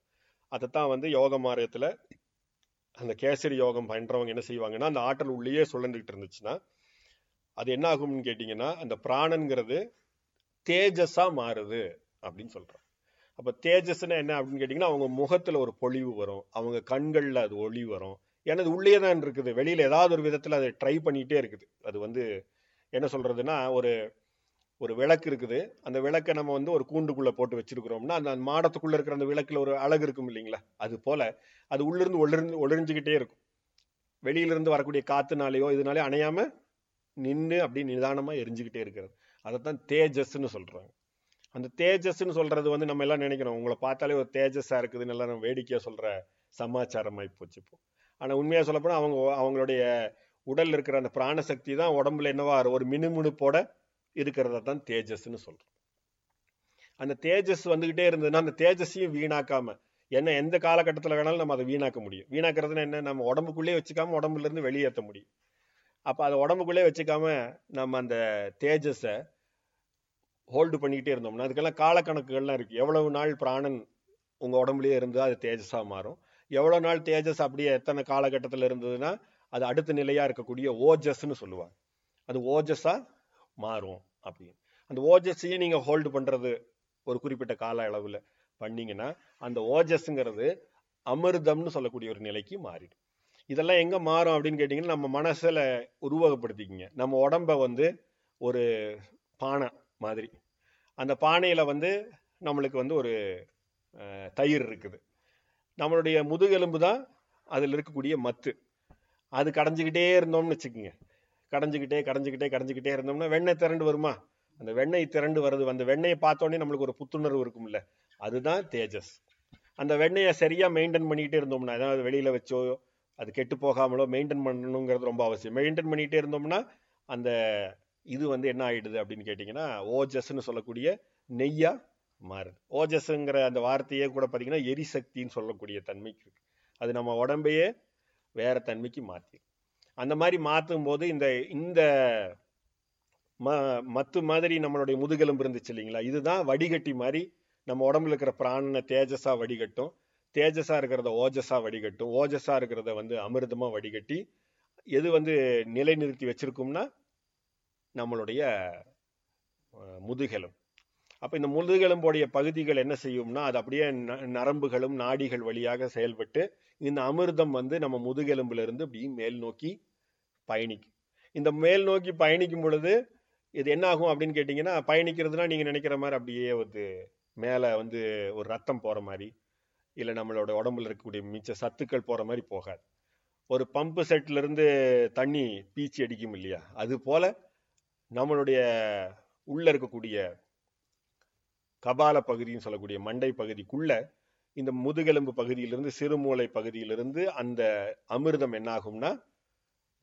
அதைத்தான் யோக மாரியத்தில் அந்த கேசரி யோகம் பண்ணுறவங்க என்ன செய்வாங்கன்னா, அந்த ஆற்றல் உள்ளேயே சுழந்துக்கிட்டு இருந்துச்சுன்னா அது என்ன ஆகும்னு கேட்டிங்கன்னா, அந்த பிராணங்கிறது தேஜஸாக மாறுது அப்படின்னு சொல்கிறோம். அப்போ தேஜஸ்னா என்ன அப்படின்னு கேட்டிங்கன்னா, அவங்க முகத்தில் ஒரு பொலிவு வரும், அவங்க கண்களில் அது ஒளி வரும். ஏன்னா அது உள்ளே தான் இருக்குது, வெளியில் ஏதாவது ஒரு விதத்தில் அது ட்ரை பண்ணிகிட்டே இருக்குது. அது என்ன சொல்கிறதுனா, ஒரு ஒரு விளக்கு இருக்குது, அந்த விளக்கை நம்ம ஒரு கூண்டுக்குள்ளே போட்டு வச்சுருக்கிறோம்னா அந்த மாடத்துக்குள்ளே இருக்கிற அந்த விளக்கில் ஒரு அழகு இருக்கும் இல்லைங்களா, அது போல் அது உள்ளிருந்து ஒளிஞ்சிக்கிட்டே இருக்கும். வெளியிலிருந்து வரக்கூடிய காற்றுனாலேயோ இதனாலே அணையாமல் நின்று அப்படி நிதானமாக எரிஞ்சிக்கிட்டே இருக்கிறது, அதைத்தான் தேஜஸ்ன்னு சொல்கிறாங்க. அந்த தேஜஸ்ன்னு சொல்கிறது நம்ம எல்லாம் நினைக்கிறோம், உங்களை பார்த்தாலே ஒரு தேஜஸாக இருக்குதுன்னு எல்லாம் நம்ம வேடிக்கையாக சொல்கிற சமாச்சாரமாகி போச்சுப்போம். ஆனால் உண்மையாக சொல்லப்போனால் அவங்களுடைய உடல் இருக்கிற அந்த பிராணசக்தி தான் உடம்புல என்னவா ஒரு மினுமினுப்போட இருக்கிறத தான் தேஜஸ்ன்னு சொல்கிறோம். அந்த தேஜஸ் வந்துக்கிட்டே இருந்ததுன்னா அந்த தேஜஸையும் வீணாக்காமல், ஏன்னா எந்த காலகட்டத்தில் வேணாலும் நம்ம அதை வீணாக்க முடியும். வீணாக்கிறதுனா என்ன, நம்ம உடம்புக்குள்ளேயே வச்சுக்காமல் உடம்புலேருந்து வெளியேற்ற முடியும். அப்போ அதை உடம்புக்குள்ளே வச்சுக்காமல் நம்ம அந்த தேஜஸை ஹோல்டு பண்ணிக்கிட்டே இருந்தோம்னா, அதுக்கெல்லாம் காலக்கணக்குகள்லாம் இருக்குது. எவ்வளவு நாள் பிராணன் உங்கள் உடம்புலேயே இருந்தால் அது தேஜஸாக மாறும், எவ்வளோ நாள் தேஜஸ் அப்படியே எத்தனை காலகட்டத்தில் இருந்ததுன்னா அது அடுத்த நிலையாக இருக்கக்கூடிய ஓஜஸ்ன்னு சொல்லுவாங்க. அது ஓஜஸாக மாறும் அப்படின்னு. அந்த ஓஜஸையும் நீங்கள் ஹோல்டு பண்ணுறது ஒரு குறிப்பிட்ட கால அளவில் பண்ணிங்கன்னா அந்த ஓஜஸ்ங்கிறது அமிர்தம்னு சொல்லக்கூடிய ஒரு நிலைக்கு மாறிடும். இதெல்லாம் எங்கே மாறும் அப்படின்னு கேட்டிங்கன்னா நம்ம மனசில் உருவகப்படுத்திக்கிங்க. நம்ம உடம்பை வந்து ஒரு பானை மாதிரி, அந்த பானையில் வந்து நம்மளுக்கு வந்து ஒரு தயிர் இருக்குது. நம்மளுடைய முதுகெலும்பு தான் அதில் இருக்கக்கூடிய மத்து. அது கடைஞ்சிக்கிட்டே இருந்தோம்னு வச்சுக்கோங்க, கடைஞ்சிக்கிட்டே இருந்தோம்னா வெண்ணெய் திரண்டு வருமா? அந்த வெண்ணெய் திரண்டு வருது, அந்த வெண்ணெயை பார்த்தோன்னே நம்மளுக்கு ஒரு புத்துணர்வு இருக்கும்ல, அதுதான் தேஜஸ். அந்த வெண்ணெயை சரியாக மெயின்டைன் பண்ணிக்கிட்டே இருந்தோம்னா, ஏதாவது வெளியில் வச்சோ அது கெட்டு போகாமலோ மெயின்டைன் பண்ணணுங்கிறது ரொம்ப அவசியம். மெயின்டைன் பண்ணிகிட்டே இருந்தோம்னா அந்த இது வந்து என்ன ஆகிடுது அப்படின்னு கேட்டிங்கன்னா ஓஜஸ்ன்னு சொல்லக்கூடிய நெய்யாக மாறுது. ஓஜஸ்ங்கிற அந்த வார்த்தையே கூட பார்த்திங்கன்னா எரிசக்தின்னு சொல்லக்கூடிய தன்மைக்கு இருக்குது. அது நம்ம உடம்பையே வேறு தன்மைக்கு மாற்றிடும். அந்த மாதிரி மாற்றும் போது இந்த இந்த மத்து மாதிரி நம்மளுடைய முதுகெலும்பு இருந்துச்சு இல்லைங்களா, இதுதான் வடிகட்டி மாதிரி நம்ம உடம்புல இருக்கிற பிராணனை தேஜஸாக வடிகட்டும், தேஜஸாக இருக்கிறத ஓஜஸாக வடிகட்டும், ஓஜஸாக இருக்கிறத வந்து அமிர்தமாக வடிகட்டி எது வந்து நிலைநிறுத்தி வச்சுருக்கும்னா நம்மளுடைய முதுகெலும்பு. அப்போ இந்த முதுகெலும்புடைய பகுதிகள் என்ன செய்யும்னா அது அப்படியே நரம்புகளும் நாடிகள் வழியாக செயல்பட்டு இந்த அமிர்தம் வந்து நம்ம முதுகெலும்புலேருந்து அப்படி மேல் நோக்கி பயணிக்கும். இந்த மேல் நோக்கி பயணிக்கும் பொழுது இது என்ன ஆகும் அப்படின்னு கேட்டிங்கன்னா, பயணிக்கிறதுனா நீங்கள் நினைக்கிற மாதிரி அப்படியே வந்து மேலே வந்து ஒரு ரத்தம் போகிற மாதிரி இல்லை நம்மளோட உடம்புல இருக்கக்கூடிய மிச்ச சத்துக்கள் போகிற மாதிரி போகாது. ஒரு பம்பு செட்லேருந்து தண்ணி பீச்சி அடிக்கும் இல்லையா, அது போல் நம்மளுடைய உள்ளே இருக்கக்கூடிய கபால பகுதின்னு சொல்லக்கூடிய மண்டை பகுதிக்குள்ளே இந்த முதுகெலும்பு பகுதியிலிருந்து சிறுமூளை பகுதியிலிருந்து அந்த அமிர்தம் என்னாகும்னா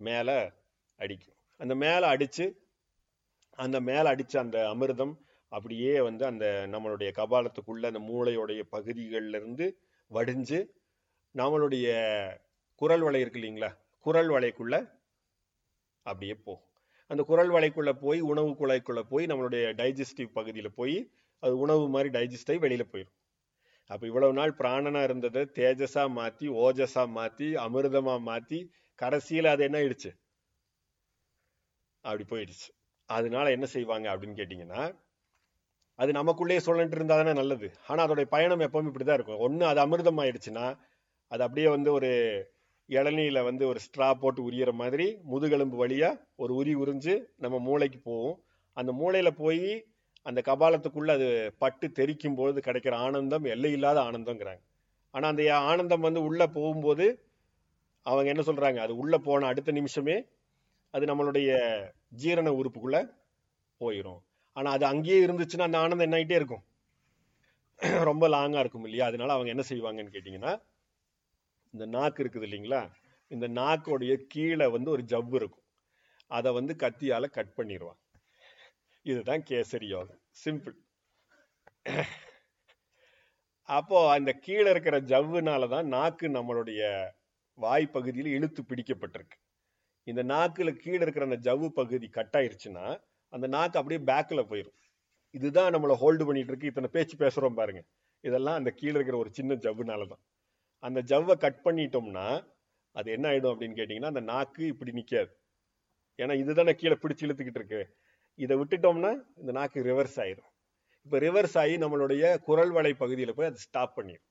மேலே அடிக்கும். அந்த மேலே அடித்து அந்த அமிர்தம் அப்படியே வந்து அந்த நம்மளுடைய கபாலத்துக்குள்ளே அந்த மூளையோடைய பகுதிகளிலிருந்து வடிஞ்சு நம்மளுடைய குரல் வலை இருக்கு இல்லைங்களா, குரல் வலைக்குள்ளே அப்படியே போகும். அந்த குரல் வலைக்குள்ளே போய் உணவு குழாய்க்குள்ளே போய் நம்மளுடைய டைஜஸ்டிவ் பகுதியில் போய் அது உணவு மாதிரி டைஜஸ்ட் ஆகி வெளியில் போயிடும். அப்போ இவ்வளவு நாள் பிராணனாக இருந்ததை தேஜஸாக மாற்றி ஓஜஸாக மாற்றி அமிர்தமாக மாற்றி கடைசியில் அது என்ன ஆயிடுச்சு அப்படி போயிடுச்சு. அதனால என்ன செய்வாங்க அப்படின்னு கேட்டிங்கன்னா, அது நமக்குள்ளேயே சொல்லிட்டு இருந்தால் தானே நல்லது. ஆனால் அதோடைய பயணம் எப்போவுமே இப்படி தான் இருக்கும். ஒன்று அது அமிர்தம் ஆயிடுச்சுன்னா அது அப்படியே வந்து ஒரு இளநியில் வந்து ஒரு ஸ்ட்ரா போட்டு உரியற மாதிரி முதுகெலும்பு வழியாக ஒரு உரி உறிஞ்சு நம்ம மூளைக்கு போகும். அந்த மூளையில் போய் அந்த கபாலத்துக்குள்ளே அது பட்டு தெரிக்கும் பொழுது கிடைக்கிற ஆனந்தம் எல்லையில்லாத ஆனந்தங்கிறாங்க. ஆனால் அந்த ஆனந்தம் வந்து உள்ளே போகும்போது அவங்க என்ன சொல்கிறாங்க, அது உள்ளே போன அடுத்த நிமிஷமே அது நம்மளுடைய ஜீரண உறுப்புக்குள்ளே போயிடும். ஆனால் அது அங்கேயே இருந்துச்சுன்னா அந்த ஆனந்தம் என்ன ஆகிட்டே இருக்கும், ரொம்ப லாங்காக இருக்கும் இல்லையா. அதனால அவங்க என்ன செய்வாங்கன்னு கேட்டிங்கன்னா, இந்த நாக்கு இருக்குது இல்லைங்களா, இந்த நாக்கோடைய கீழே வந்து ஒரு ஜவ்வு இருக்கும், அதை வந்து கத்தியால் கட் பண்ணிடுவாங்க. இதுதான் கேசரி யோகம், சிம்பிள். அப்போ அந்த கீழே இருக்கிற ஜவ்வுனால தான் நாக்கு நம்மளுடைய வாய்ப்பகுதியில் இழுத்து பிடிக்கப்பட்டிருக்கு. இந்த நாக்குல கீழே இருக்கிற அந்த ஜவ்வு பகுதி கட் ஆயிடுச்சுன்னா அந்த நாக்கு அப்படியே பேக்ல போயிடும். இதுதான் நம்மளை ஹோல்டு பண்ணிட்டு இருக்கு. இத்தனை பேச்சு பேசுறோம் பாருங்க, இதெல்லாம் அந்த கீழே இருக்கிற ஒரு சின்ன ஜவ்வுனால தான். அந்த ஜவ்வை கட் பண்ணிட்டோம்னா அது என்ன ஆயிடும் அப்படின்னு கேட்டிங்கன்னா, அந்த நாக்கு இப்படி நிற்காது. ஏன்னா இதுதானே கீழே பிடிச்சி இழுத்துக்கிட்டு இருக்கு. இதை விட்டுட்டோம்னா இந்த நாக்கு ரிவர்ஸ் ஆயிடும். இப்போ ரிவர்ஸ் ஆகி நம்மளுடைய குரல் வலை பகுதியில் போய் அது ஸ்டாப் பண்ணிடும்.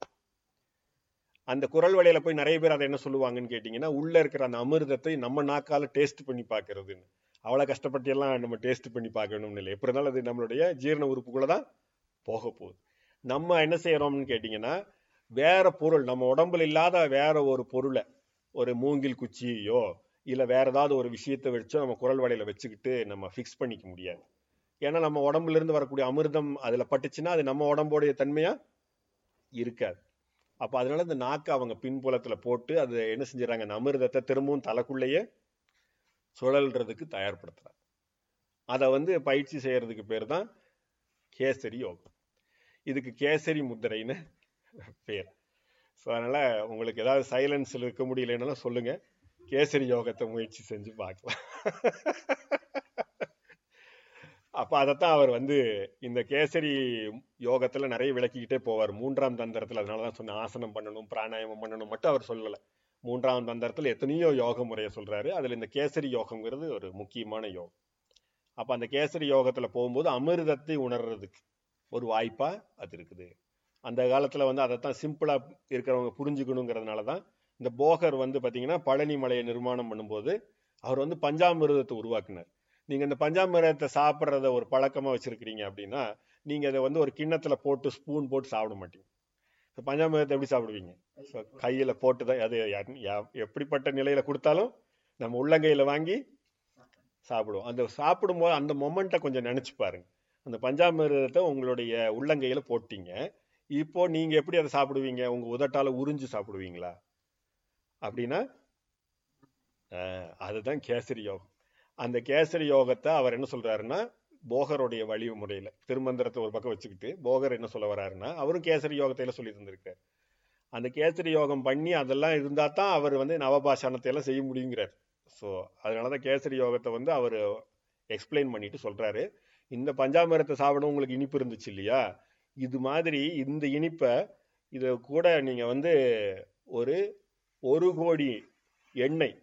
அந்த குரல் வலையில் போய் நிறைய பேர் அதை என்ன சொல்லுவாங்கன்னு கேட்டிங்கன்னா, உள்ளே இருக்கிற அந்த அமிர்தத்தை நம்ம நாக்கால் டேஸ்ட் பண்ணி பார்க்கறதுன்னு. அவ்வளோ கஷ்டப்பட்டு எல்லாம் நம்ம டேஸ்ட் பண்ணி பார்க்கணும்னு இல்லை, எப்படி இருந்தாலும் அது நம்மளுடைய ஜீரண உறுப்புக்குள்ளே தான் போக போகுது. நம்ம என்ன செய்கிறோம்னு கேட்டிங்கன்னா, வேற பொருள் நம்ம உடம்புல இல்லாத வேற ஒரு பொருளை, ஒரு மூங்கில் குச்சியோ இல்லை வேறு ஏதாவது ஒரு விஷயத்தை வச்சோ நம்ம குரல் வலையில் வச்சுக்கிட்டு நம்ம ஃபிக்ஸ் பண்ணிக்க முடியாது. ஏன்னா நம்ம உடம்புலேருந்து வரக்கூடிய அமிர்தம் அதில் பட்டுச்சுன்னா அது நம்ம உடம்போடைய தன்மையாக இருக்காது. அப்போ அதனால இந்த நாக்கை அவங்க பின்புலத்தில் போட்டு அது என்ன செஞ்சிடறாங்க, அந்த அமிர்தத்தை திரும்பவும் தலைக்குள்ளேயே சுழல்றதுக்கு தயார்படுத்துகிறாங்க. அதை வந்து பயிற்சி செய்கிறதுக்கு பேர் தான் கேசரி யோகம். இதுக்கு கேசரி முத்திரைன்னு பேர். ஸோ அதனால் உங்களுக்கு ஏதாவது சைலன்ஸில் இருக்க முடியலன்னாலும் சொல்லுங்கள், கேசரி யோகத்தை முயற்சி செஞ்சு பார்க்கலாம். அப்போ அதைத்தான் அவர் இந்த கேசரி யோகத்தில் நிறைய விளக்கிக்கிட்டே போவார் மூன்றாம் தந்திரத்தில். அதனால தான் சொன்ன ஆசனம் பண்ணணும், பிராணாயாமம் பண்ணணும் மட்டும் அவர் சொல்லலை. மூன்றாம் தந்திரத்தில் எத்தனையோ யோக முறையை சொல்கிறாரு. அதில் இந்த கேசரி யோகங்கிறது ஒரு முக்கியமான யோகம். அப்போ அந்த கேசரி யோகத்தில் போகும்போது அமிர்தத்தை உணர்றதுக்கு ஒரு வாய்ப்பாக அது இருக்குது. அந்த காலத்தில் அதைத்தான் சிம்பிளாக இருக்கிறவங்க புரிஞ்சுக்கணுங்கிறதுனால தான் இந்த போகர் பார்த்தீங்கன்னா பழனி மலையை நிர்மாணம் பண்ணும்போது அவர் பஞ்சாமிரதத்தை உருவாக்கினார். நீங்கள் இந்த பஞ்சாமிரதத்தை சாப்பிட்றத ஒரு பழக்கமாக வச்சுருக்கிறீங்க அப்படின்னா நீங்கள் அதை ஒரு கிண்ணத்தில் போட்டு ஸ்பூன் போட்டு சாப்பிட மாட்டீங்க. இப்போ பஞ்சாமிரதத்தை எப்படி சாப்பிடுவீங்க? ஸோ கையில் போட்டு தான், அது எப்படிப்பட்ட நிலையில் கொடுத்தாலும் நம்ம உள்ளங்கையில் வாங்கி சாப்பிடுவோம். அந்த சாப்பிடும்போது அந்த மொமெண்ட்டை கொஞ்சம் நினச்சி பாருங்க. அந்த பஞ்சாமிரதத்தை உங்களுடைய உள்ளங்கையில் போட்டீங்க, இப்போது நீங்கள் எப்படி அதை சாப்பிடுவீங்க? உங்கள் உதட்டால் உறிஞ்சு சாப்பிடுவீங்களா? அப்படின்னா அதுதான் கேசரி யோகம். அந்த கேசரி யோகத்தை அவர் என்ன சொல்கிறாருன்னா, போகருடைய வழிமுறையில் திருமந்திரத்தை ஒரு பக்கம் வச்சுக்கிட்டு போகர் என்ன சொல்ல வர்றாருன்னா, அவரும் கேசரி யோகத்தையெல்லாம் சொல்லி தந்திருக்கார். அந்த கேசரி யோகம் பண்ணி அதெல்லாம் இருந்தால் தான் அவர் நவபாஷானத்தையெல்லாம் செய்ய முடியுங்கிறார். ஸோ அதனால தான் கேசரி யோகத்தை அவர் எக்ஸ்பிளைன் பண்ணிட்டு சொல்கிறாரு, இந்த பஞ்சாமிரத்தை சாப்பிடும் உங்களுக்கு இனிப்பு இருந்துச்சு இல்லையா, இது மாதிரி இந்த இனிப்பை இதை கூட நீங்கள் ஒரு கோடி எண்ணெய்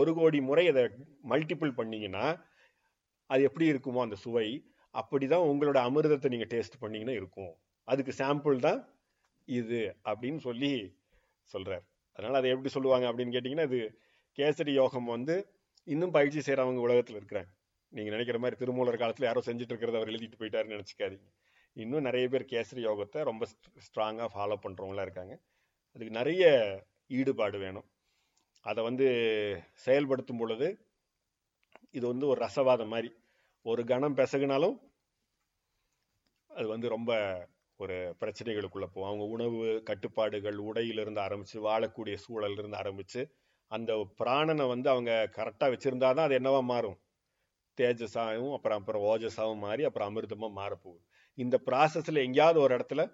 1 கோடி முறை அதை மல்டிபிள் பண்ணிங்கன்னா அது எப்படி இருக்குமோ அந்த சுவை, அப்படி தான் உங்களோட அமிர்தத்தை நீங்கள் டேஸ்ட் பண்ணிங்கன்னா இருக்கும். அதுக்கு சாம்பிள் தான் இது அப்படின்னு சொல்லி சொல்கிறார். அதனால் அதை எப்படி சொல்லுவாங்க அப்படின்னு கேட்டிங்கன்னா, இது கேசரி யோகம் இன்னும் பயிற்சி செய்கிறவங்க உலகத்தில் இருக்கிறாங்க. நீங்கள் நினைக்கிற மாதிரி திருமூலர் காலத்தில் யாரோ செஞ்சுட்டு இருக்கிறத அவர் எழுதிட்டு போயிட்டாருன்னு நினச்சிக்காதீங்க. இன்னும் நிறைய பேர் கேசரி யோகத்தை ரொம்ப ஸ்ட்ராங்காக ஃபாலோ பண்ணுறவங்களாம் இருக்காங்க. அதுக்கு நிறைய ஈடுபாடு வேணும். அதை செயல்படுத்தும் பொழுது இது ஒரு ரசவாதம் மாதிரி, ஒரு கணம் பிசகுனாலும் அது ரொம்ப ஒரு பிரச்சனைகளுக்குள்ளே போகும். அவங்க உணவு கட்டுப்பாடுகள், உடையிலிருந்து ஆரம்பித்து வாழக்கூடிய சூழலிருந்து ஆரம்பித்து அந்த பிராணனை அவங்க கரெக்டாக வச்சுருந்தா தான் அது என்னவா மாறும், தேஜஸாகவும் அப்புறம் ஓஜஸாகவும் மாறி அப்புறம் அமிர்தமாக மாறப்போகுது. இந்த ப்ராசஸில் எங்கேயாவது ஒரு இடத்துல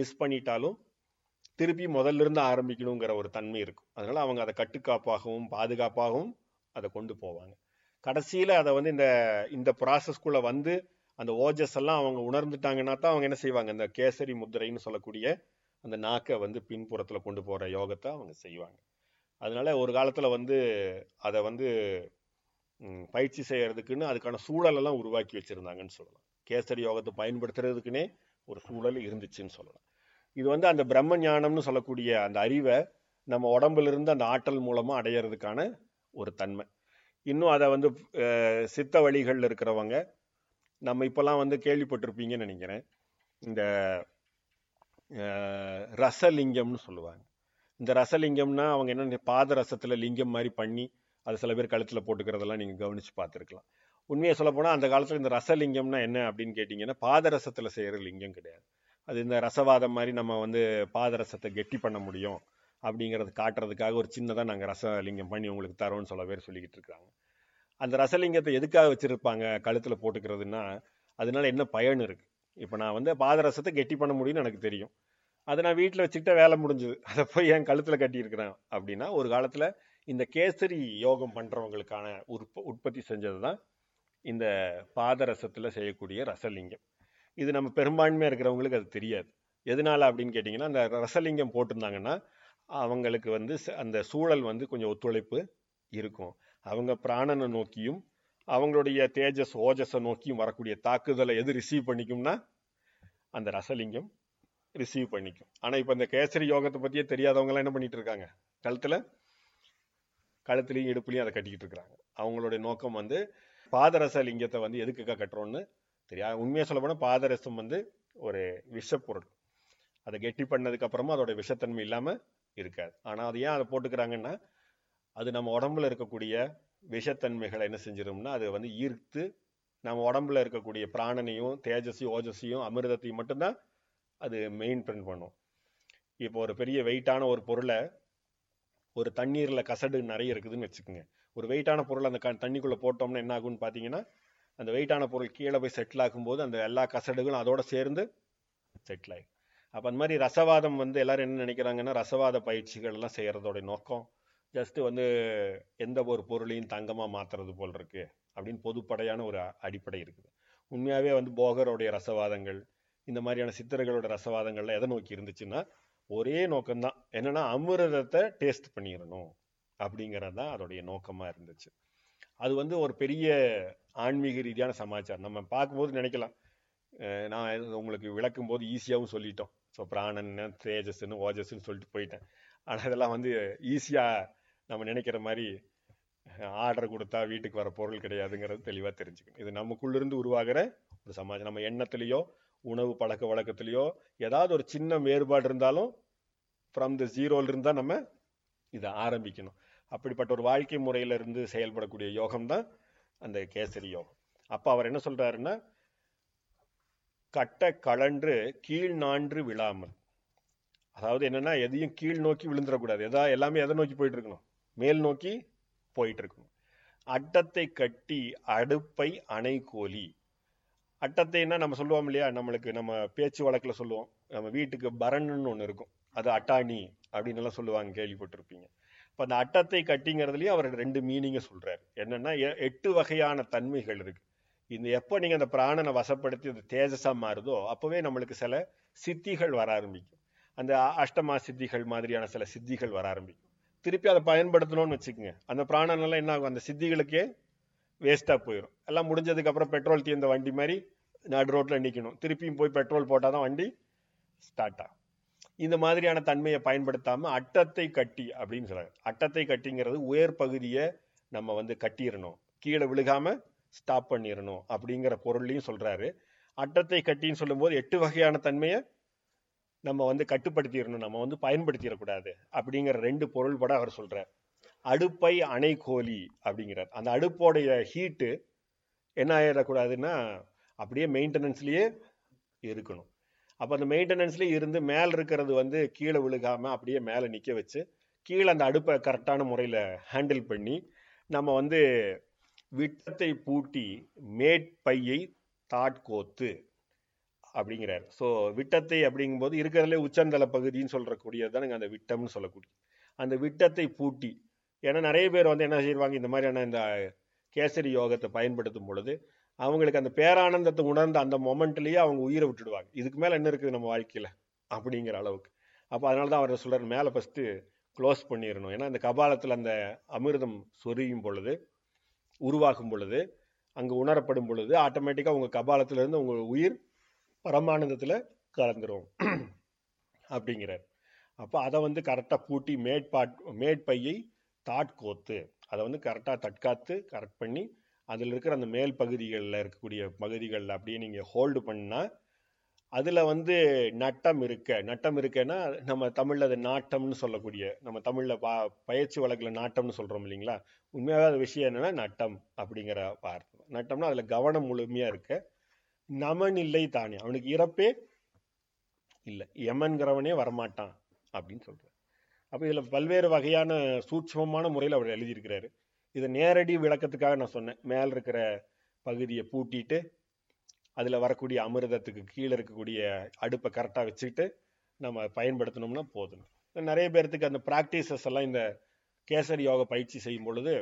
மிஸ் பண்ணிட்டாலும் திருப்பி முதல்ல இருந்து ஆரம்பிக்கணுங்கிற ஒரு தன்மை இருக்கும். அதனால் அவங்க அதை கட்டுக்காப்பாகவும் பாதுகாப்பாகவும் அதை கொண்டு போவாங்க. கடைசியில் அதை இந்த ப்ராசஸ்குள்ளே அந்த ஓஜஸ் எல்லாம் அவங்க உணர்ந்துட்டாங்கன்னா தான் அவங்க என்ன செய்வாங்க, இந்த கேசரி முத்திரைன்னு சொல்லக்கூடிய அந்த நாக்கை பின்புறத்தில் கொண்டு போகிற யோகத்தை அவங்க செய்வாங்க. அதனால ஒரு காலத்தில் அதை பயிற்சி செய்கிறதுக்குன்னு அதுக்கான சூழலெல்லாம் உருவாக்கி வச்சுருந்தாங்கன்னு சொல்லலாம். கேசரி யோகத்தை பயன்படுத்துறதுக்குன்னே ஒரு சூழல் இருந்துச்சுன்னு சொல்லலாம். இது அந்த பிரம்ம ஞானம்னு சொல்லக்கூடிய அந்த அறிவை நம்ம உடம்புலிருந்து அந்த ஆற்றல் மூலமாக அடையிறதுக்கான ஒரு தன்மை. இன்னும் அதை சித்த வழிகளில் இருக்கிறவங்க, நம்ம இப்போலாம் கேள்விப்பட்டிருப்பீங்கன்னு நினைக்கிறேன், இந்த ரசலிங்கம்னு சொல்லுவாங்க. இந்த ரசலிங்கம்னா அவங்க என்ன பாத ரசத்தில் லிங்கம் மாதிரி பண்ணி அது சில பேர் கழுத்தில் போட்டுக்கிறதெல்லாம் நீங்கள் கவனித்து பார்த்துருக்கலாம். உண்மையை சொல்லப்போனால் அந்த காலத்தில் இந்த ரசலிங்கம்னா என்ன அப்படின்னு கேட்டிங்கன்னா, பாதரசத்தில் செய்கிற லிங்கம் கிடையாது. அது இந்த ரசவாதம் மாதிரி நம்ம பாதரசத்தை கெட்டி பண்ண முடியும் அப்படிங்கிறது காட்டுறதுக்காக ஒரு சின்னதாக நாங்கள் ரசலிங்கம் பண்ணி உங்களுக்கு தரோன்னு சில பேர் சொல்லிக்கிட்டு இருக்கிறாங்க. அந்த ரசலிங்கத்தை எதுக்காக வச்சுருப்பாங்க கழுத்தில் போட்டுக்கிறதுனா, அதனால என்ன பயன் இருக்குது? இப்போ நான் பாதரசத்தை கெட்டி பண்ண முடியும்னு எனக்கு தெரியும், அதை நான் வீட்டில் வச்சுக்கிட்டே வேலை முடிஞ்சுது, அதை போய் என் கழுத்தில் கட்டியிருக்கிறேன் அப்படின்னா. ஒரு காலத்தில் இந்த கேசரி யோகம் பண்ணுறவங்களுக்கான உற்பத்தி செஞ்சது தான் இந்த பாதரசத்தில் செய்யக்கூடிய ரசலிங்கம். இது நம்ம பெரும்பான்மையாக இருக்கிறவங்களுக்கு அது தெரியாது. எதனால் அப்படின்னு கேட்டிங்கன்னா, அந்த ரசலிங்கம் போட்டிருந்தாங்கன்னா அவங்களுக்கு அந்த சூழல் கொஞ்சம் ஒத்துழைப்பு இருக்கும். அவங்க பிராணனை நோக்கியும் அவங்களுடைய தேஜஸ் ஓஜஸை நோக்கியும் வரக்கூடிய தாக்குதலை எது ரிசீவ் பண்ணிக்கும்னா அந்த ரசலிங்கம் ரிசீவ் பண்ணிக்கும். ஆனால் இப்போ இந்த கேசரி யோகத்தை பற்றியே தெரியாதவங்களாம் என்ன பண்ணிகிட்டு இருக்காங்க, கழுத்துலையும் இடுப்புலையும் அதை கட்டிக்கிட்டு இருக்கிறாங்க. அவங்களுடைய நோக்கம் பாதரச லிங்கத்தை எதுக்காக கட்டுறோன்னு தெரியாது. உண்மையாக சொல்ல போனால் பாதரசம் ஒரு விஷப்பொருள். அதை கெட்டி பண்ணதுக்கப்புறமா அதோட விஷத்தன்மை இல்லாமல் இருக்காது. ஆனால் அது ஏன் அதை போட்டுக்கிறாங்கன்னா, அது நம்ம உடம்புல இருக்கக்கூடிய விஷத்தன்மைகளை என்ன செஞ்சிடும்னா அது ஈர்த்து நம்ம உடம்புல இருக்கக்கூடிய பிராணனையும் தேஜஸையும் ஓஜஸையும் அமிர்தத்தையும் மட்டும்தான் அது மெயின்டைன் பண்ணும். இப்போ ஒரு பெரிய வெயிட்டான ஒரு பொருளை ஒரு தண்ணீரில் கசடு நிறைய இருக்குதுன்னு வச்சுக்கோங்க. ஒரு வெயிட்டான பொருளை அந்த தண்ணிக்குள்ளே போட்டோம்னா என்ன ஆகுன்னு பார்த்தீங்கன்னா, அந்த வெயிட்டான பொருள் கீழே போய் செட்டில் ஆகும்போது அந்த எல்லா கசடுகளும் அதோடு சேர்ந்து செட்டில் ஆகும். அப்போ அந்த மாதிரி ரசவாதம் எல்லோரும் என்ன நினைக்கிறாங்கன்னா, ரசவாத பயிற்சிகள்லாம் செய்கிறதோடைய நோக்கம் ஜஸ்ட்டு எந்த ஒரு பொருளையும் தங்கமாக மாற்றுறது போல் இருக்குது, அப்படின்னு பொதுப்படையான ஒரு அடிப்படை இருக்குது. உண்மையாகவே வந்து போகருடைய ரசவாதங்கள், இந்த மாதிரியான சித்தர்களோட ரசவாதங்கள்லாம் எதை நோக்கி இருந்துச்சுன்னா ஒரே நோக்கம்தான், என்னென்னா அமிர்தத்தை டேஸ்ட் பண்ணிடணும் அப்படிங்கிறது தான் அதோடைய நோக்கமாக இருந்துச்சு. அது வந்து ஒரு பெரிய ஆன்மீக ரீதியான சமாச்சாரம். நம்ம பார்க்கும்போது நினைக்கலாம், நான் உங்களுக்கு விளக்கும் போது ஈஸியாகவும் சொல்லிட்டோம், ஸோ பிராணன்னு தேஜஸ்ன்னு ஓஜஸ்ன்னு சொல்லிட்டு போயிட்டேன். ஆனால் இதெல்லாம் வந்து ஈஸியாக நம்ம நினைக்கிற மாதிரி ஆர்டர் கொடுத்தா வீட்டுக்கு வர பொருள் கிடையாதுங்கிறது தெளிவாக தெரிஞ்சுக்கணும். இது நமக்குள்ளிருந்து உருவாகிற ஒரு சமாச்சாரம். நம்ம எண்ணத்துலேயோ உணவு பழக்க வழக்கத்துலேயோ ஏதாவது ஒரு சின்ன வேறுபாடு இருந்தாலும் ஃப்ரம் தி ஜீரோலிருந்து தான் நம்ம இதை ஆரம்பிக்கணும். அப்படிப்பட்ட ஒரு வாழ்க்கை முறையிலிருந்து செயல்படக்கூடிய யோகம்தான் அந்த கேசரி யோகம். அப்போ அவர் என்ன சொல்கிறாருன்னா, கட்ட கலன்று கீழ் நான்று விழாமல், அதாவது என்னென்னா எதையும் கீழ் நோக்கி விழுந்துடக்கூடாது, எல்லாமே எதை நோக்கி போயிட்டு இருக்கணும், மேல் நோக்கி போயிட்டு இருக்கணும். அட்டத்தை கட்டி அடுப்பை அணைக்கோலி. அட்டத்தைன்னா நம்ம சொல்லுவோம் இல்லையா, நம்மளுக்கு நம்ம பேச்சு வழக்கில் சொல்லுவோம், நம்ம வீட்டுக்கு பரண்ன்னு ஒன்று இருக்கும், அது அட்டாணி அப்படின்னு எல்லாம் சொல்லுவாங்க, கேள்விப்பட்டிருப்பீங்க. இப்போ அந்த அட்டத்தை கட்டிங்கிறதுலையும் அவர் ரெண்டு மீனிங்கை சொல்கிறார். என்னென்னா 8 வகையான தன்மைகள் இருக்குது. இந்த எப்போ நீங்கள் அந்த பிராணனை வசப்படுத்தி அது தேஜஸாக மாறுதோ அப்போவே நம்மளுக்கு சில சித்திகள் வர ஆரம்பிக்கும். அந்த அஷ்டமா சித்திகள் மாதிரியான சில சித்திகள் வர ஆரம்பிக்கும். திருப்பி அதை பயன்படுத்தணும்னு வச்சுக்கோங்க, அந்த பிராணனெல்லாம் என்ன ஆகும், அந்த சித்திகளுக்கே வேஸ்ட்டாக போயிடும். எல்லாம் முடிஞ்சதுக்கப்புறம் பெட்ரோல் தீர்ந்த வண்டி மாதிரி நடு ரோட்டில் நிற்கணும், திருப்பியும் போய் பெட்ரோல் போட்டால் தான் வண்டி ஸ்டார்ட் ஆகும். இந்த மாதிரியான தன்மையை பயன்படுத்தாமல் அட்டத்தை கட்டி அப்படின்னு சொல்கிறாங்க. அட்டத்தை கட்டிங்கிறது உயர் பகுதியை நம்ம வந்து கட்டிடணும், கீழே விழுகாமல் ஸ்டாப் பண்ணிடணும் அப்படிங்கிற பொருளையும் சொல்கிறாரு. அட்டத்தை கட்டின்னு சொல்லும்போது 8 வகையான தன்மையை நம்ம வந்து கட்டுப்படுத்திடணும், நம்ம வந்து பயன்படுத்திடக்கூடாது அப்படிங்கிற 2 பொருள் பட அவர் சொல்கிறார். அடுப்பை அணைக்கோலி அப்படிங்கிறார். அந்த அடுப்போடைய ஹீட்டு என்ன ஆகிடக்கூடாதுன்னா அப்படியே மெயின்டெனன்ஸ்லேயே இருக்கணும். அப்போ அந்த மெயின்டெனன்ஸ்லேயே இருந்து மேலே இருக்கிறது வந்து கீழே விழுகாமல் அப்படியே மேலே நிற்க வச்சு கீழே அந்த அடுப்பை கரெக்டான முறையில் ஹேண்டில் பண்ணி நம்ம வந்து விட்டத்தை பூட்டி மேற்பையை தாட்கோத்து அப்படிங்கிறார். ஸோ விட்டத்தை அப்படிங்கும்போது இருக்கிறதுலே உச்சந்தலை பகுதின்னு சொல்கிறக்கூடியது தானுங்க அந்த விட்டம்னு சொல்லக்கூடிய அந்த விட்டத்தை பூட்டி. ஏன்னா நிறைய பேர் வந்து என்ன செய்வாங்க, இந்த மாதிரியான இந்த கேசரி யோகத்தை பயன்படுத்தும் பொழுது அவங்களுக்கு அந்த பேரானந்தத்தை உணர்ந்த அந்த மொமெண்ட்லேயே அவங்க உயிரை விட்டுடுவாங்க, இதுக்கு மேலே என்ன இருக்குது நம்ம வாழ்க்கையில் அப்படிங்கிற அளவுக்கு. அப்போ அதனால தான் அவர் சொல்கிறார், மேலே ஃபஸ்ட்டு க்ளோஸ் பண்ணிடணும். ஏன்னா அந்த கபாலத்தில் அந்த அமிர்தம் சொரியும் பொழுது, உருவாகும் பொழுது, அங்கே உணரப்படும் பொழுது ஆட்டோமேட்டிக்காக உங்கள் கபாலத்திலேருந்து உங்கள் உயிர் பரமானந்தத்தில் கலந்துரும் அப்படிங்கிறார். அப்போ அதை வந்து கரெக்டாக பூட்டி மேற்பையை தாட்கோத்து, அதை வந்து கரெக்டாக தற்காத்து கரெக்ட் பண்ணி அதில் இருக்கிற அந்த மேல் பகுதிகளில் இருக்கக்கூடிய பகுதிகளில் அப்படியே நீங்கள் ஹோல்டு பண்ணால் அதில் வந்து நட்டம் இருக்கேன்னா நம்ம தமிழில் அது நாட்டம்னு சொல்லக்கூடிய, நம்ம தமிழில் பயிற்சி வழக்கில் நாட்டம்னு சொல்கிறோம் இல்லைங்களா. உண்மையாக விஷயம் என்னென்னா நட்டம் அப்படிங்கிற வார்த்தை. நட்டம்னா அதில் கவனம் முழுமையாக இருக்க, நமனில்லை தானே, அவனுக்கு இறப்பே இல்லை, எமன்கிறவனே வரமாட்டான் அப்படின்னு சொல்கிறார். அப்போ இதில் பல்வேறு வகையான சூட்சமமான முறையில் அவர் எழுதியிருக்கிறாரு. இதை நேரடி விளக்கத்துக்காக நான் சொன்னேன், மேலே இருக்கிற பகுதியை பூட்டிட்டு அதில் வரக்கூடிய அமிர்தத்துக்கு கீழே இருக்கக்கூடிய அடுப்பை கரெக்டாக வச்சுக்கிட்டு நம்ம பயன்படுத்தணும்னா போதும். நிறைய பேர்த்துக்கு அந்த ப்ராக்டிசஸ் எல்லாம் இந்த கேசரி யோக பயிற்சி செய்யும் பொழுது,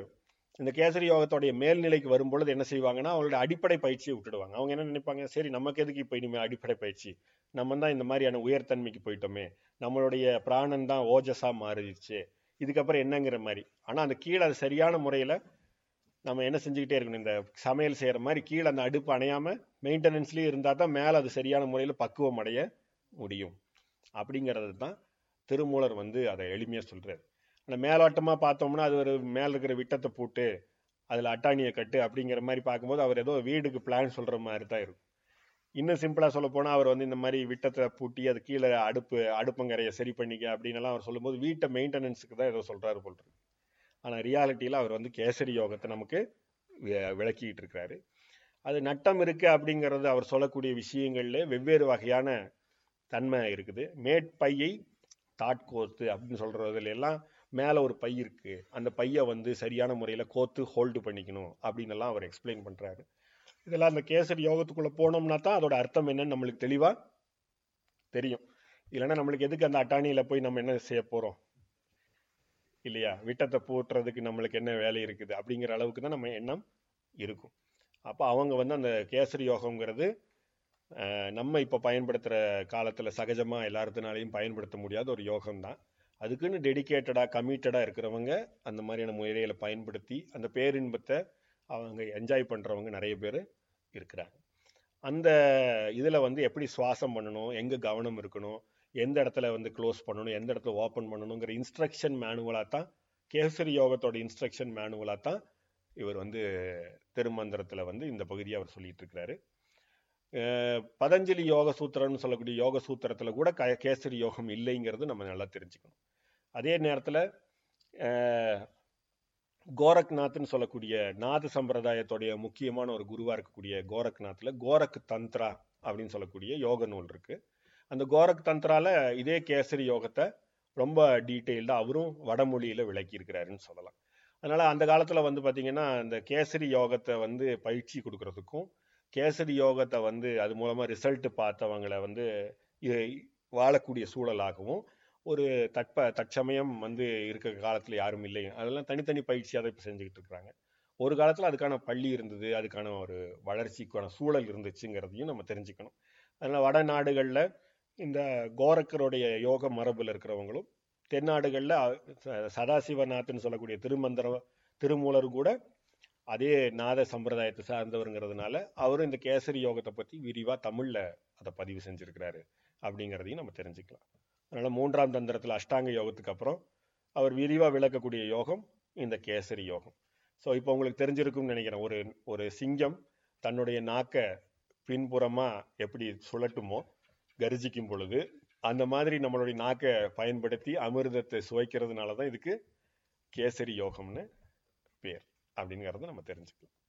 இந்த கேசரி யோகத்தோடைய மேல்நிலைக்கு வரும்பொழுது என்ன செய்வாங்கன்னா அவங்களோட அடிப்படை பயிற்சியை விட்டுடுவாங்க. அவங்க என்ன நினைப்பாங்க, சரி நமக்கு எதுக்கு இப்போ இனிமேல் அடிப்படை பயிற்சி, நம்ம தான் இந்த மாதிரியான உயர்தன்மைக்கு போயிட்டோமே, நம்மளுடைய பிராணன் தான் ஓஜஸாக மாறிடுச்சு, இதுக்கப்புறம் என்னங்கிற மாதிரி. ஆனால் அந்த கீழே அது சரியான முறையில் நம்ம என்ன செஞ்சுக்கிட்டே இருக்கணும், இந்த சமையல் செய்கிற மாதிரி கீழே அந்த அடுப்பு அணையாமல் மெயின்டெனன்ஸ்லேயே இருந்தால் தான் மேலே அது சரியான முறையில் பக்குவம் அடைய முடியும் அப்படிங்கிறது தான் திருமூலர் வந்து அதை எளிமையாக சொல்கிறார். ஆனால் மேலோட்டமாக பார்த்தோம்னா அது ஒரு மேலே இருக்கிற விட்டத்தை போட்டு அதில் அட்டாணியை கட்டு அப்படிங்கிற மாதிரி பார்க்கும்போது அவர் ஏதோ வீடுக்கு பிளான் சொல்கிற மாதிரி தான் இருக்கும். இன்னும் சிம்பிளாக சொல்லப்போனால் அவர் வந்து இந்த மாதிரி விட்டத்தை பூட்டி அது கீழே அடுப்பங்கரையை சரி பண்ணிக்க அப்படின்லாம் அவர் சொல்லும்போது வீட்டை மெயின்டெனன்ஸுக்கு தான் ஏதோ சொல்கிறாரு போல் இருக்கு. ஆனால் ரியாலிட்டியில் அவர் வந்து கேசரி யோகத்தை நமக்கு விளக்கிக்கிட்டு இருக்கிறாரு. அது நட்டம் இருக்குது அப்படிங்கிறது அவர் சொல்லக்கூடிய விஷயங்கள்ல வெவ்வேறு வகையான தன்மை இருக்குது. மேற்பையை தாட்கோத்து அப்படின்னு சொல்கிறதுல எல்லாம் மேலே ஒரு பை இருக்குது, அந்த பையை வந்து சரியான முறையில் கோத்து ஹோல்டு பண்ணிக்கணும் அப்படின்னு எல்லாம் அவர் எக்ஸ்பிளைன் பண்ணுறாரு. இதெல்லாம் அந்த கேசரி யோகத்துக்குள்ளே போனோம்னா தான் அதோட அர்த்தம் என்னன்னு நம்மளுக்கு தெளிவாக தெரியும். இல்லைன்னா நம்மளுக்கு எதுக்கு அந்த அட்டாணியில் போய் நம்ம என்ன செய்ய போகிறோம் இல்லையா, விட்டத்தை போட்டுறதுக்கு நம்மளுக்கு என்ன வேலை இருக்குது அப்படிங்கிற அளவுக்கு தான் நம்ம எண்ணம் இருக்கும். அப்போ அவங்க வந்து அந்த கேசரி யோகங்கிறது நம்ம இப்போ பயன்படுத்துகிற காலத்தில் சகஜமாக எல்லாத்துனாலையும் பயன்படுத்த முடியாத ஒரு யோகம்தான். அதுக்குன்னு டெடிக்கேட்டடாக கமிட்டடாக இருக்கிறவங்க அந்த மாதிரியான முறையில் பயன்படுத்தி அந்த பேரின்பத்தை அவங்க என்ஜாய் பண்ணுறவங்க நிறைய பேர் இருக்கிறாங்க. அந்த இதில் வந்து எப்படி சுவாசம் பண்ணணும், எங்கே கவனம் இருக்கணும், எந்த இடத்துல வந்து க்ளோஸ் பண்ணணும், எந்த இடத்துல ஓப்பன் பண்ணணுங்கிற இன்ஸ்ட்ரக்ஷன் மேனுவலாக தான், கேசரி யோகத்தோட இன்ஸ்ட்ரக்ஷன் மேனுவலாக தான் இவர் வந்து திருமந்திரத்தில் வந்து இந்த பகுதியை அவர் சொல்லிட்டு இருக்கிறாரு. பதஞ்சலி யோக சூத்திரம்னு சொல்லக்கூடிய யோக சூத்திரத்தில் கூட கேசரி யோகம் இல்லைங்கிறது நம்ம நல்லா தெரிஞ்சுக்கணும். அதே நேரத்தில் கோரக்நாத்னு சொல்லக்கூடிய நாத சம்பிரதாயத்துடைய முக்கியமான ஒரு குருவாக இருக்கக்கூடிய கோரக்நாத்தில் கோரக் தந்திரா அப்படின்னு சொல்லக்கூடிய யோக நூல் இருக்குது. அந்த கோரக் தந்திராவில் இதே கேசரி யோகத்தை ரொம்ப டீட்டெயில்டாக அவரும் வடமொழியில் விளக்கியிருக்கிறாருன்னு சொல்லலாம். அதனால் அந்த காலத்தில் வந்து பார்த்திங்கன்னா இந்த கேசரி யோகத்தை வந்து பயிற்சி கொடுக்கறதுக்கும் கேசரி யோகத்தை வந்து அது மூலமாக ரிசல்ட்டு பார்த்தவங்களை வந்து வாழக்கூடிய சூழலாகவும் ஒரு தற்சமயம் வந்து இருக்கிற காலத்தில் யாரும் இல்லை, அதெல்லாம் தனித்தனி பயிற்சியாக தான் இப்போ செஞ்சுக்கிட்டு இருக்கிறாங்க. ஒரு காலத்தில் அதுக்கான பள்ளி இருந்தது, அதுக்கான ஒரு வளர்ச்சிக்கான சூழல் இருந்துச்சுங்கிறதையும் நம்ம தெரிஞ்சுக்கணும். அதனால் வட நாடுகளில் இந்த கோரக்கருடைய யோக மரபில் இருக்கிறவங்களும் தென்னாடுகளில் சதாசிவநாத்னு சொல்லக்கூடிய திருமூலர் கூட அதே நாத சம்பிரதாயத்தை சார்ந்தவருங்கிறதுனால அவரும் இந்த கேசரி யோகத்தை பற்றி விரிவாக தமிழில் அதை பதிவு செஞ்சுருக்கிறாரு அப்படிங்கிறதையும் நம்ம தெரிஞ்சுக்கலாம். அதனால் மூன்றாம் தந்திரத்தில் அஷ்டாங்க யோகத்துக்கு அப்புறம் அவர் விரிவாக விளக்கக்கூடிய யோகம் இந்த கேசரி யோகம். ஸோ இப்போ உங்களுக்கு தெரிஞ்சிருக்கும்னு நினைக்கிறேன். ஒரு ஒரு சிங்கம் தன்னுடைய நாக்கை பின்புறமாக எப்படி சுழட்டுமோ கர்ஜிக்கும் பொழுது, அந்த மாதிரி நம்மளுடைய நாக்கை பயன்படுத்தி அமிர்தத்தை சுவைக்கிறதுனால தான் இதுக்கு கேசரி யோகம்னு பேர் அப்படிங்கிறத நம்ம தெரிஞ்சுக்கலாம்.